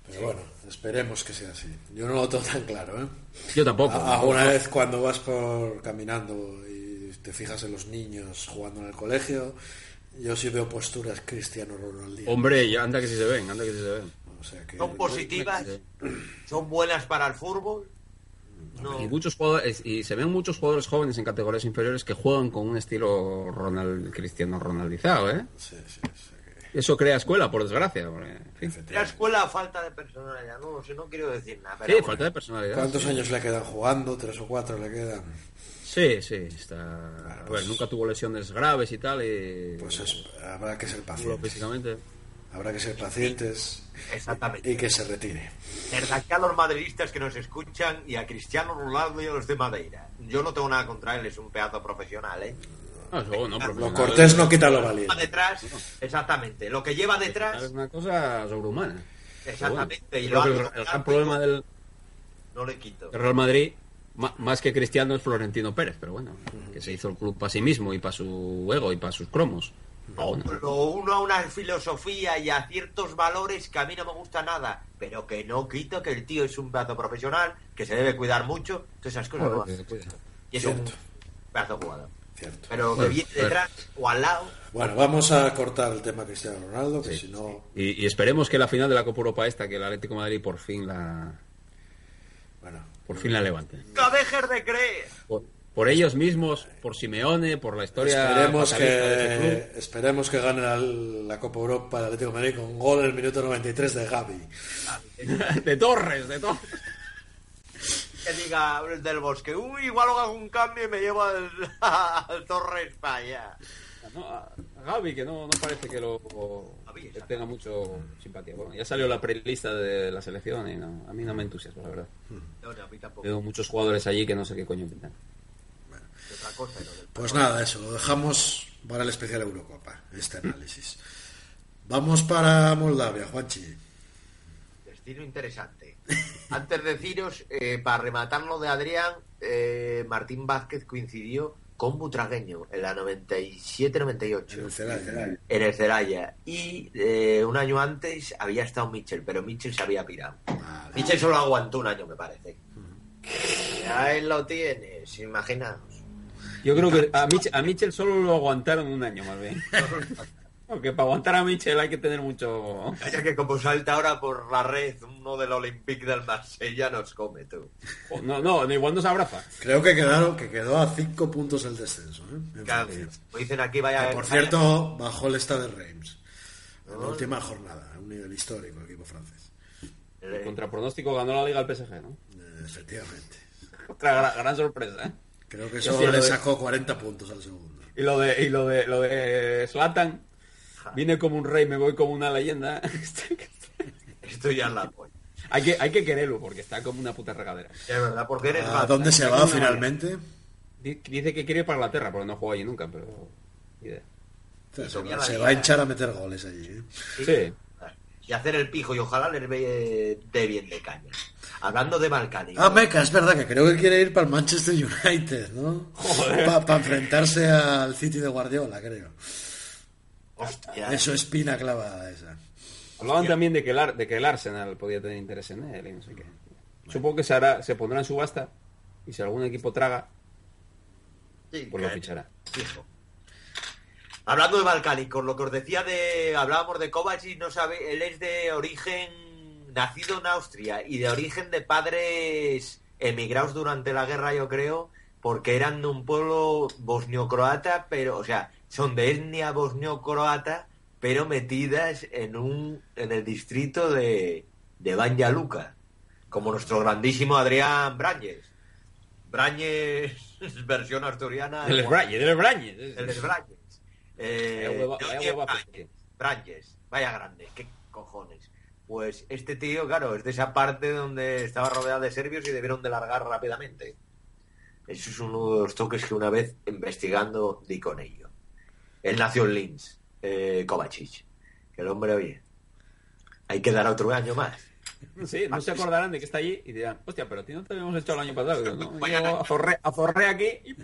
Pero bueno, esperemos que sea así. Yo no lo tengo tan claro, ¿eh? Yo tampoco. Alguna no, no. vez cuando vas por caminando y te fijas en los niños jugando en el colegio, yo sí veo posturas Cristiano Ronaldo. Hombre, ya anda que sí se ven, anda que sí se ven. O sea que... Son positivas, son buenas para el fútbol. No. Y muchos jugadores, y se ven muchos jugadores jóvenes en categorías inferiores que juegan con un estilo Ronald, Cristiano Ronaldizado, ¿eh? Sí, sí, sí. Eso crea escuela, por desgracia. En fin. Crea escuela a falta de personalidad. No, si no quiero decir nada. Pero sí, bueno. Falta de personalidad. ¿Cuántos sí. años le quedan jugando? ¿Tres o cuatro le quedan? Sí, sí. Está... Claro, a pues... ver, nunca tuvo lesiones graves y tal. Y... Pues es... habrá que ser pacientes. Físicamente. Habrá que ser pacientes. Exactamente. Y que se retire. Desde aquí a los madridistas que nos escuchan y a Cristiano Ronaldo y a los de Madeira. Yo no tengo nada contra él, es un pedazo profesional, ¿eh? No, eso, no, lo cortés no quita lo valiente. Detrás, exactamente, lo que lleva detrás es una cosa sobrehumana. Exactamente. Y lo creo que el, el gran problema del... No le quito. El Real Madrid, más que Cristiano, es Florentino Pérez, pero bueno, que se hizo el club para sí mismo y para su ego y para sus cromos. No, lo uno a una filosofía y a ciertos valores que a mí no me gusta nada, pero que no quito que el tío es un pedazo profesional, que se debe cuidar mucho, todas esas cosas. Bueno, no que, y es cierto. Un pedazo jugador. Cierto. Pero que viene detrás o al lado. Bueno, vamos a cortar el tema Cristiano Ronaldo, que sí, si no... Y, y esperemos que la final de la Copa Europa esta, que el Atlético de Madrid por fin la... Bueno, por fin la levante. ¡No dejes de creer! Bueno. Por ellos mismos, por Simeone, por la historia... Esperemos, que, esperemos que gane la, la Copa Europa el Atlético de Madrid con gol en el minuto noventa y tres de Gavi. De Torres, de Torres. Que diga del Bosque, uy, igual hago un cambio y me llevo al, al Torres para allá. No, a Gavi, que no, no parece que lo Gavi, que tenga mucho simpatía. Bueno, ya salió la prelista de la selección y no, a mí no me entusiasma, la verdad. No, no, a mí tampoco. Veo muchos jugadores allí que no sé qué coño pintan. Cosa, ¿no? Pues nada, eso, lo dejamos para el especial Eurocopa, este análisis. Vamos para Moldavia, Juanchi. Destino interesante. Antes de deciros, eh, para rematar lo de Adrián, eh, Martín Vázquez coincidió con Butragueño en la noventa y siete noventa y ocho. En el Celaya. En el Celaya. Y eh, un año antes había estado Michel, pero Michel se había pirado. Vale. Michel solo aguantó un año, me parece. Uh-huh. Ahí lo tienes, imaginaos. Yo creo que a Michel, a Michel solo lo aguantaron un año más bien. Porque para aguantar a Michel hay que tener mucho... Calla que como salta ahora por la red uno del Olympique del Marsella nos come, tú. No, no, igual nos abraza. Creo que quedaron que quedó a cinco puntos el descenso. ¿Eh? Claro, como dicen aquí, vaya... Que, por cierto, bajó el Stade de Reims. En la última jornada, a un nivel histórico el equipo francés. El contrapronóstico ganó la Liga al P S G, ¿no? Efectivamente. Otra gran, gran sorpresa, ¿eh? Creo que eso sí, le sacó de... cuarenta puntos al segundo. Y lo de y lo de lo de Zlatan, vine como un rey, me voy como una leyenda. Estoy ya en la polla. Hay que hay que quererlo porque está como una puta regadera. Es verdad, porque eres ¿A dónde se va finalmente? Dice que quiere ir para Inglaterra, pero no juega allí nunca, pero idea. Entonces, se, se va a hinchar a meter goles allí. ¿Eh? Sí. sí. Y hacer el pijo y ojalá le dé bien de caña. Hablando de Balcánico. Ah, Meca, es verdad que creo que quiere ir para el Manchester United, ¿no? Joder. Para pa enfrentarse al City de Guardiola, creo. Hostia. Eso es espina clavada esa. Hablaban Hostia. también de que, el, de que el Arsenal podía tener interés en él y no sé qué. Bueno. Supongo que se, hará, se pondrá en subasta y si algún equipo traga, sí, pues lo fichará. Fijo. Hablando de Balcánicos, lo que os decía de... Hablábamos de Kovacic, no sabe... Él es de origen... Nacido en Austria y de origen de padres emigrados durante la guerra, yo creo, porque eran de un pueblo bosnio-croata, pero... O sea, son de etnia bosnio-croata, pero metidas en un... En el distrito de... De Banja Luka. Como nuestro grandísimo Adrián Brañez. Brañez... Versión asturiana... El Brañez, el Brañez. El Brañez. Eh, hueva, hueva, Brañez, Brañez, vaya grande, qué cojones. Pues este tío, claro, es de esa parte donde estaba rodeada de serbios y debieron de largar rápidamente. Eso es uno de los toques que una vez investigando di con ello. Él nació en Linz, eh, Kovacic. Que el hombre, oye, hay que dar otro año más. Sí, no se acordarán de que está allí y dirán, hostia, pero a ti no te habíamos echado el año pasado, ¿no? Yo azorré, azorré aquí y...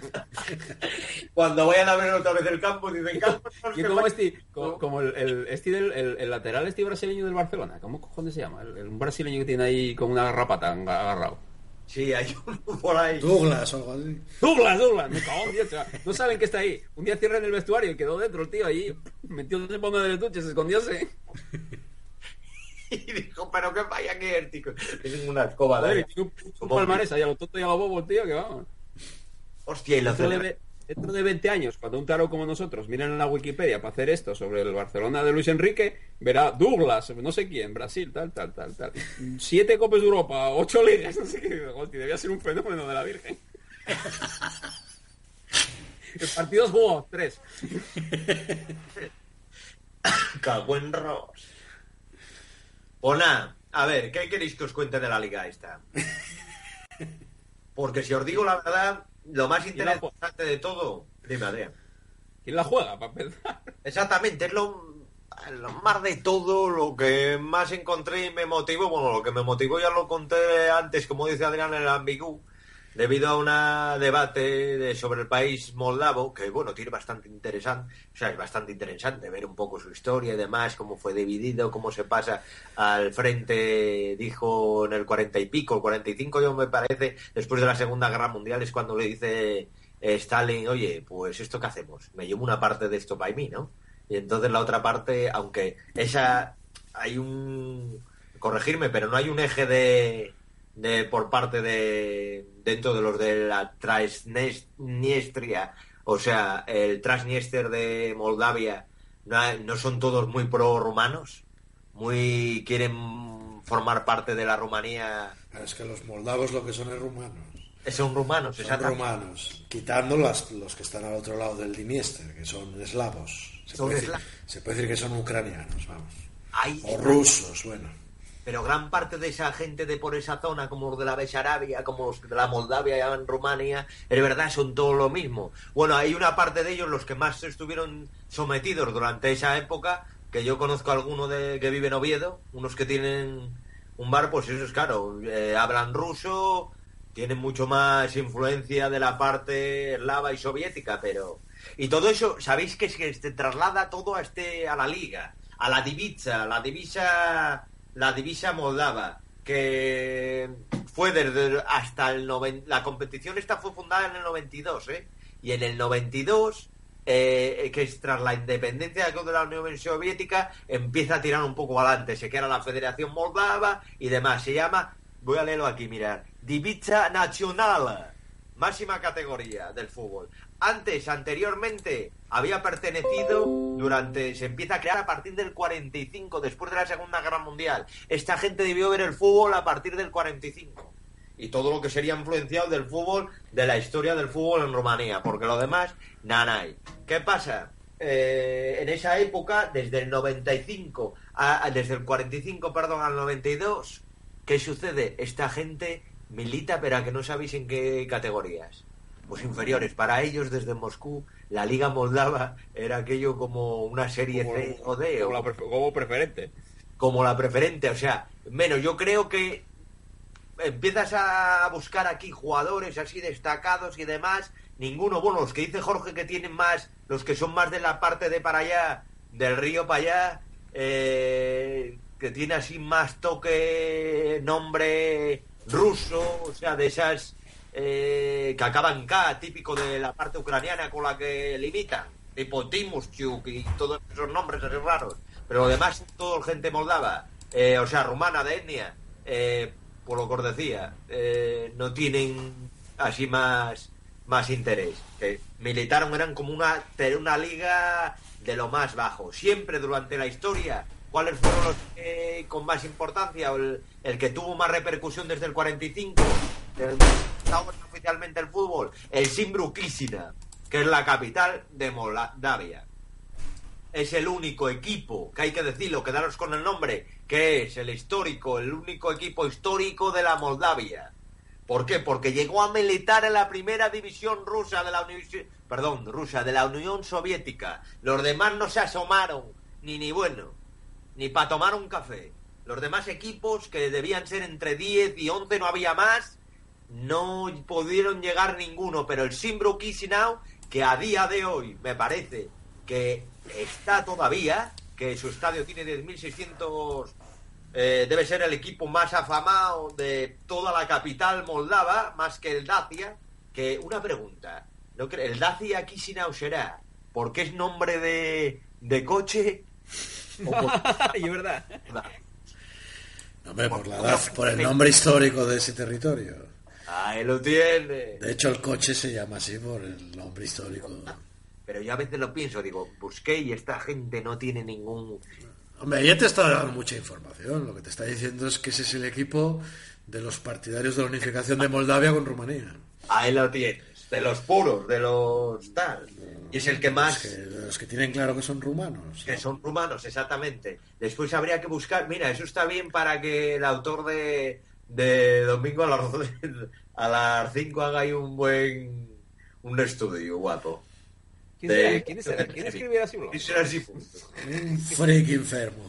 Cuando vayan a ver otra vez el campo, dicen, campo... No es como, este, como, como el, el, este del, el, el lateral este brasileño del Barcelona, ¿cómo cojones se llama? El, el brasileño que tiene ahí con una garrapata agarrado. Sí, hay uno por ahí. Douglas o algo así. Douglas, Douglas, me cago en Dios, chaval. No saben que está ahí. Un día cierran el vestuario y quedó dentro el tío ahí, metió en el fondo del duche, se escondióse. Y dijo, pero que vaya que el tico. Es una escoba, ¿eh? Un, un palmarés ahí a los tontos y a los bobos, tío, que vamos. Hostia, y la dentro, de, dentro de veinte años, cuando un tarot como nosotros miren en la Wikipedia para hacer esto sobre el Barcelona de Luis Enrique, verá Douglas, no sé quién, Brasil, tal, tal, tal, tal. Siete copas de Europa, ocho ligas, no sé qué. Hostia, debía ser un fenómeno de la Virgen. El partido jugó tres. Cago en Ross. Hola, a ver, ¿qué queréis que os cuente de la liga esta? Porque si os digo la verdad, lo más interesante de todo... Dime, Adrián. ¿Quién la juega, para empezar? Exactamente, es lo... más de todo, lo que más encontré y me motivó, bueno, lo que me motivó ya lo conté antes, como dice Adrián, en el ambigú, debido a un debate de, sobre el país moldavo, que bueno, tiene bastante interesante, o sea, es bastante interesante ver un poco su historia y demás, cómo fue dividido, cómo se pasa al frente, dijo en el cuarenta y pico, el cuarenta y cinco, yo me parece, después de la Segunda Guerra Mundial, es cuando le dice Stalin, oye, pues esto qué hacemos, me llevo una parte de esto para mí, ¿no? Y entonces la otra parte, aunque esa hay un, corregirme, pero no hay un eje de, de por parte de, dentro de los de la Transnistria, o sea, el Transnister de Moldavia, no, hay, no son todos muy pro-rumanos, muy quieren formar parte de la Rumanía. Es que los moldavos lo que son es rumanos. Son rumanos, son rumanos, quitando las, los que están al otro lado del Dniester, que son eslavos. Se, son puede, esla... decir, se puede decir que son ucranianos, vamos. Ay, o rusos, bueno. Pero gran parte de esa gente de por esa zona, como los de la Besarabia, como los de la Moldavia y en Rumania, en verdad son todo lo mismo. Bueno, hay una parte de ellos, los que más estuvieron sometidos durante esa época, que yo conozco a alguno de, que vive en Oviedo, unos que tienen un bar, pues eso es claro, eh, hablan ruso, tienen mucho más influencia de la parte eslava y soviética, pero... Y todo eso, sabéis que se este, traslada todo a este a la liga, a la divisa, la divisa, la divisa moldava, que fue desde hasta el noventa... La competición esta fue fundada en el noventa y dos, ¿eh? Y en el noventa y dos, eh, que es tras la independencia de la Unión Soviética, empieza a tirar un poco adelante, se crea la Federación Moldava y demás, se llama... Voy a leerlo aquí, mirad. Divisa Nacional, máxima categoría del fútbol. Antes, anteriormente, había pertenecido durante... Se empieza a crear a partir del cuarenta y cinco, después de la Segunda Guerra Mundial. Esta gente debió ver el fútbol a partir del cuarenta y cinco. Y todo lo que sería influenciado del fútbol, de la historia del fútbol en Rumanía. Porque lo demás, nanay. ¿Qué pasa? Eh, en esa época, desde el noventa y cinco, a, desde el cuarenta y cinco, perdón, al noventa y dos... ¿Qué sucede? Esta gente milita, pero a que no sabéis en qué categorías. Pues inferiores. Para ellos, desde Moscú, la Liga Moldava era aquello como una serie como, C o D. Como, o, la, como preferente. Como la preferente, o sea, menos. Yo creo que empiezas a buscar aquí jugadores así destacados y demás. Ninguno, bueno, los que dice Jorge que tienen más, los que son más de la parte de para allá, del río para allá, eh... que tiene así más toque, nombre ruso, o sea, de esas eh, que acaban K, típico de la parte ucraniana con la que limitan, tipo Timushchuk y todos esos nombres así raros, pero además toda gente moldava, eh, o sea, rumana de etnia, eh, por lo que os decía, eh, no tienen así más, más interés. Que militaron, eran como una, una liga de lo más bajo, siempre durante la historia. ¿Cuáles fueron los que con más importancia? El, el que tuvo más repercusión desde el cuarenta y cinco, desde oficialmente el fútbol, el Simbru Kisina, que es la capital de Moldavia. Es el único equipo, que hay que decirlo, quedaros con el nombre, que es el histórico, el único equipo histórico de la Moldavia. ¿Por qué? Porque llegó a militar en la primera división rusa de la Unión, perdón, rusa, de la Unión Soviética. Los demás no se asomaron, ni ni bueno. ni para tomar un café. Los demás equipos, que debían ser entre diez y once, no había más, no pudieron llegar ninguno, pero el Simbru Chișinău, que a día de hoy me parece que está todavía, que su estadio tiene diez mil seiscientos, eh, debe ser el equipo más afamado de toda la capital moldava, más que el Dacia, que una pregunta, ¿no cre- el Dacia Chișinău será porque es nombre de, de coche? Y verdad. No, hombre, por, la edad, por el nombre histórico de ese territorio. Ahí lo tiene. De hecho, el coche se llama así por el nombre histórico. Pero yo a veces lo pienso, digo, busqué y esta gente no tiene ningún... Hombre, ya te está dando mucha información. Lo que te está diciendo es que ese es el equipo de los partidarios de la unificación de Moldavia con Rumanía. Ahí lo tienes. De los puros, de los tal. No, y es el que más... Es que, los que tienen claro que son rumanos. Que son rumanos, exactamente. Después habría que buscar... Mira, eso está bien para que el autor de, de Domingo a las, a las cinco haga ahí un buen... Un estudio guapo. ¿Quién, de... ¿Quién, será? ¿Quién escribirá así? Un friki enfermo.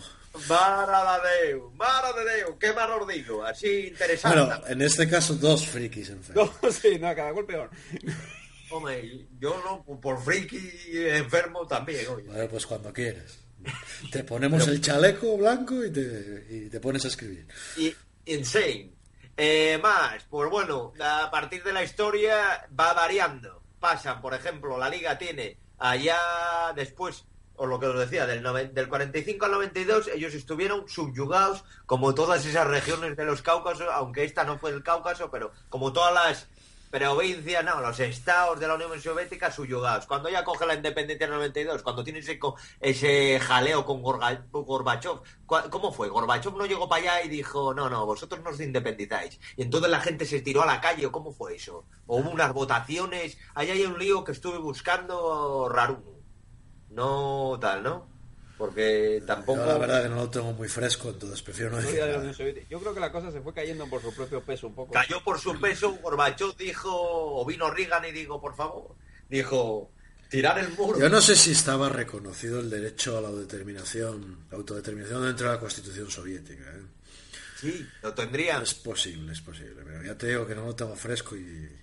Maradadeu, Maradadeu, qué malo digo, así interesante. Bueno, en este caso dos frikis enfermos. No, sí, no, cada cual peor. Hombre, yo no, por friki enfermo también, oye. Vale, pues cuando quieras. Te ponemos pero... el chaleco blanco y te, y te pones a escribir. Y, insane. Eh, más, pues bueno, a partir de la historia va variando. Pasan, por ejemplo, la liga tiene allá después, o lo que os decía, del, del cuarenta y cinco al noventa y dos, ellos estuvieron subyugados como todas esas regiones de los Cáucasos, aunque esta no fue el Cáucaso, pero como todas las provincias, no, los estados de la Unión Soviética subyugados. Cuando ya coge la independencia en el noventa y dos, cuando tiene ese, ese jaleo con Gorga, Gorbachev, ¿cómo fue? Gorbachev no llegó para allá y dijo, no, no, vosotros no os independizáis. Y entonces la gente se tiró a la calle, ¿cómo fue eso? O hubo unas votaciones, allá hay un lío que estuve buscando raruno. No tal, ¿no? Porque tampoco... Yo la verdad que no lo tengo muy fresco, entonces prefiero no decir nada. Yo creo que la cosa se fue cayendo por su propio peso un poco. Cayó por su peso, Gorbachev dijo, o vino Reagan y dijo, por favor, dijo, tirar el muro. Yo no sé si estaba reconocido el derecho a la autodeterminación, la autodeterminación dentro de la Constitución soviética, ¿eh? Sí, lo tendría. Es posible, es posible, pero ya te digo que no lo tengo fresco y... y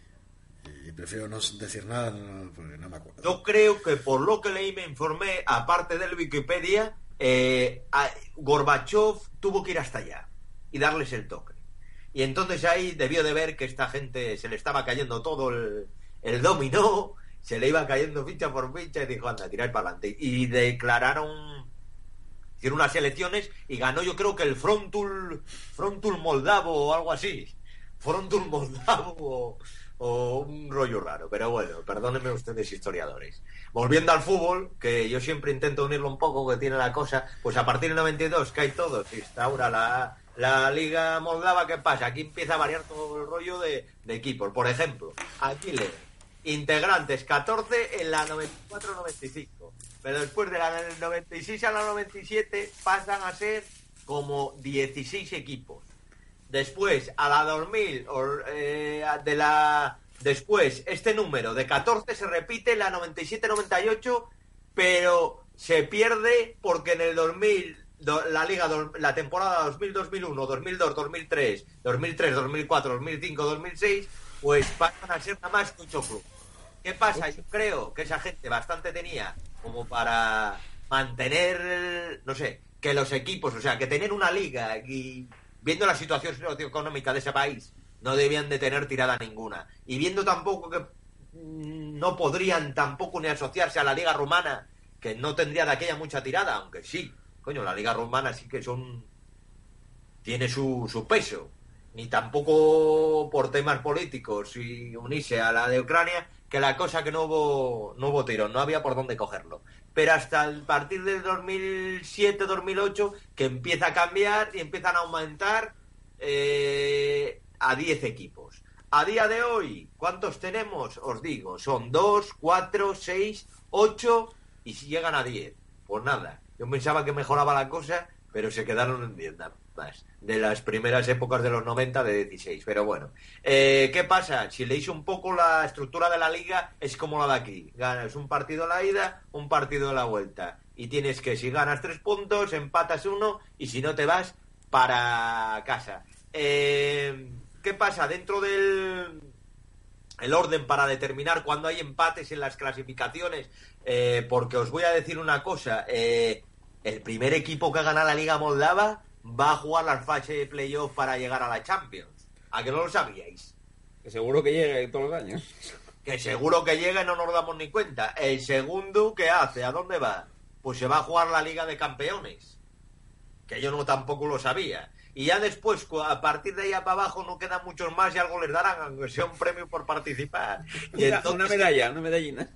prefiero no decir nada, no, porque no me acuerdo. Yo creo que por lo que leí, me informé, aparte del Wikipedia, eh, a, Gorbachev tuvo que ir hasta allá y darles el toque. Y entonces ahí debió de ver que esta gente se le estaba cayendo todo el, el dominó, se le iba cayendo ficha por ficha y dijo, anda, tirar para adelante. Y declararon, hicieron unas elecciones y ganó, yo creo que el Frontul, Frontul Moldavo o algo así. Frontul Moldavo... o un rollo raro, pero bueno, perdónenme ustedes historiadores. Volviendo al fútbol, que yo siempre intento unirlo un poco, que tiene la cosa, pues a partir del noventa y dos cae todo, se instaura la, la Liga Moldava, ¿qué pasa? Aquí empieza a variar todo el rollo de, de equipos. Por ejemplo, aquí le integrantes catorce en la noventa y cuatro noventa y cinco, pero después de la del noventa y seis a la noventa y siete pasan a ser como dieciséis equipos. Después, a la dos mil, or, eh, de la... después, este número de catorce se repite en la noventa y siete noventa y ocho, pero se pierde porque en el dos mil, do, la liga, do, la temporada dos mil dos mil uno, dos mil dos, dos mil tres, dos mil tres, dos mil cuatro, dos mil cinco, dos mil seis, pues pasan a ser nada más ocho clubes. ¿Qué pasa? Yo creo que esa gente bastante tenía como para mantener, no sé, que los equipos, o sea, que tener una liga y... viendo la situación socioeconómica de ese país, no debían de tener tirada ninguna. Y viendo tampoco que no podrían tampoco ni asociarse a la Liga Rumana, que no tendría de aquella mucha tirada, aunque sí, coño, la Liga Rumana sí que son... tiene su, su peso. Ni tampoco por temas políticos y unirse a la de Ucrania, que la cosa que no hubo, no hubo tirón, no había por dónde cogerlo. Pero hasta a partir del dos mil siete dos mil ocho que empieza a cambiar y empiezan a aumentar eh, a diez equipos. A día de hoy, ¿cuántos tenemos? Os digo, son dos, cuatro, seis, ocho y si llegan a diez. Pues nada, yo pensaba que mejoraba la cosa, pero se quedaron en diez más. De las primeras épocas de los noventa de dieciséis, pero bueno. Eh, ¿Qué pasa? Si leéis un poco la estructura de la liga, es como la de aquí. Ganas un partido a la ida, un partido a la vuelta. Y tienes que, si ganas tres puntos, empatas uno y si no te vas para casa. Eh, ¿Qué pasa? Dentro del el orden para determinar cuando hay empates en las clasificaciones, eh, porque os voy a decir una cosa. Eh, el primer equipo que gana la Liga Moldava va a jugar las fases de playoff para llegar a la Champions. ¿A que no lo sabíais? Que seguro que llega todos los años. Que seguro que llega y no nos damos ni cuenta. El segundo, ¿qué hace? ¿A dónde va? Pues se va a jugar la Liga de Campeones. Que yo no tampoco lo sabía. Y ya después, a partir de ahí para abajo, no quedan muchos más y algo les darán, aunque sea un premio por participar. Y entonces... una medalla, una medallina.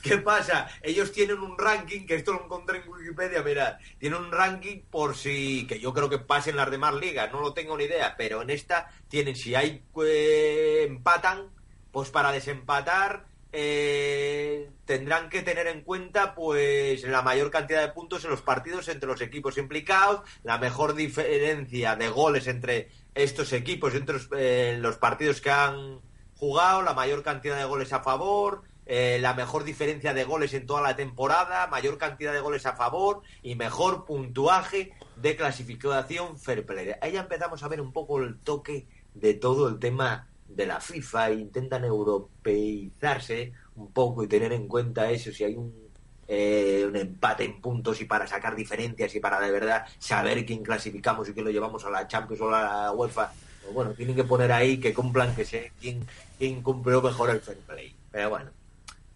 ¿Qué pasa? Ellos tienen un ranking, que esto lo encontré en Wikipedia, mirad, tienen un ranking por si, que yo creo que pasen las demás ligas, no lo tengo ni idea, pero en esta tienen, si hay eh, empatan, pues para desempatar eh, tendrán que tener en cuenta pues la mayor cantidad de puntos en los partidos entre los equipos implicados, la mejor diferencia de goles entre estos equipos, entre los, eh, los partidos que han jugado, la mayor cantidad de goles a favor... eh, la mejor diferencia de goles en toda la temporada, mayor cantidad de goles a favor y mejor puntuaje de clasificación fair play. Ahí ya empezamos a ver un poco el toque de todo el tema de la FIFA, e intentan europeizarse un poco y tener en cuenta eso, si hay un Eh, un empate en puntos y para sacar diferencias y para de verdad saber quién clasificamos y quién lo llevamos a la Champions o a la UEFA. Bueno, tienen que poner ahí que cumplan, que sé quién, quién cumplió mejor el fair play. Pero bueno,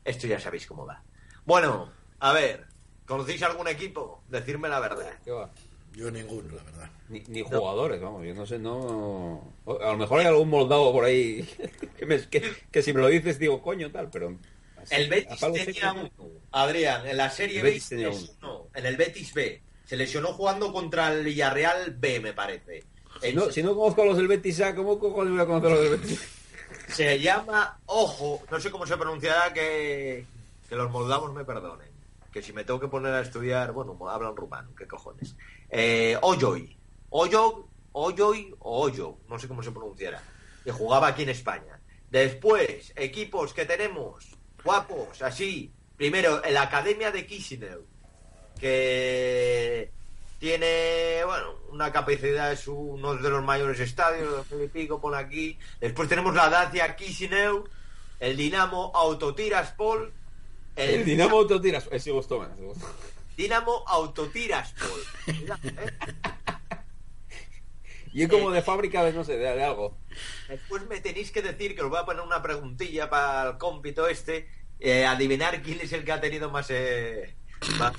esto ya sabéis cómo va. Bueno, a ver, ¿conocéis algún equipo? Decidme la verdad. ¿Qué va? Yo ninguno, la verdad. Ni, ni jugadores, vamos, yo no sé, no... A lo mejor hay algún moldavo por ahí que, me, que, que si me lo dices digo, coño, tal, pero... Así, el Betis tenía uno, Adrián, en la Serie B, en el Betis B. Se lesionó jugando contra el Villarreal B, me parece. Si no, si no conozco a los del Betis A, ¿cómo cojo voy a conocer a los del Betis? Se llama, ojo, no sé cómo se pronunciará, que, que los moldavos me perdonen. Que si me tengo que poner a estudiar, bueno, hablan rumano, qué cojones. Eh, Oyoy, Oyoy, Oyoy, Oyo, no sé cómo se pronunciará. Que jugaba aquí en España. Después, equipos que tenemos... guapos, así. Primero, la Academia de Kishinev, que tiene, bueno, una capacidad, es uno de los mayores estadios, dos mil y pico, pone aquí. Después tenemos la Dacia Kishinev, el Dinamo Autotiraspol. El, el Dinamo Autotiraspol, ese gustó más. Dinamo Autotiraspol. Y es como de fábrica de, no sé, de, de algo. Después me tenéis que decir, que os voy a poner una preguntilla para el cómpito este, eh, adivinar quién es el que ha tenido más eh, más,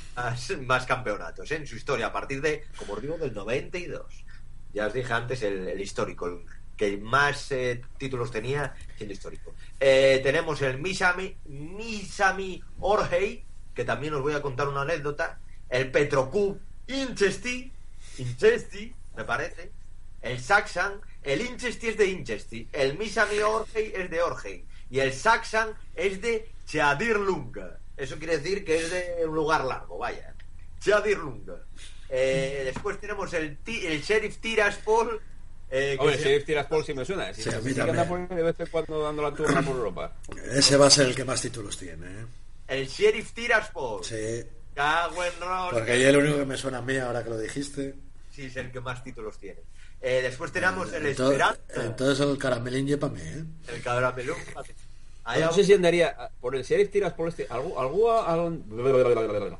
más campeonatos eh, en su historia, a partir de, como os digo, del noventa y dos. Ya os dije antes el, el histórico, el que más eh, títulos tenía es el histórico. Eh, tenemos el Misami, Misami Orhei, que también os voy a contar una anécdota. El Petrocub Inchesti, Inchesti, me parece. El Saxan, el Inchesti es de Inchesti, el Misami Orhei es de Orhei y el Saxan es de Chyadirlunga. Eso quiere decir que es de un lugar largo, vaya. Chyadirlunga. Eh, después tenemos el, ti, el Sheriff Tiraspol. Eh, Oye, se... Sheriff Tiraspol sí me suena. Sí, sí, a mí también. Que anda por, de vez en cuando dando la turna por Europa. Ese va a ser el que más títulos tiene, ¿eh? El Sheriff Tiraspol. Sí. Cago en Ros. Porque ahí es el único que me suena a mí ahora que lo dijiste. Sí, es el que más títulos tiene. Eh, después tenemos el entonces, Esperanza. Entonces el Caramelín llévame, ¿eh? El Caramelín. Hay no algún... sé si andaría por el Sheriff Tiraspol este. ¿Algú, algú, algún...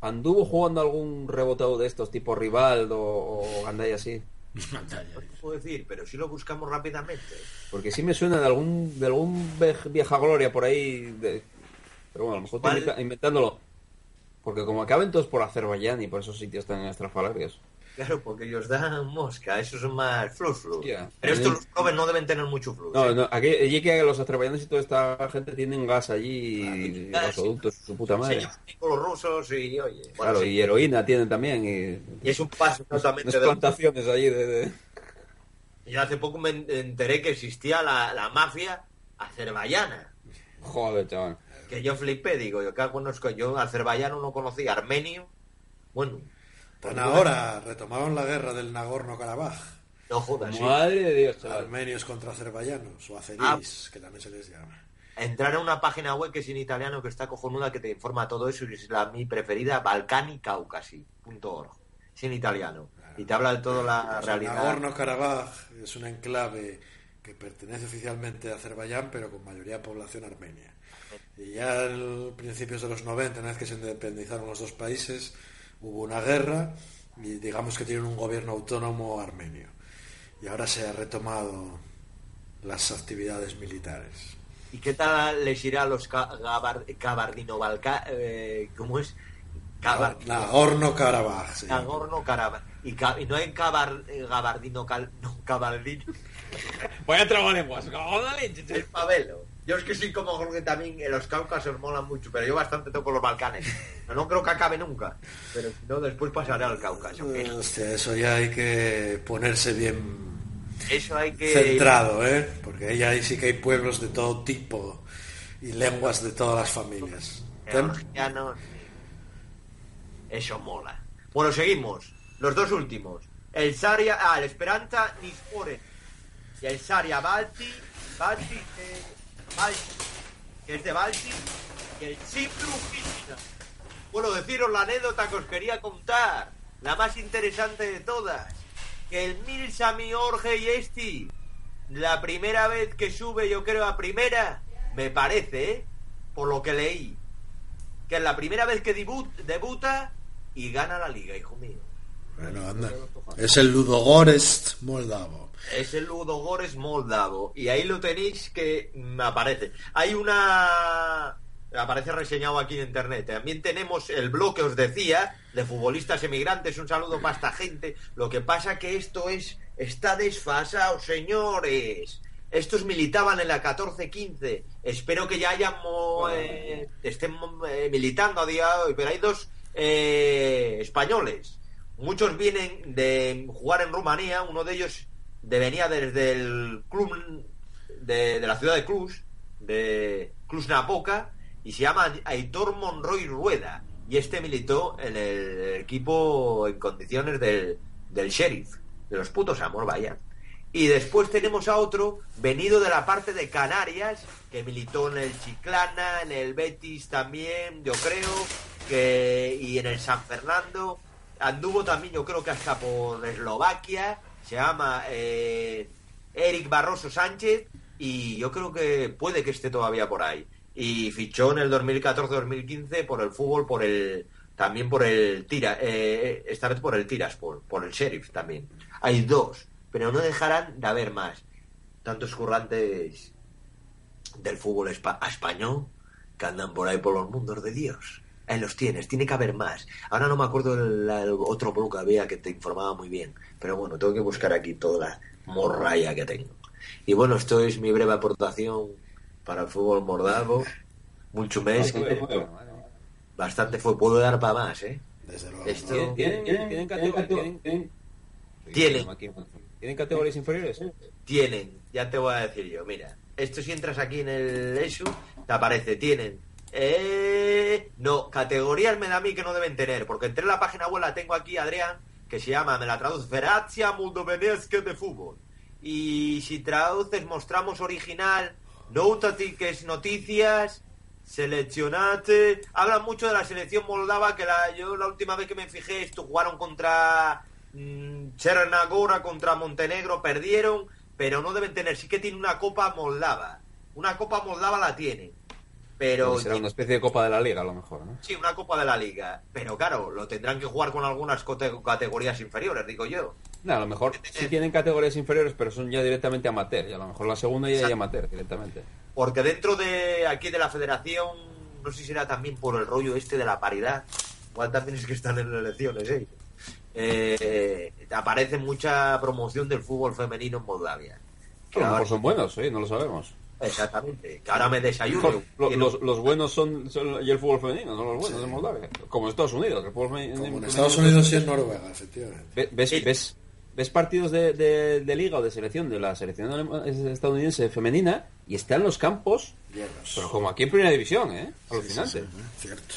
anduvo jugando algún rebotado de estos tipo Rivaldo o Gandaya así? No te puedo decir, pero si lo buscamos rápidamente. Porque sí me suena de algún de algún vieja gloria por ahí. De... Pero bueno, a lo mejor ¿Cuál? estoy inventándolo. Porque como acaben todos por Azerbaiyán y por esos sitios tan estrafalarios. Claro, porque ellos dan mosca, esos son más flus-flus. Yeah. Pero estos los jóvenes no deben tener mucho flus. No, ¿eh? no, aquí, allí que los azerbaiyanos y toda esta gente tienen gas allí, claro, y gas, gasoductos, sí, su puta madre. Con los rusos y oye. Bueno, claro, sí, y heroína tienen también. Y, y es un paso totalmente de plantaciones allí. De, de... Y hace poco me enteré que existía la, la mafia azerbaiyana. Joder, chaval. Que yo flipé, digo, yo cago conozco, yo azerbaiyano no conocía, armenio, bueno. Tan ahora retomaron la guerra del Nagorno-Karabaj. No jodas. Madre sí. de Dios, chaval. Armenios contra azerbaiyanos o azeris, ah, que también se les llama. Entrar a una página web que es en italiano, que está cojonuda, que te informa todo eso, y es la mi preferida, balcani caucasi punto org. Es en italiano. Claro. Y te habla de toda la es realidad. Nagorno-Karabaj es un enclave que pertenece oficialmente a Azerbaiyán, pero con mayoría de población armenia. Y ya a principios de los noventa, una vez que se independizaron los dos países, hubo una guerra y digamos que tienen un gobierno autónomo armenio. Y ahora se han retomado las actividades militares. ¿Y qué tal les irá a los Kabardino-Balkan? Eh, ¿Cómo es? Nagorno-Karabaj. Sí. Nagorno-Karabaj. ¿Y, ca- y no hay Kabardino-Balkan? No, Kabardino. Voy a trabar lenguas. El pabelo. Yo es que soy como Jorge también, en los Cáucasos molan mucho, pero yo bastante toco los Balcanes. No, no creo que acabe nunca, pero si no, después pasaré al Cáucaso. ¿No? Hostia, eso ya hay que ponerse bien eso hay que... centrado, ¿eh? Porque ahí, ahí sí que hay pueblos de todo tipo y lenguas de todas las familias. Georgianos. Eso mola. Bueno, seguimos. Los dos últimos. El Saria... Ah, el Esperanza Nispore. Y el Saria Balti... Balti... Eh... Ay, que que es de Balti, y el Cipru Quisina. Bueno, deciros la anécdota que os quería contar, la más interesante de todas, que el Milsami Orge y Esti, la primera vez que sube, yo creo a primera, me parece, ¿eh? Por lo que leí, que es la primera vez que debuta y gana la liga, hijo mío. Bueno, anda. Es el Ludogorets moldavo. Es el Ludogorets moldavo. Y ahí lo tenéis que aparece. Hay una... Aparece reseñado aquí en internet. También tenemos el blog que os decía, de futbolistas emigrantes. Un saludo para esta gente. Lo que pasa que esto es... Está desfasado, señores. Estos militaban en la catorce quince. Espero que ya hayan... Mo... Eh, estén eh, militando a día de hoy. Pero hay dos eh, españoles. Muchos vienen de jugar en Rumanía. Uno de ellos de, venía desde el club de, de la ciudad de Cluj, de Cluj-Napoca, y se llama Aitor Monroy Rueda. Y este militó en el equipo en condiciones del, del Sheriff, de los putos amos, vaya. Y después tenemos a otro venido de la parte de Canarias, que militó en el Chiclana, en el Betis también, yo creo, que y en el San Fernando. Anduvo también, yo creo que hasta por Eslovaquia. Se llama eh, Eric Barroso Sánchez, y yo creo que puede que esté todavía por ahí. Y fichó en el dos mil catorce dos mil quince por el fútbol, por el también por el Tira, eh, esta vez por el Tiraspol, por el Sheriff también. Hay dos, pero no dejarán de haber más. Tantos currantes del fútbol espa- español que andan por ahí por los mundos de Dios. Ahí los tienes, tiene que haber más. Ahora no me acuerdo el, el otro blog que había que te informaba muy bien, pero bueno, tengo que buscar aquí toda la morralla que tengo. Y bueno, esto es mi breve aportación para el fútbol moldavo. Mucho mes, no, que fue, fue. Bastante fue, puedo dar para más, ¿eh? Desde luego. Esto... ¿Tienen, tienen, tienen, tienen, categor- ¿tienen, tienen? ¿Tienen? ¿Tienen categorías inferiores? Tienen, ya te voy a decir yo, mira, esto si entras aquí en el E S U, te aparece, tienen. Eh, no, categorías me da a mí que no deben tener, porque entré en la página web, la tengo aquí, Adrián, que se llama, me la traduce, Federacja Moldoveńska de Fútbol. Y si traduces, mostramos original, Noutati, que es noticias, seleccionate. Hablan mucho de la selección moldava, que la, yo la última vez que me fijé, esto jugaron contra mmm, Chernogora, contra Montenegro, perdieron, pero no deben tener. Sí que tiene una copa moldava, una copa moldava la tiene. Pero será una especie de Copa de la Liga, a lo mejor, ¿no? Sí, una Copa de la Liga. Pero claro, lo tendrán que jugar con algunas cote- categorías inferiores, digo yo. No, a lo mejor sí tienen categorías inferiores, pero son ya directamente amateur. Y a lo mejor la segunda ya es amateur directamente. Porque dentro de aquí de la federación, no sé si será también por el rollo este de la paridad. Igual también es que están en elecciones, ¿eh? eh aparece mucha promoción del fútbol femenino en Moldavia. Que a lo mejor son buenos, ¿eh? No lo sabemos. Exactamente, que ahora me desayuno. Los, los, los buenos son, son y el fútbol femenino son los buenos, sí, de Moldavia, como en Estados Unidos. El fútbol femenino, como en Estados Unidos y en Noruega, efectivamente. ¿Ves, sí. ves, ves partidos de, de, de liga o de selección de la selección estadounidense femenina y están los campos, Lleros. Pero como aquí en Primera División, ¿eh? Alucinante. Sí, sí, sí, cierto.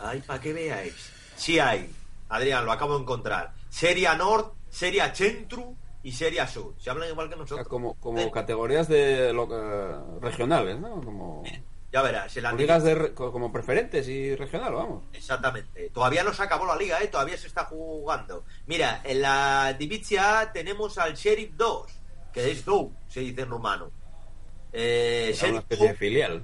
Ay, para que veáis. Sí hay, Adrián, lo acabo de encontrar. Serie Nord, Serie Centro y Serie Sur. Se hablan igual que nosotros. Como, como ¿Eh? categorías de lo, uh, regionales, ¿no? Como... Ya verás. La ligas de re, como preferentes y regional, vamos. Exactamente. Todavía no se acabó la liga, ¿eh? Todavía se está jugando. Mira, en la Divizia A tenemos al Sheriff dos, que es Dou, se dice en rumano. Eh, Sheriff una especie Dou, de filial.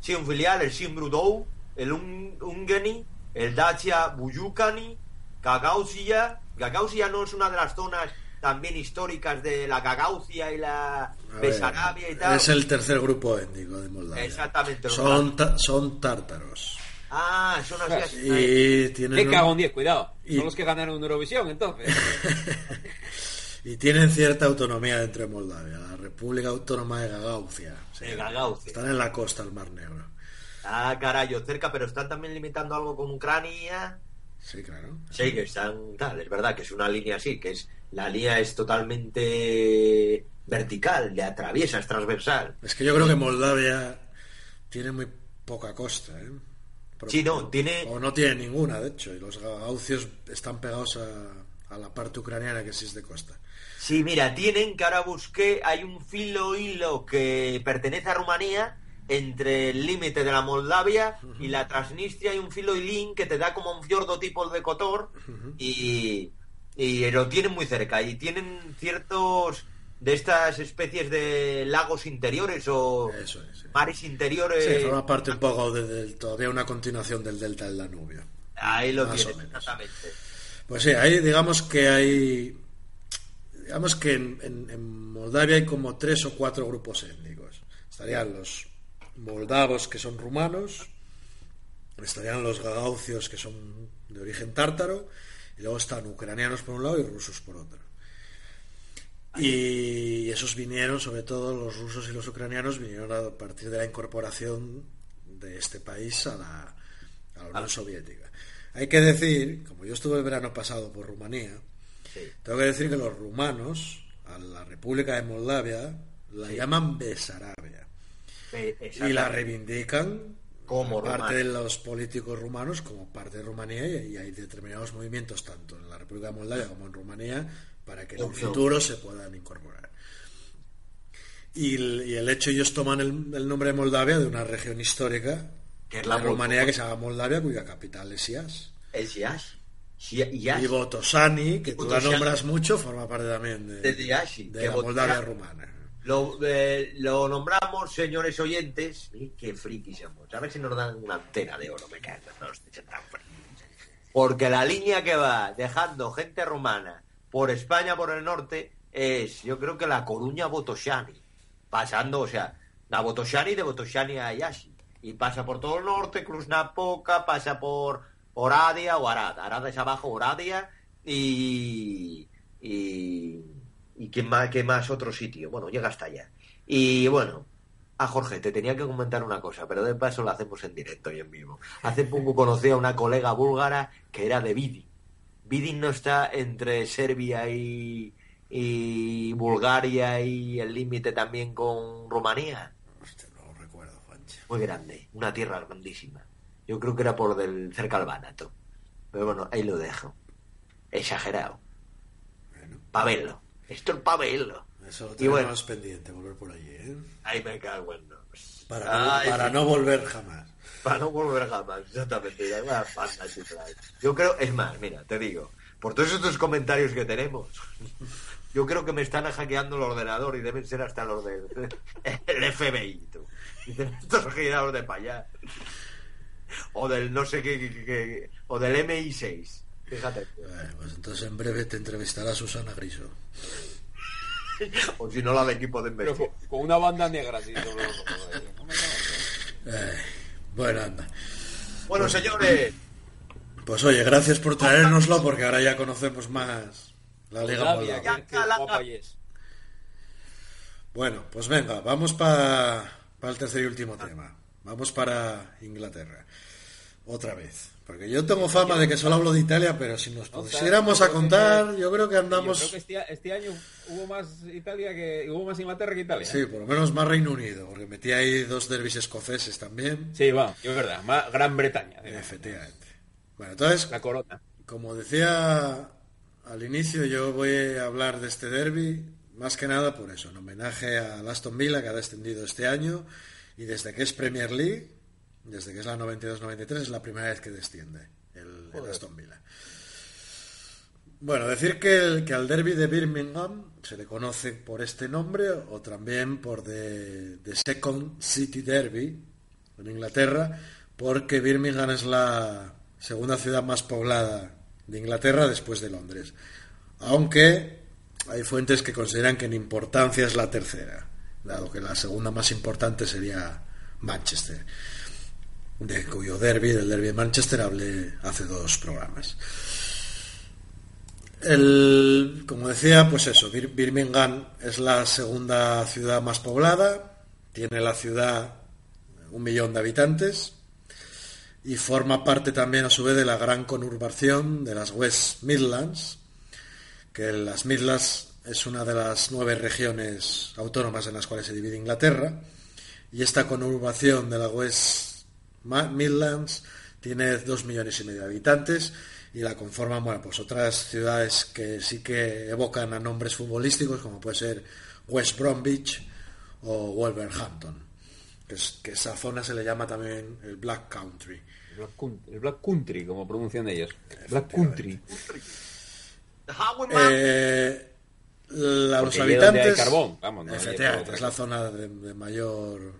Sí, un filial, el Simbru Dou, el Ungeni, el Dacia Buyukani, Gagauzia. Gagauzia no es una de las zonas también históricas de la Gagauzia y la Besarabia y tal. Es el tercer grupo étnico de Moldavia. Exactamente. Son, ta- son tártaros. Ah, son así. Y tienen... Me cago en diez, cuidado. Y... Son los que ganaron Eurovisión, entonces. Y tienen cierta autonomía dentro de Moldavia. La República Autónoma de Gagauzia. Sí, de Gagauzia. Están en la costa del Mar Negro. Ah, carajo, cerca, pero están también limitando algo con Ucrania. Sí, claro. Sí, que están tal, es verdad que es una línea así, que es la línea es totalmente vertical, le atraviesa, es transversal. Es que yo creo que Moldavia tiene muy poca costa, ¿eh? Pero, sí, no, tiene... O no tiene ninguna, de hecho, y los gaucios están pegados a, a la parte ucraniana que sí es de costa. Sí, mira, tienen, que ahora busqué, hay un filo hilo que pertenece a Rumanía, entre el límite de la Moldavia uh-huh. y la Transnistria hay un filo hilín que te da como un fiordo tipo el de Kotor uh-huh. y, y lo tienen muy cerca y tienen ciertos de estas especies de lagos interiores o Eso es, sí. mares interiores. Sí, forma parte un poco de, de, todavía una continuación del delta del Danubio. Ahí lo tienes, exactamente. Pues sí, ahí digamos que hay... Digamos que en, en, en Moldavia hay como tres o cuatro grupos étnicos. Estarían los moldavos, que son rumanos, estarían los gagaucios, que son de origen tártaro, y luego están ucranianos por un lado y rusos por otro. Y esos vinieron, sobre todo los rusos y los ucranianos, vinieron a partir de la incorporación de este país a la, a la Unión Soviética. Hay que decir, como yo estuve el verano pasado por Rumanía, sí. tengo que decir que los rumanos a la República de Moldavia la sí. llaman Besarabia sí, y la reivindican como parte rumano. de los políticos rumanos como parte de Rumanía, y hay determinados movimientos tanto en la República de Moldavia como en Rumanía para que en el futuro se puedan incorporar. Y el, y el hecho ellos toman el, el nombre de Moldavia de una región histórica que es la Rumanía, que se llama Moldavia, cuya capital es Iași. Es Iași. Y Botosani, que tú la nombras mucho, forma parte también de, de, de la Moldavia rumana. Lo, eh, lo nombramos, señores oyentes. Qué frikis somos. A ver si nos dan una antena de oro. Me caen todos tan frikis. Porque la línea que va dejando gente rumana por España, por el norte, es, yo creo que la Coruña Botosani. Pasando, o sea, la Botosani de Botosani a Iași. Y pasa por todo el norte, Cluj-Napoca, pasa por... Oradea o Arad. Arad es abajo, Oradea y... y, y ¿qué más, qué más otro sitio? Bueno, llega hasta allá. Y bueno, a Jorge, te tenía que comentar una cosa, pero de paso la hacemos en directo y en vivo. Hace poco conocí a una colega búlgara que era de Vidin. Vidin no está entre Serbia y, y Bulgaria y el límite también con Rumanía. Hostia, no lo recuerdo, Juancho. Muy grande, una tierra grandísima. Yo creo que era por del cerca al Bánato. Pero bueno, ahí lo dejo. Exagerado. Bueno. Pa' verlo. Esto es pa' verlo. Eso lo tenemos bueno, pendiente, volver por allí, ¿eh? Ahí me cago en los... Para, Ay, para sí. no volver jamás. Para no volver jamás, exactamente. Yo creo, es más, mira, te digo, por todos estos comentarios que tenemos, yo creo que me están hackeando el ordenador y deben ser hasta los del de, F B I, tú. Dicen, estos girados de para allá. O del no sé qué, qué, qué o del M I seis. Fíjate. Bueno, pues entonces en breve te entrevistará Susana Griso. O si no, la de equipo de Messi. Con, con una banda negra, sí. Todo, todo, todo, todo. Eh, bueno, anda. Bueno, pues, señores. Pues oye, gracias por traérnoslo, porque ahora ya conocemos más la Liga Moldavia. Bueno, pues venga, vamos para pa el tercer y último ah. tema. Vamos para Inglaterra otra vez, porque yo tengo fama de que solo hablo de Italia, pero si nos pusiéramos a contar, yo creo que andamos... Yo creo que este, este año hubo más Italia que... hubo más Inglaterra que Italia. Sí, por lo menos más Reino Unido, porque metí ahí dos derbis escoceses también. Sí, va, es verdad, más Gran Bretaña. Efectivamente. Bueno, entonces, la corona. Como decía al inicio, yo voy a hablar de este derbi, más que nada por eso, en homenaje a Aston Villa, que ha descendido este año... Y desde que es Premier League, desde que es la noventa y dos noventa y tres, es la primera vez que desciende el, el Aston Villa. Bueno, decir que, el, que al derbi de Birmingham se le conoce por este nombre, o también por The, the Second City Derby en Inglaterra, porque Birmingham es la segunda ciudad más poblada de Inglaterra después de Londres. Aunque hay fuentes que consideran que en importancia es la tercera, dado que la segunda más importante sería Manchester, de cuyo derbi, del derbi de Manchester, hablé hace dos programas. El, como decía, pues eso, Birmingham es la segunda ciudad más poblada, tiene la ciudad un millón de habitantes y forma parte también a su vez de la gran conurbación de las West Midlands, que las Midlands es una de las nueve regiones autónomas en las cuales se divide Inglaterra, y esta conurbación de la West Midlands tiene dos millones y medio de habitantes y la conforman, bueno, pues otras ciudades que sí que evocan a nombres futbolísticos, como puede ser West Bromwich o Wolverhampton. que, es, que esa zona se le llama también el Black Country. Black Country, el Black Country, como pronuncian ellos. Black Country. Eh, la, los habitantes. Hay carbón. Vamos, no, efectivamente, es la zona de, de mayor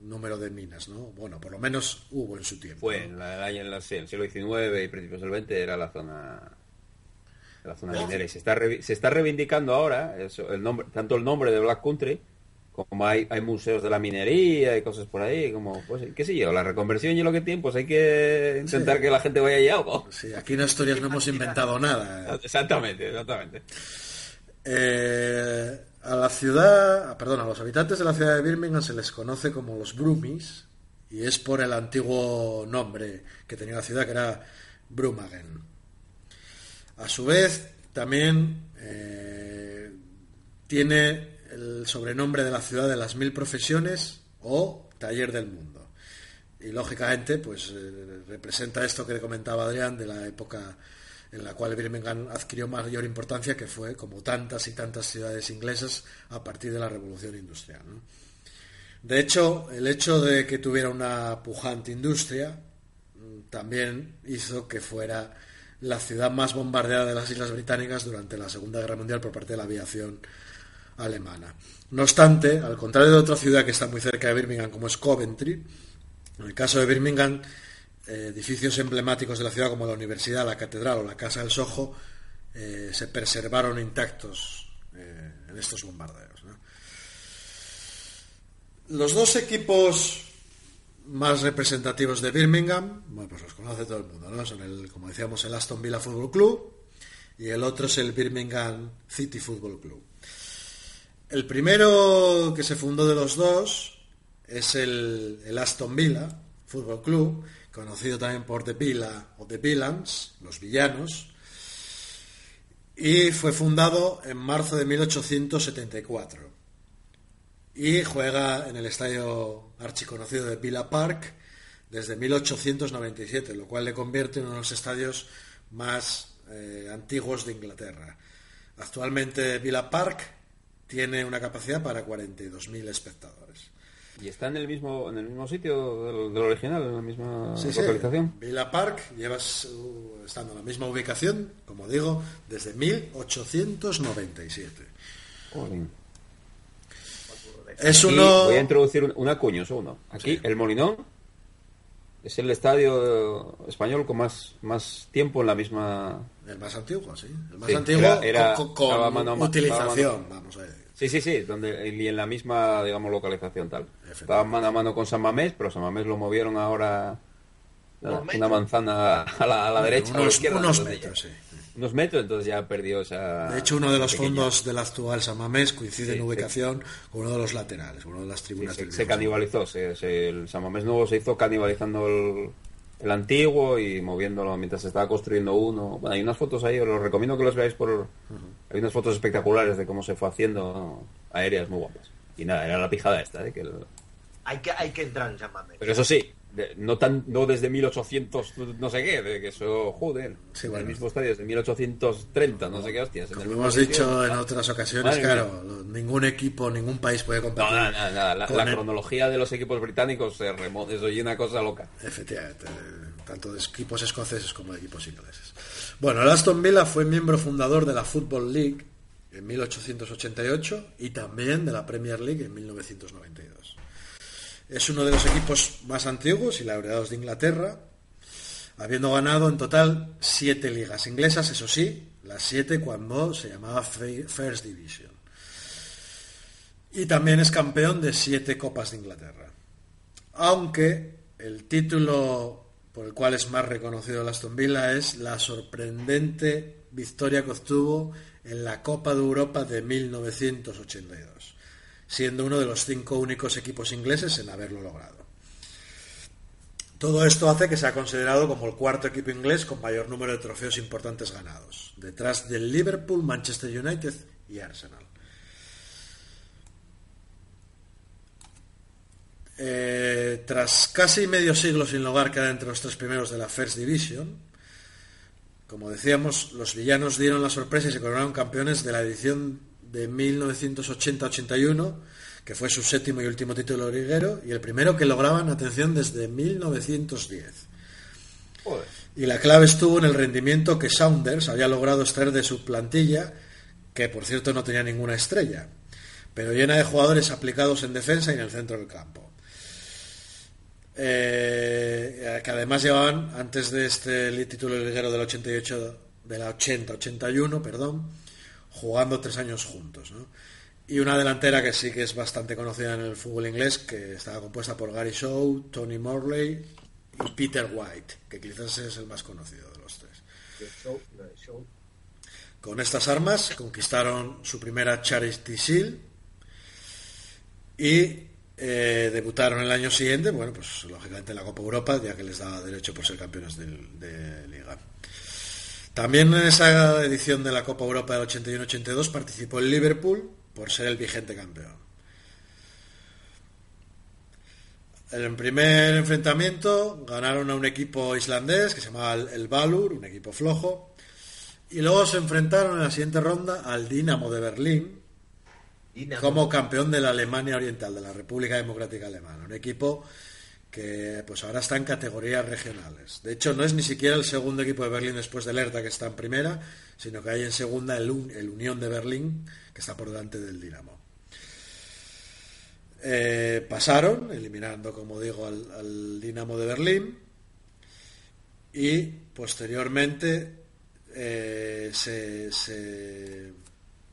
número de minas, ¿no? Bueno, por lo menos hubo en su tiempo. Fue en, la, en, la, sí, en el siglo diecinueve y principios del veinte era la zona, la zona ¿sí? minera, y se está re, se está reivindicando ahora eso, el nombre, tanto el nombre de Black Country como hay, hay museos de la minería y cosas por ahí, como pues qué sé yo, la reconversión y lo que tiempos, pues hay que intentar sí. que la gente vaya allá algo. Sí, aquí en Asturias no hemos inventado nada. Exactamente, exactamente. Eh, a la ciudad, perdón, a los habitantes de la ciudad de Birmingham se les conoce como los Brumis, y es por el antiguo nombre que tenía la ciudad, que era Brumagen. A su vez, también eh, tiene el sobrenombre de la ciudad de las mil profesiones o taller del mundo. Y lógicamente, pues eh, representa esto que comentaba Adrián de la época en la cual Birmingham adquirió mayor importancia, que fue como tantas y tantas ciudades inglesas a partir de la Revolución Industrial, ¿no? De hecho, el hecho de que tuviera una pujante industria también hizo que fuera la ciudad más bombardeada de las Islas Británicas durante la Segunda Guerra Mundial por parte de la aviación alemana. No obstante, al contrario de otra ciudad que está muy cerca de Birmingham, como es Coventry, en el caso de Birmingham, edificios emblemáticos de la ciudad como la universidad, la catedral o la casa del Soho eh, se preservaron intactos eh, en estos bombardeos, ¿no? Los dos equipos más representativos de Birmingham, bueno, pues los conoce todo el mundo, ¿no? Son el, como decíamos, el Aston Villa Fútbol Club, y el otro es el Birmingham City Fútbol Club. El primero que se fundó de los dos es el, el Aston Villa Fútbol Club, conocido también por The Villa o The Villans, los villanos, y fue fundado en marzo de mil ochocientos setenta y cuatro y juega en el estadio archiconocido de Villa Park desde mil ochocientos noventa y siete, lo cual le convierte en uno de los estadios más eh, antiguos de Inglaterra. Actualmente Villa Park tiene una capacidad para cuarenta y dos mil espectadores. ¿Y está en el mismo en el mismo sitio del, del original, en la misma sí, localización? Sí, Villa Park lleva uh, estando en la misma ubicación, como digo, desde mil ochocientos noventa y siete. Jolín. Es uno... Voy a introducir un, un acuño, un segundo. Aquí, sí. El Molinón es el estadio español con más, más tiempo en la misma... El más antiguo, sí. El más sí, antiguo era, era, con, con mano, utilización, mano, vamos a decir. Sí, sí, sí, donde, y en la misma, digamos, localización tal. Estaban mano a mano con San Mamés, pero San Mamés lo movieron ahora nada, una manzana a la, a la derecha. Bueno, unos, a la unos metros, ya, sí. Unos metros, entonces ya perdió esa... De hecho, uno de los pequeña. fondos del actual San Mamés coincide sí, en ubicación sí. con uno de los laterales, uno de las tribunas. Sí, sí, se canibalizó, se, se, el San Mamés nuevo se hizo canibalizando el... el antiguo y moviéndolo mientras se estaba construyendo uno. Bueno, hay unas fotos ahí, os los recomiendo que los veáis por... Uh-huh. Hay unas fotos espectaculares de cómo se fue haciendo, ¿no? Aéreas muy guapas. Y nada, era la pijada esta, ¿eh? Que el... Hay que hay que entrar en San Mamés. Pero eso sí, de, no tan no desde mil ochocientos no sé qué, de que eso, joder. Sí, bueno. El mismo estadio desde mil ochocientos treinta, no, no sé qué hostias. Como hemos dicho sitio, en otras ocasiones, madre claro, mía. Ningún equipo, ningún país puede competir. No, no, no, no. Con la, la el... cronología de los equipos británicos se remonta, eso es una cosa loca. Efectivamente, tanto de equipos escoceses como de equipos ingleses. Bueno, el Aston Villa fue miembro fundador de la Football League en mil ochocientos ochenta y ocho y también de la Premier League en mil novecientos noventa y dos. Es uno de los equipos más antiguos y laureados de Inglaterra, habiendo ganado en total siete ligas inglesas, eso sí, las siete cuando se llamaba First Division. Y también es campeón de siete Copas de Inglaterra. Aunque el título por el cual es más reconocido el Aston Villa es la sorprendente victoria que obtuvo en la Copa de Europa de mil novecientos ochenta y dos. Siendo uno de los cinco únicos equipos ingleses en haberlo logrado. Todo esto hace que sea considerado como el cuarto equipo inglés con mayor número de trofeos importantes ganados, detrás del Liverpool, Manchester United y Arsenal. Eh, tras casi medio siglo sin lograr quedar entre los tres primeros de la First Division, como decíamos, los villanos dieron la sorpresa y se coronaron campeones de la edición de mil novecientos ochenta a ochenta y uno, que fue su séptimo y último título liguero y el primero que lograban, atención, desde mil novecientos diez. Joder. Y la clave estuvo en el rendimiento que Saunders había logrado extraer de su plantilla, que por cierto no tenía ninguna estrella, pero llena de jugadores aplicados en defensa y en el centro del campo. Eh, que además llevaban, antes de este título liguero del ochenta y ocho, de la ochenta ochenta y uno, perdón, jugando tres años juntos, ¿no? Y una delantera que sí que es bastante conocida en el fútbol inglés, que estaba compuesta por Gary Shaw, Tony Morley y Peter White, que quizás es el más conocido de los tres. Con estas armas conquistaron su primera Charity Shield y Eh, debutaron el año siguiente, bueno, pues lógicamente en la Copa Europa, ya que les daba derecho por ser campeones de, de Liga. También en esa edición de la Copa Europa del ochenta y uno ochenta y dos participó el Liverpool por ser el vigente campeón. En el primer enfrentamiento ganaron a un equipo islandés que se llamaba el Valur, un equipo flojo, y luego se enfrentaron en la siguiente ronda al Dinamo de Berlín como campeón de la Alemania Oriental, de la República Democrática Alemana, un equipo que pues ahora está en categorías regionales. De hecho, no es ni siquiera el segundo equipo de Berlín después del Hertha, que está en primera, sino que hay en segunda el, Un- el Unión de Berlín, que está por delante del Dinamo. Eh, pasaron, eliminando, como digo, al, al Dinamo de Berlín, y posteriormente eh, se, se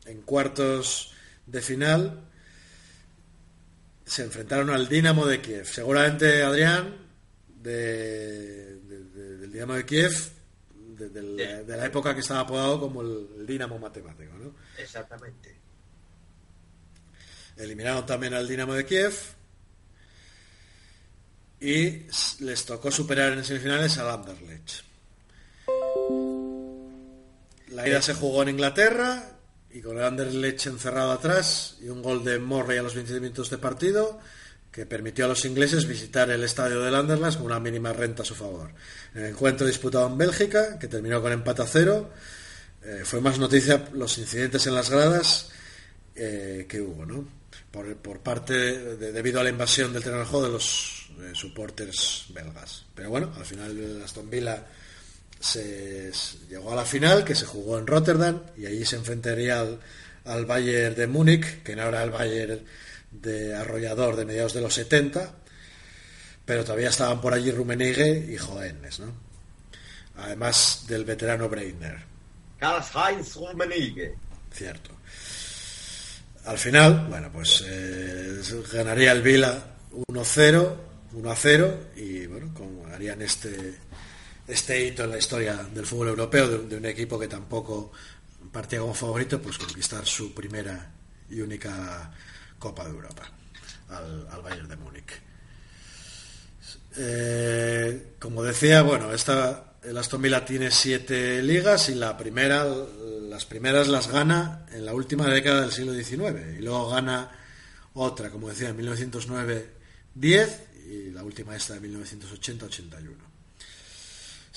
en cuartos de final se enfrentaron al Dinamo de Kiev. Seguramente Adrián de, de, de, del Dinamo de Kiev de, de, la, de la época que estaba apodado como el, el Dinamo matemático, ¿no? Exactamente. Eliminaron también al Dinamo de Kiev y les tocó superar en semifinales al Anderlecht. La ida se jugó en Inglaterra y con el Anderlecht encerrado atrás y un gol de Murray a los veinte minutos de partido que permitió a los ingleses visitar el estadio del Anderlecht con una mínima renta a su favor. En el encuentro disputado en Bélgica, que terminó con empate a cero, eh, fue más noticia los incidentes en las gradas eh, que hubo, ¿no? Por, por parte, de, debido a la invasión del terreno de juego de los eh, supporters belgas. Pero bueno, al final el Aston Villa se llegó a la final, que se jugó en Rotterdam, y allí se enfrentaría al, al Bayern de Múnich, que no era el Bayern de arrollador de mediados de los setenta, pero todavía estaban por allí Rummenigge y Joenes, ¿no? Además del veterano Breitner. Karl-Heinz Rummenigge. Cierto. Al final, bueno, pues eh, ganaría el Villa uno a cero y bueno, como harían este... este hito en la historia del fútbol europeo, de un, de un equipo que tampoco partía como favorito, pues conquistar su primera y única Copa de Europa al, al Bayern de Múnich. Eh, como decía, bueno, esta, el Aston Villa tiene siete ligas y la primera, las primeras las gana en la última década del siglo diecinueve y luego gana otra, como decía, en mil novecientos nueve diez y la última esta de mil novecientos ochenta ochenta y uno.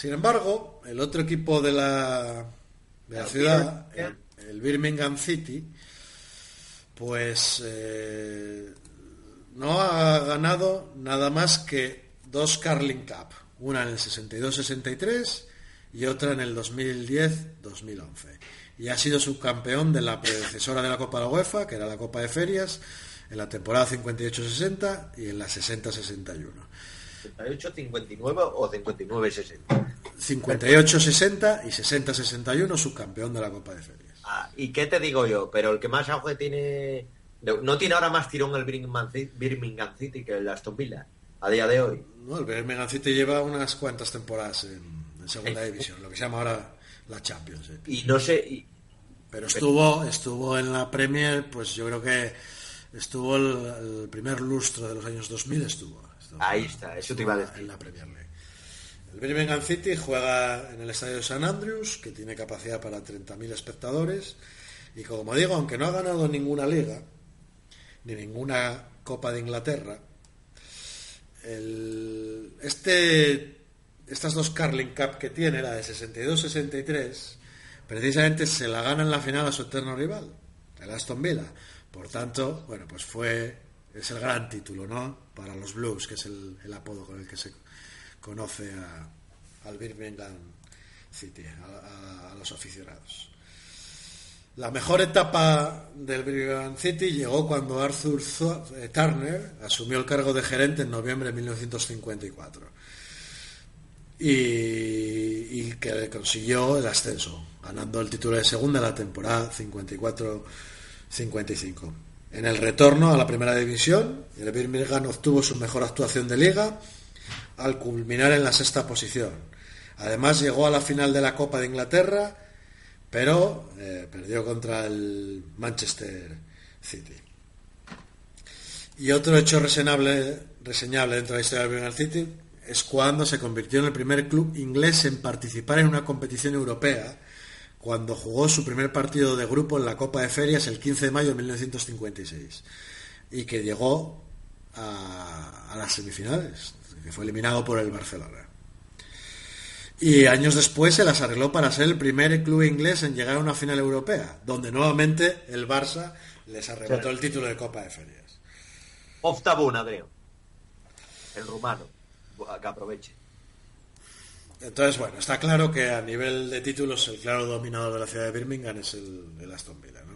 Sin embargo, el otro equipo de la, de la ciudad, el, el Birmingham City, pues eh, no ha ganado nada más que dos Carling Cup, una en el sesenta y dos sesenta y tres y otra en el dos mil diez dos mil once. Y ha sido subcampeón de la predecesora de la Copa de la UEFA, que era la Copa de Ferias, en la temporada cincuenta y ocho sesenta y en la sesenta sesenta y uno. cincuenta y ocho cincuenta y nueve o cincuenta y nueve sesenta. cincuenta y ocho sesenta y sesenta sesenta y uno, subcampeón de la Copa de Ferias. Ah, ¿y qué te digo yo? Pero el que más auge tiene... ¿No tiene ahora más tirón el Birmingham City que el Aston Villa a día de hoy? No, el Birmingham City lleva unas cuantas temporadas en, en segunda división, lo que se llama ahora la Champions. ¿eh? Y no sé... Y... Pero estuvo, estuvo en la Premier, pues yo creo que estuvo el, el primer lustro de los años dos mil, estuvo. Ahí está, eso te iba a decir. En la Premier League. El Birmingham City juega en el estadio de San Andrews, que tiene capacidad para treinta mil espectadores. Y como digo, aunque no ha ganado ninguna liga, ni ninguna Copa de Inglaterra, el, este, estas dos Carling Cup que tiene, la de sesenta y dos sesenta y tres, precisamente se la gana en la final a su eterno rival, el Aston Villa. Por tanto, bueno, pues fue es el gran título, ¿no?, para los Blues, que es el, el apodo con el que se conoce a, al Birmingham City, a, a, a los aficionados. La mejor etapa del Birmingham City llegó cuando Arthur Turner asumió el cargo de gerente en noviembre de mil novecientos cincuenta y cuatro y, y que consiguió el ascenso, ganando el título de segunda en la temporada cincuenta y cuatro cincuenta y cinco. En el retorno a la primera división, el Birmingham obtuvo su mejor actuación de liga al culminar en la sexta posición. Además llegó a la final de la Copa de Inglaterra, pero eh, perdió contra el Manchester City. Y otro hecho reseñable, reseñable dentro de la historia del Birmingham City es cuando se convirtió en el primer club inglés en participar en una competición europea, cuando jugó su primer partido de grupo en la Copa de Ferias el quince de mayo de mil novecientos cincuenta y seis, y que llegó a, a las semifinales, que fue eliminado por el Barcelona. Y años después se las arregló para ser el primer club inglés en llegar a una final europea, donde nuevamente el Barça les arrebató el título de Copa de Ferias. Opta bun, Adrián, el rumano, que aproveche. Entonces, bueno, está claro que a nivel de títulos el claro dominador de la ciudad de Birmingham es el, el Aston Villa, ¿no?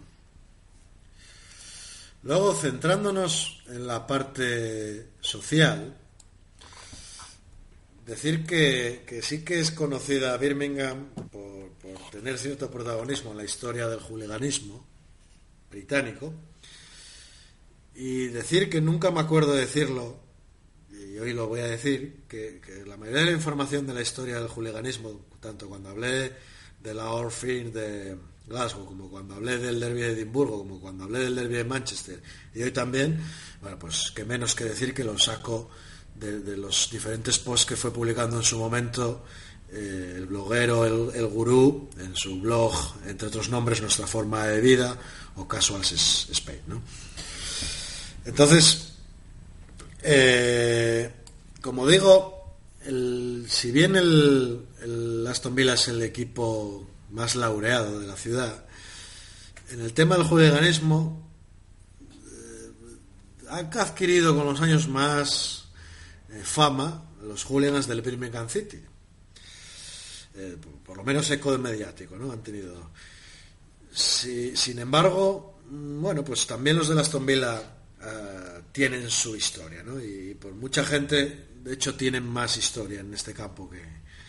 Luego, centrándonos en la parte social, decir que, que sí que es conocida Birmingham por, por tener cierto protagonismo en la historia del juliganismo británico, y decir que nunca me acuerdo de decirlo, y hoy lo voy a decir, que, que la mayoría de la información de la historia del juliganismo, tanto cuando hablé de la Orfeer de Glasgow, como cuando hablé del derbi de Edimburgo, como cuando hablé del derbi de Manchester, y hoy también, bueno, pues que menos que decir que lo saco de, de los diferentes posts que fue publicando en su momento eh, el bloguero, el, el gurú, en su blog, entre otros nombres, Nuestra Forma de Vida o Casuals Spain, ¿no? Entonces, Eh, como digo, el, si bien el, el Aston Villa es el equipo más laureado de la ciudad, en el tema del juliganismo eh, han adquirido con los años más eh, fama los hooligans del Birmingham City, eh, por, por lo menos eco mediático, ¿no?, han tenido. Si, sin embargo, bueno, pues también los del Aston Villa Uh, tienen su historia, ¿no?, y, y por mucha gente, de hecho, tienen más historia en este campo que,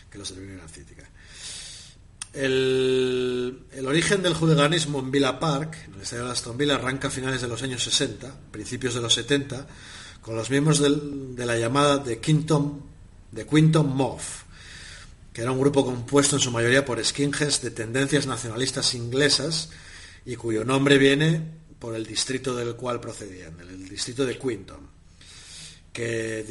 que los de Birmingham City. El, el origen del juliganismo en Villa Park, en el estadio de Aston Villa, arranca a finales de los años sesenta, principios de los setenta, con los miembros del, de la llamada de Quinton, de Quinton Mob, que era un grupo compuesto en su mayoría por skinheads de tendencias nacionalistas inglesas y cuyo nombre viene por el distrito del cual procedían, el distrito de Quinton, que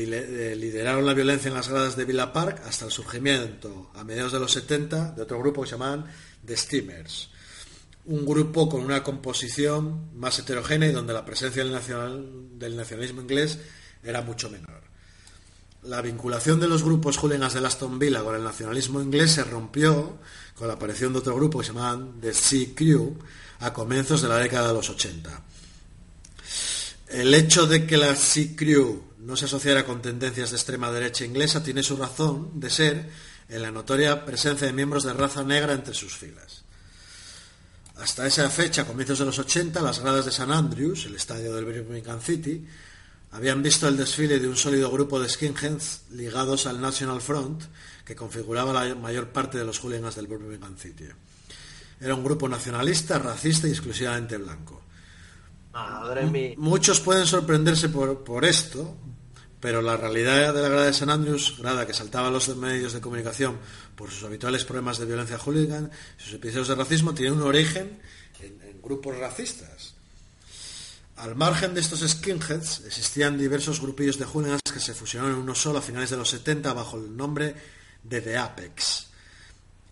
lideraron la violencia en las gradas de Villa Park hasta el surgimiento, a mediados de los setenta, de otro grupo que se llamaban The Steamers, un grupo con una composición más heterogénea y donde la presencia del, nacional, del nacionalismo inglés era mucho menor. La vinculación de los grupos hooligans de Aston Villa con el nacionalismo inglés se rompió con la aparición de otro grupo que se llamaban The Sea Crew, a comienzos de la década de los ochenta. El hecho de que la Sea Crew no se asociara con tendencias de extrema derecha inglesa tiene su razón de ser en la notoria presencia de miembros de raza negra entre sus filas. Hasta esa fecha, a comienzos de los ochenta, las gradas de San Andrews, el estadio del Birmingham City, habían visto el desfile de un sólido grupo de skinheads ligados al National Front, que configuraba la mayor parte de los hooligans del Birmingham City. Era un grupo nacionalista, racista y exclusivamente blanco. Madre mía. Muchos pueden sorprenderse por, por esto, pero la realidad de la grada de San Andrews, grada que saltaba a los medios de comunicación por sus habituales problemas de violencia hooligan, sus episodios de racismo, tiene un origen en, en grupos racistas. Al margen de estos skinheads, existían diversos grupillos de hooligans que se fusionaron en uno solo a finales de los setenta bajo el nombre de The Apex.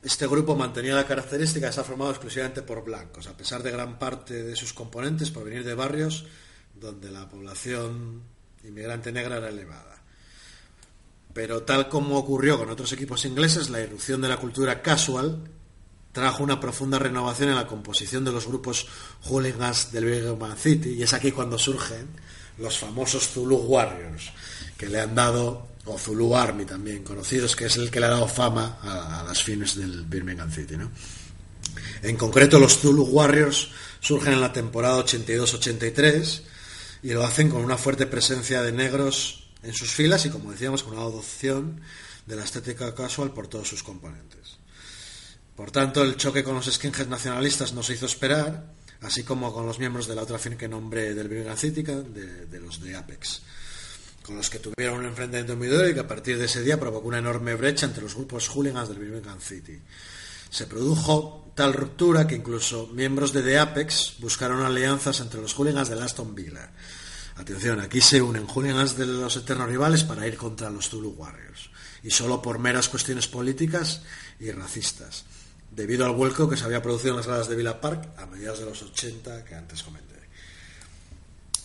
Este grupo mantenía la característica de estar formado exclusivamente por blancos, a pesar de gran parte de sus componentes provenir de barrios donde la población inmigrante negra era elevada. Pero tal como ocurrió con otros equipos ingleses, la irrupción de la cultura casual trajo una profunda renovación en la composición de los grupos hooligans del Birmingham City, y es aquí cuando surgen los famosos Zulu Warriors, que le han dado, o Zulu Army también conocidos, que es el que le ha dado fama a, a las fines del Birmingham City, ¿no? En concreto, los Zulu Warriors surgen en la temporada ochenta y dos ochenta y tres y lo hacen con una fuerte presencia de negros en sus filas y, como decíamos, con una adopción de la estética casual por todos sus componentes. Por tanto, el choque con los skinheads nacionalistas no se hizo esperar, así como con los miembros de la otra firma que nombré del Birmingham City, de, de los de Apex, con los que tuvieron un enfrentamiento inmediato y que a partir de ese día provocó una enorme brecha entre los grupos hooligans del Birmingham City. Se produjo tal ruptura que incluso miembros de The Apex buscaron alianzas entre los hooligans del Aston Villa. Atención, aquí se unen hooligans de los eternos rivales para ir contra los Zulu Warriors, y solo por meras cuestiones políticas y racistas, debido al vuelco que se había producido en las gradas de Villa Park a mediados de los ochenta, que antes comenté.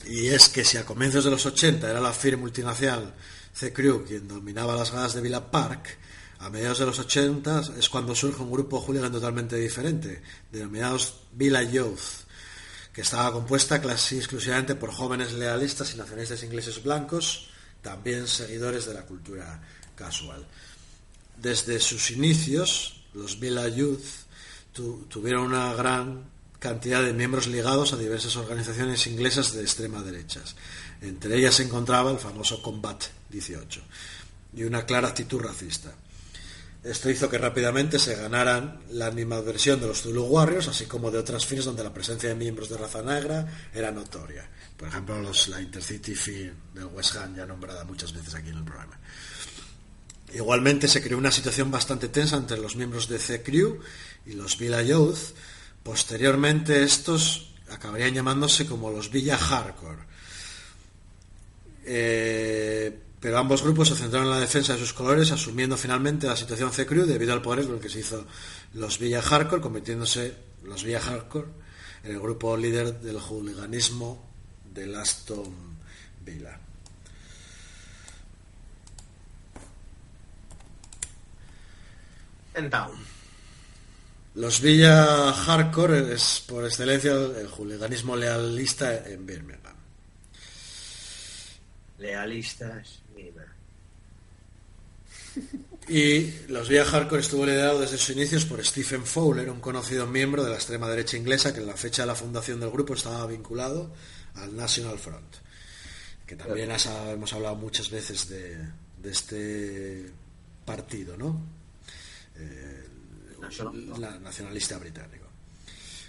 Y es que si a comienzos de los ochenta era la firma multinacional C. Crew quien dominaba las gradas de Villa Park, a mediados de los ochenta es cuando surge un grupo hooligan totalmente diferente, denominados Villa Youth, que estaba compuesta casi exclusivamente por jóvenes lealistas y nacionalistas ingleses blancos, también seguidores de la cultura casual. Desde sus inicios, los Villa Youth tu, tuvieron una gran cantidad de miembros ligados a diversas organizaciones inglesas de extrema derecha. Entre ellas se encontraba el famoso Combat dieciocho y una clara actitud racista. Esto hizo que rápidamente se ganaran la animadversión de los Zulu Warriors, así como de otras firmas donde la presencia de miembros de raza negra era notoria. Por ejemplo, los, la Intercity Firm del West Ham, ya nombrada muchas veces aquí en el programa. Igualmente se creó una situación bastante tensa entre los miembros de C. Crew y los Villa Youth. Posteriormente estos acabarían llamándose como los Villa Hardcore. Eh... Pero ambos grupos se centraron en la defensa de sus colores, asumiendo finalmente la situación C. Crew debido al poder con el que se hizo los Villa Hardcore, convirtiéndose los Villa Hardcore en el grupo líder del hooliganismo del Aston Villa. Los Villa Hardcore es por excelencia el hooliganismo lealista en Birmingham. Lealistas. Y los Villa Hardcore estuvo liderado desde sus inicios por Stephen Fowler, un conocido miembro de la extrema derecha inglesa que en la fecha de la fundación del grupo estaba vinculado al National Front, que también has, hemos hablado muchas veces de, de este partido, ¿no? Eh, el, la nacionalista británico.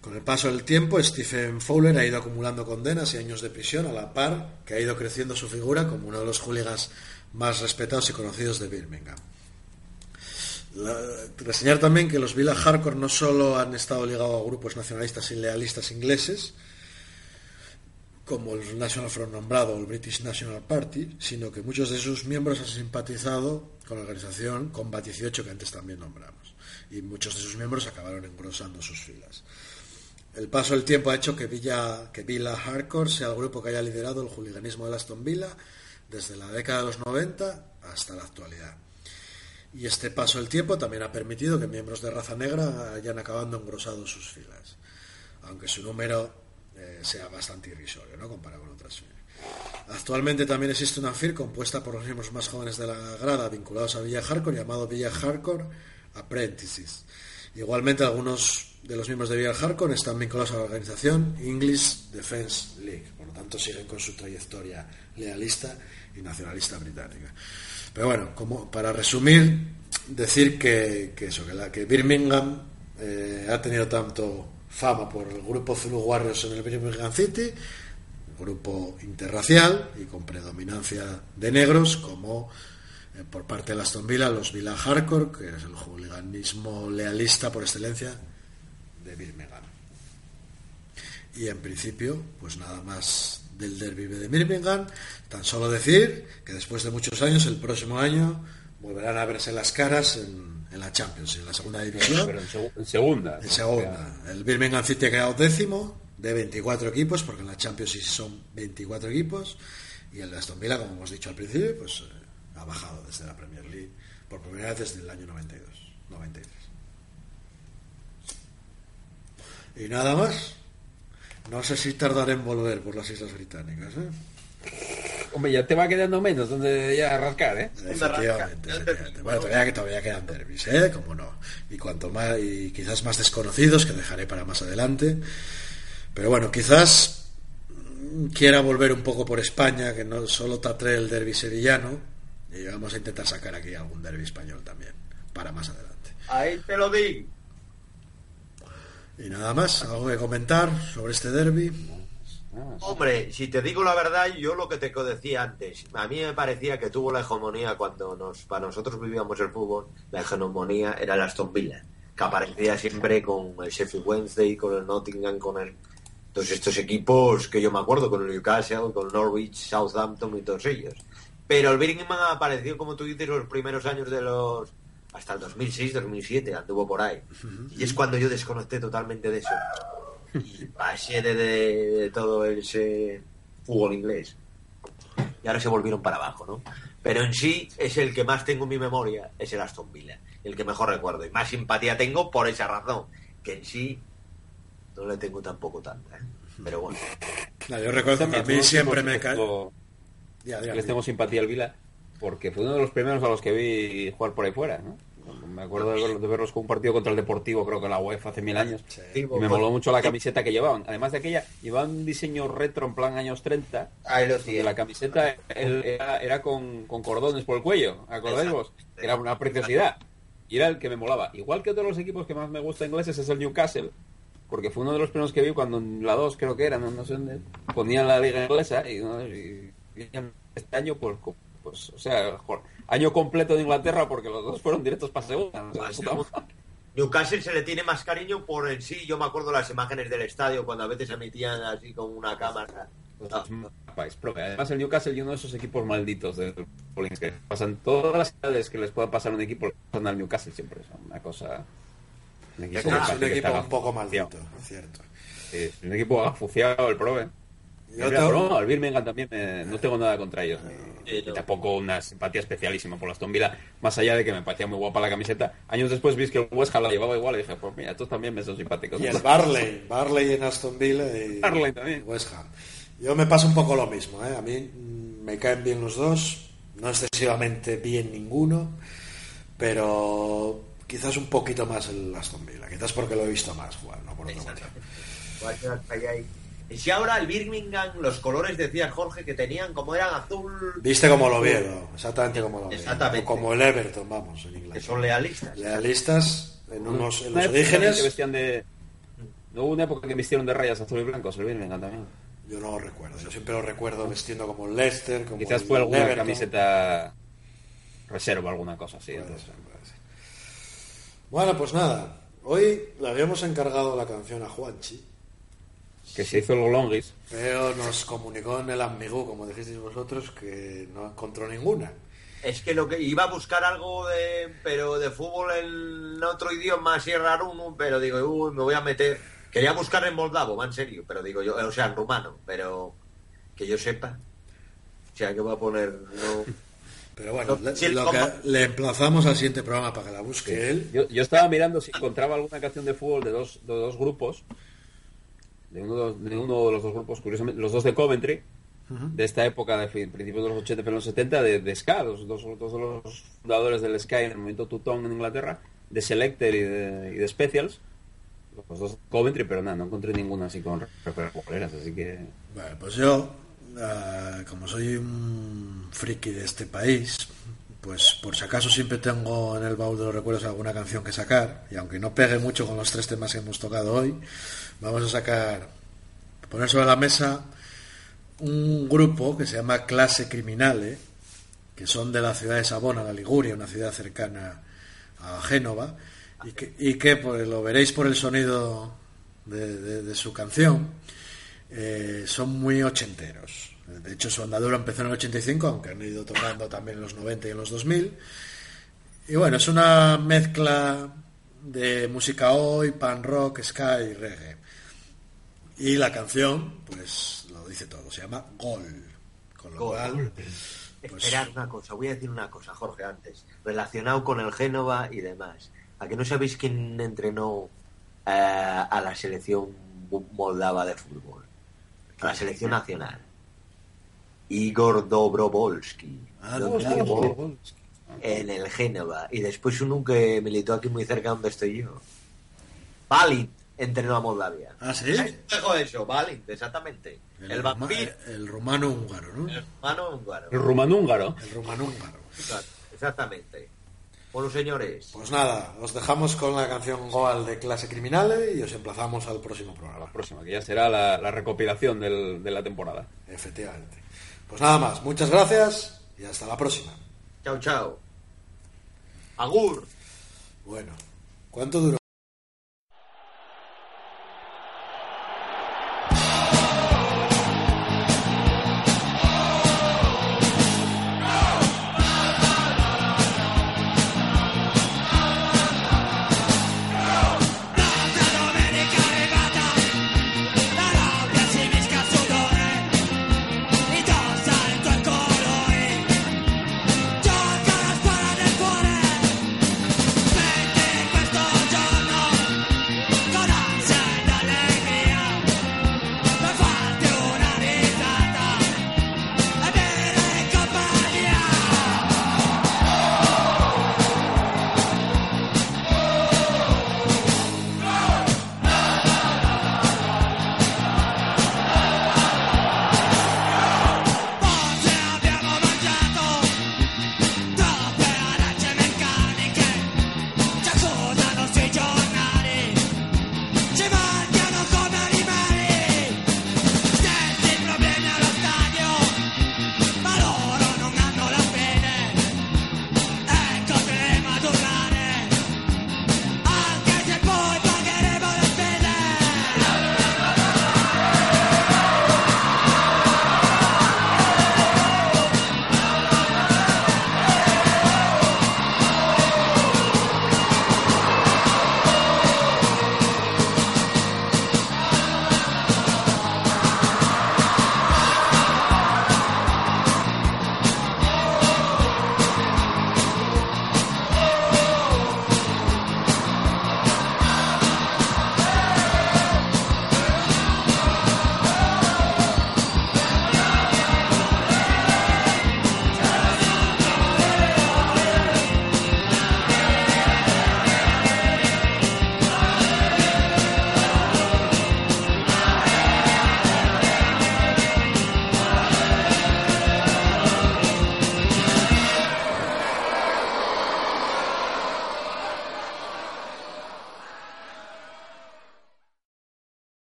Con el paso del tiempo, Stephen Fowler ha ido acumulando condenas y años de prisión, a la par que ha ido creciendo su figura como uno de los hooligans más respetados y conocidos de Birmingham. La, reseñar también que los Villa Hardcore no solo han estado ligados a grupos nacionalistas y lealistas ingleses, como el National Front nombrado o el British National Party, sino que muchos de sus miembros han simpatizado con la organización Combat dieciocho, que antes también nombramos, y muchos de sus miembros acabaron engrosando sus filas. El paso del tiempo ha hecho que Villa, que Villa Hardcore sea el grupo que haya liderado el hooliganismo del Aston Villa desde la década de los noventa hasta la actualidad. Y este paso del tiempo también ha permitido que miembros de raza negra hayan acabado engrosados sus filas, aunque su número eh, sea bastante irrisorio, ¿no?, comparado con otras filas. Actualmente también existe una F I R compuesta por los miembros más jóvenes de la grada vinculados a Villa Hardcore, llamado Villa Hardcore Apprentices. Igualmente, algunos de los miembros de Villa Hardcore están vinculados a la organización English Defence League, por lo tanto siguen con su trayectoria lealista y nacionalista británica. Pero bueno, como para resumir, decir que, que eso, que, la, que Birmingham eh, ha tenido tanto fama por el grupo Zulu Warriors en el Birmingham City, grupo interracial y con predominancia de negros, como por parte de Aston Villa, los Villa Hardcore, que es el hooliganismo lealista por excelencia de Birmingham. Y en principio, pues nada más del derbi de Birmingham. Tan solo decir que después de muchos años, el próximo año, volverán a verse las caras en, en la Champions, en la segunda división. Pero en, seg- en segunda. En segunda. El Birmingham City ha quedado décimo de veinticuatro equipos, porque en la Champions son veinticuatro equipos, y el Aston Villa, como hemos dicho al principio, pues ha bajado desde la Premier League por primera vez desde el año noventa y dos noventa y tres. Y nada más. No sé si tardaré en volver por las Islas Británicas, ¿eh? Hombre, ya te va quedando menos donde ya rascar, ¿eh? Efectivamente, efectivamente. Bueno, todavía, todavía quedan derbis, ¿eh? Como no. Y cuanto más, y quizás más desconocidos, que dejaré para más adelante. Pero bueno, quizás quiera volver un poco por España, que no solo tatré el derbi sevillano, y vamos a intentar sacar aquí algún derbi español también, para más adelante. Ahí te lo di. Y nada más, algo que comentar sobre este derbi. Hombre, si te digo la verdad, yo lo que te decía antes, a mí me parecía que tuvo la hegemonía cuando nos, para nosotros vivíamos el fútbol, la hegemonía era el Aston Villa, que aparecía siempre con el Sheffield Wednesday, con el Nottingham, con el... Todos estos equipos que yo me acuerdo, con el Newcastle, con el Norwich, Southampton y todos ellos. Pero el Birmingham apareció, como tú dices, los primeros años de los... hasta el dos mil seis, dos mil siete, anduvo por ahí. Y es cuando yo desconecté totalmente de eso. Y pasé de, de, de todo ese fútbol inglés. Y ahora se volvieron para abajo, ¿no? Pero en sí, es el que más tengo en mi memoria, es el Aston Villa. El que mejor recuerdo. Y más simpatía tengo por esa razón. Que en sí... no le tengo tampoco tanta, ¿eh? Pero bueno. No, yo recuerdo también, que a mí siempre me cae. Les tengo simpatía al Vila, porque fue uno de los primeros a los que vi jugar por ahí fuera, ¿no? Me acuerdo de, ver, de verlos con un partido contra el Deportivo, creo que la UEFA hace mil años. Sí, y me moló mucho la camiseta que llevaban. Además de aquella, llevaban un diseño retro en plan años treinta. Ahí lo tiene. La camiseta era, era con, con cordones por el cuello, ¿acordáis vos? Era una preciosidad. Y era el que me molaba. Igual que otro de los equipos que más me gusta ingleses es el Newcastle. Porque fue uno de los primeros que vi cuando en la dos, creo que era, no, no sé dónde, ponían la liga inglesa y, ¿no? y, y este año, pues, pues o sea, año completo de Inglaterra, porque los dos fueron directos para segunda. O sea, Newcastle se le tiene más cariño por el sí, yo me acuerdo las imágenes del estadio cuando a veces emitían así con una cámara. Además el Newcastle es uno de esos equipos malditos de que pasan todas las edades que les pueda pasar un equipo, pasan al Newcastle siempre, es una cosa... Un equipo, no, un equipo un poco maldito, cierto. Sí, un equipo afuciado, el Prove. Yo tengo... broma, el Birmingham también me... no tengo nada contra ellos. No. Y, y tampoco una simpatía especialísima por la Aston Villa, más allá de que me parecía muy guapa la camiseta. Años después vi que el West Ham la llevaba igual y dije, pues mira, estos también me son simpáticos. Y el Barley, Barley en Aston Villa y Barley también. West Ham. Yo me pasa un poco lo mismo, ¿eh? A mí me caen bien los dos, no excesivamente bien ninguno, pero... quizás un poquito más el Aston Villa, quizás porque lo he visto más jugar, no por otro motivo. Y si ahora el Birmingham, los colores, decías Jorge, que tenían, como eran azul... Viste como lo vieron, exactamente como lo vieron. Como el Everton, vamos, en Inglaterra. Que son lealistas. Lealistas, en unos en los orígenes... vestían de... No hubo una época que vistieron de rayas azul y blancos, el Birmingham también. Yo no lo recuerdo, yo siempre lo recuerdo vestiendo como el Leicester, como quizás fue alguna Everton. Camiseta reserva, alguna cosa así, bueno, entonces... Bueno, pues nada, hoy le habíamos encargado la canción a Juanchi, que se hizo el golonguis, pero nos comunicó en el Amigú, como dijisteis vosotros, que no encontró ninguna. Es que lo que iba a buscar algo de pero de fútbol en otro idioma así raro, pero digo, uy, me voy a meter. Quería buscar en moldavo, va en serio, pero digo yo, o sea, en rumano, pero que yo sepa. O sea, que voy a poner no. Pero bueno, le, lo que le emplazamos al siguiente programa para que la busque sí. él. Yo, yo estaba mirando si encontraba alguna canción de fútbol de dos, de dos grupos, de uno, de uno de los dos grupos, curiosamente, los dos de Coventry, uh-huh. de esta época, de principios de los ochenta, pero los setenta, de, de Ska, dos, dos, dos de los fundadores del Ska en el movimiento Tutón en Inglaterra, de Selecter y de, y de Specials, los dos de Coventry, pero nada, no encontré ninguna así con referencias, así que... Bueno, pues yo... Uh, como soy un friki de este país, pues por si acaso siempre tengo en el baúl de los recuerdos alguna canción que sacar, y aunque no pegue mucho con los tres temas que hemos tocado hoy, vamos a sacar, poner sobre la mesa un grupo que se llama Classe Criminale, que son de la ciudad de Savona, la Liguria, una ciudad cercana a Génova, y que, y que pues, lo veréis por el sonido de, de, de su canción. Eh, son muy ochenteros. De hecho, su andadura empezó en el ochenta y cinco, aunque han ido tocando también en los noventa y en los dos mil. Y bueno, es una mezcla de música hoy, pan rock, ska y reggae. Y la canción, pues lo dice todo, se llama Gol. Con lo Gol. cual. Pues... Esperad una cosa, voy a decir una cosa, Jorge, antes, relacionado con el Génova y demás. ¿A que no sabéis quién entrenó eh, a la selección moldava de fútbol? A la selección nacional. Igor Dobrovolsky. Ah, Dobrovolsky. En el Génova. Y después uno que militó aquí muy cerca donde estoy yo. Balint entrenó a Moldavia. ¿Ah, sí? Dejo eso, Balint, exactamente. El, el, Roma, el, el romano húngaro, ¿no? El romano húngaro. El romano húngaro. El romano húngaro. Exactamente. Bueno, señores. Pues nada, os dejamos con la canción Goal de Clase Criminale y os emplazamos al próximo programa. La próxima, que ya será la, la recopilación del, de la temporada. Efectivamente. Pues nada más, muchas gracias y hasta la próxima. Chao, chao. Agur. Bueno, ¿cuánto duró?